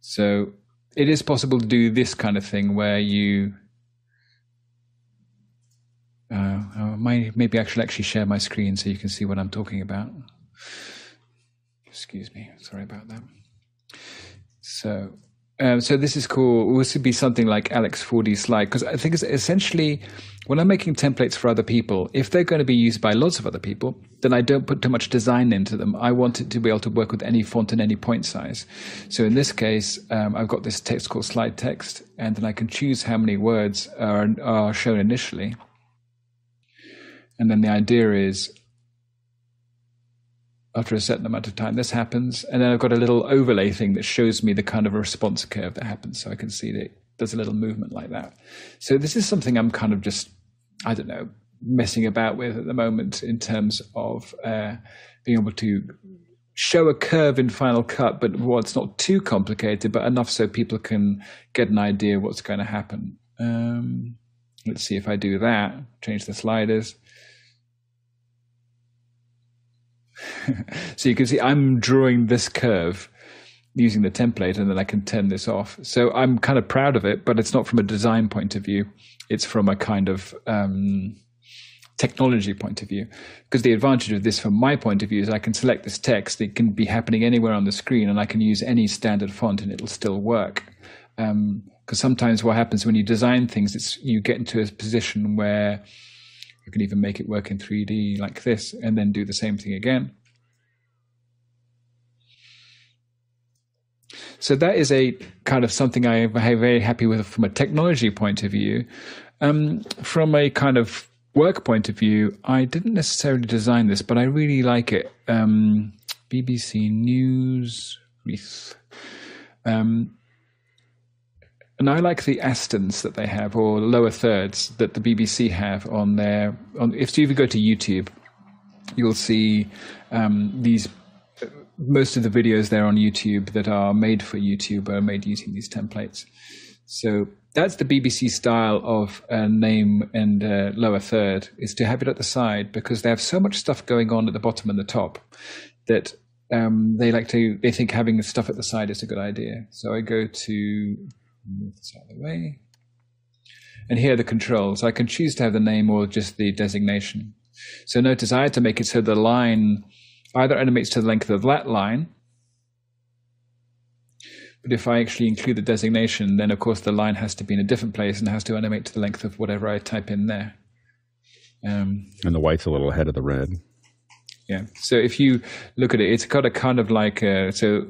So it is possible to do this kind of thing where you, maybe I should actually share my screen so you can see what I'm talking about. Excuse me, sorry about that. So, so this is cool. This would be something like Alex 4D slide, because I think it's essentially when I'm making templates for other people, if they're going to be used by lots of other people, then I don't put too much design into them. I want it to be able to work with any font and any point size. So in this case, I've got this text called slide text, and then I can choose how many words are shown initially. And then the idea is, after a certain amount of time, this happens. And then I've got a little overlay thing that shows me the kind of response curve that happens. So I can see that it does a little movement like that. So this is something I'm kind of just, I don't know, messing about with at the moment in terms of being able to show a curve in Final Cut, but it's not too complicated, but enough so people can get an idea what's going to happen. Let's see if I do that, change the sliders. So you can see I'm drawing this curve using the template, and then I can turn this off. So I'm kind of proud of it, but it's not from a design point of view. It's from a kind of technology point of view. Because the advantage of this from my point of view is I can select this text. It can be happening anywhere on the screen, and I can use any standard font and it'll still work. Because sometimes what happens when you design things, you get into a position where you can even make it work in 3D like this and then do the same thing again. So that is a kind of something I'm very happy with from a technology point of view. From a kind of work point of view, I didn't necessarily design this, but I really like it. BBC News Wreath. And I like the Astons that they have, or lower thirds that the BBC have on their. If you go to YouTube, you'll see these. Most of the videos there on YouTube that are made for YouTube are made using these templates. So that's the BBC style of name and lower third, is to have it at the side, because they have so much stuff going on at the bottom and the top that. They think having the stuff at the side is a good idea. So I go to. Move this out of the way. And here are the controls. I can choose to have the name or just the designation. So notice I had to make it so the line either animates to the length of that line, but if I actually include the designation, then of course the line has to be in a different place and has to animate to the length of whatever I type in there. And the white's a little ahead of the red. Yeah. So if you look at it, it's got a kind of like a, so.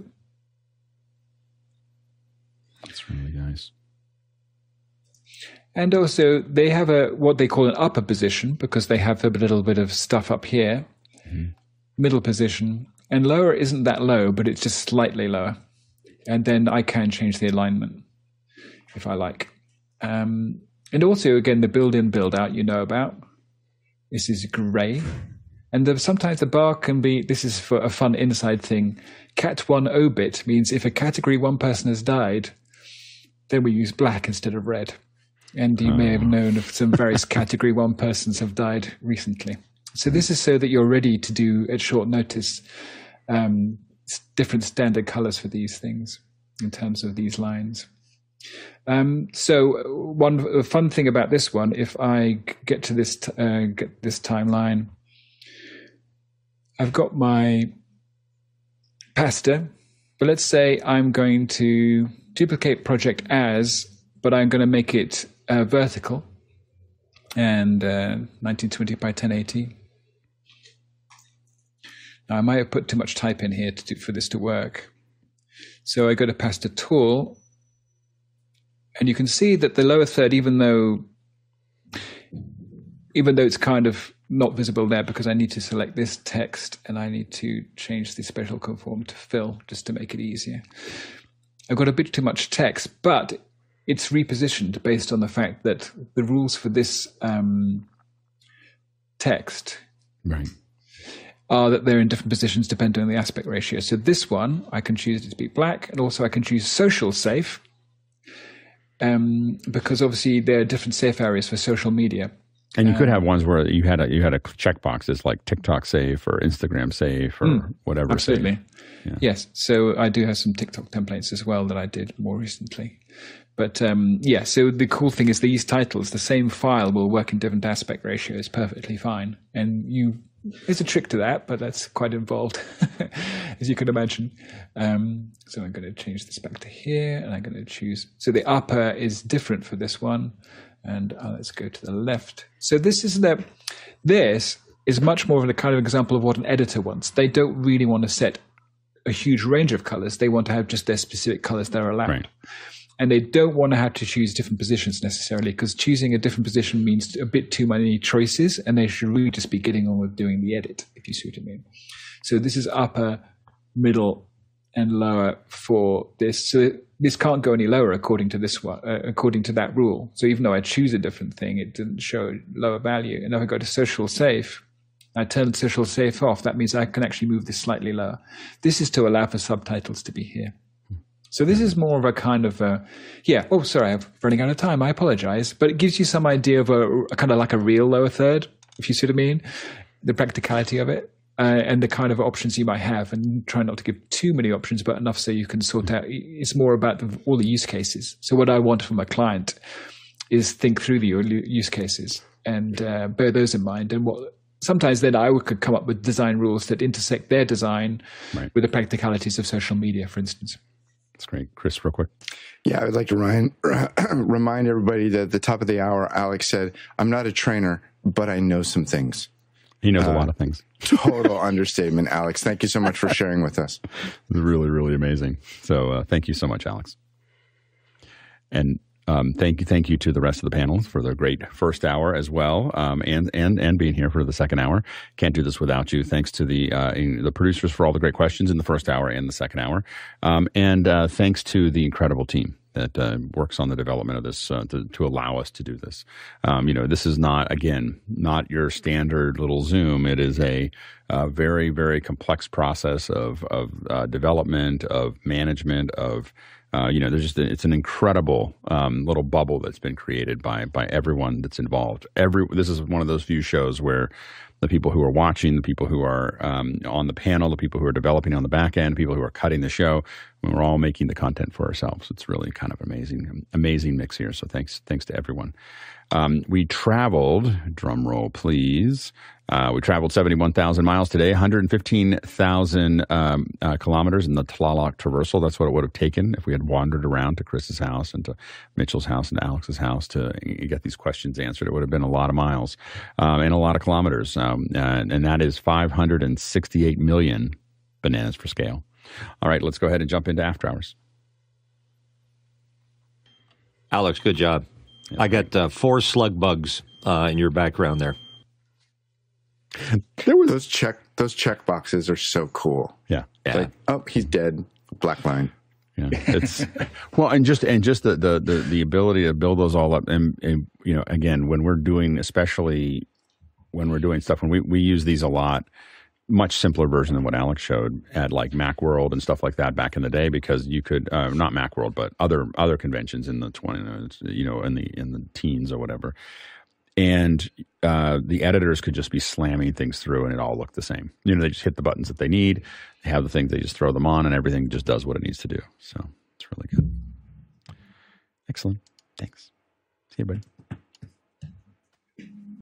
That's really nice. And also they have what they call an upper position, because they have a little bit of stuff up here, middle position, and lower isn't that low, but it's just slightly lower. And then I can change the alignment if I like. And also, again, the build-in, build-out you know about. This is gray. And sometimes the bar can be, this is for a fun inside thing, cat 1 obit means if a category 1 person has died, then we use black instead of red. And you may have known of some various category 1 persons have died recently. So this is so that you're ready to do, at short notice, different standard colors for these things in terms of these lines. So one fun thing about this one, if I get to this, get this timeline, I've got my pasta, but let's say I'm going to duplicate project as, but I'm going to make it vertical and 1920 by 1080. Now I might have put too much type in here for this to work. So I go to pasta tool And you can see that the lower third, even though it's kind of not visible there, because I need to select this text and I need to change the spatial conform to fill just to make it easier. I've got a bit too much text, but it's repositioned based on the fact that the rules for this text are that they're in different positions depending on the aspect ratio. So this one, I can choose it to be black, and also I can choose social safe, because obviously there are different safe areas for social media. And you could have ones where you had a checkbox that's like TikTok safe or Instagram safe or whatever. Absolutely. Yeah. Yes. So I do have some TikTok templates as well that I did more recently. But yeah, so the cool thing is these titles, the same file will work in different aspect ratios perfectly fine. And there's a trick to that, but that's quite involved, as you can imagine. So I'm going to change this back to here, and I'm going to choose. So the upper is different for this one. And let's go to the left. So this is much more of a kind of example of what an editor wants. They don't really want to set a huge range of colors. They want to have just their specific colors that are allowed. Right. And they don't want to have to choose different positions necessarily, because choosing a different position means a bit too many choices, and they should really just be getting on with doing the edit, if you see what I mean. So this is upper, middle, and lower for this. So this can't go any lower according to this one, according to that rule. So even though I choose a different thing, it didn't show lower value. And if I go to social safe, I turn social safe off. That means I can actually move this slightly lower. This is to allow for subtitles to be here. So this is more of a kind of a, yeah. Oh, sorry, I'm running out of time. I apologize. But it gives you some idea of a kind of like a real lower third, if you see what I mean, the practicality of it. And the kind of options you might have, and try not to give too many options, but enough so you can sort out. It's more about all the use cases. So what I want from a client is think through the use cases and bear those in mind. And sometimes then I could come up with design rules that intersect their design with the practicalities of social media, for instance. That's great. Chris, real quick. Yeah, I would like to remind everybody that at the top of the hour, Alex said, I'm not a trainer, but I know some things. He knows a lot of things. Total understatement, Alex. Thank you so much for sharing with us. Really, really amazing. So thank you so much, Alex. And thank you to the rest of the panel for the great first hour as well, and being here for the second hour. Can't do this without you. Thanks to the producers for all the great questions in the first hour and the second hour. And thanks to the incredible team that works on the development of this to allow us to do this. You know, this is not, again, not your standard little Zoom. It is a very, very complex process of development, of management, of you know, it's an incredible little bubble that's been created by everyone that's involved. This is one of those few shows where the people who are watching, the people who are on the panel, the people who are developing on the back end, people who are cutting the show, we're all making the content for ourselves. It's really kind of amazing mix here. So thanks to everyone. We traveled, drum roll please, we traveled 71,000 miles today, 115,000 kilometers in the Tlaloc Traversal. That's what it would have taken if we had wandered around to Chris's house and to Mitchell's house and Alex's house to get these questions answered. It would have been a lot of miles and a lot of kilometers. And that is 568 million bananas for scale. All right, let's go ahead and jump into After Hours. Alex, good job. Yeah. I got 4 slug bugs in your background there. There were those check boxes are so cool. Yeah. Like, oh, he's dead. Black line. Yeah. It's well, and just the ability to build those all up, and you know, again, when we're doing, especially when we're doing stuff, when we use these a lot. Much simpler version than what Alex showed at like Macworld and stuff like that back in the day, because you could not Macworld, but other conventions in the 20s, you know, in the teens or whatever, and the editors could just be slamming things through and it all looked the same. You know, they just hit the buttons that they need, they have the things, they just throw them on, and everything just does what it needs to do. So it's really good. Excellent. Thanks. See you, buddy.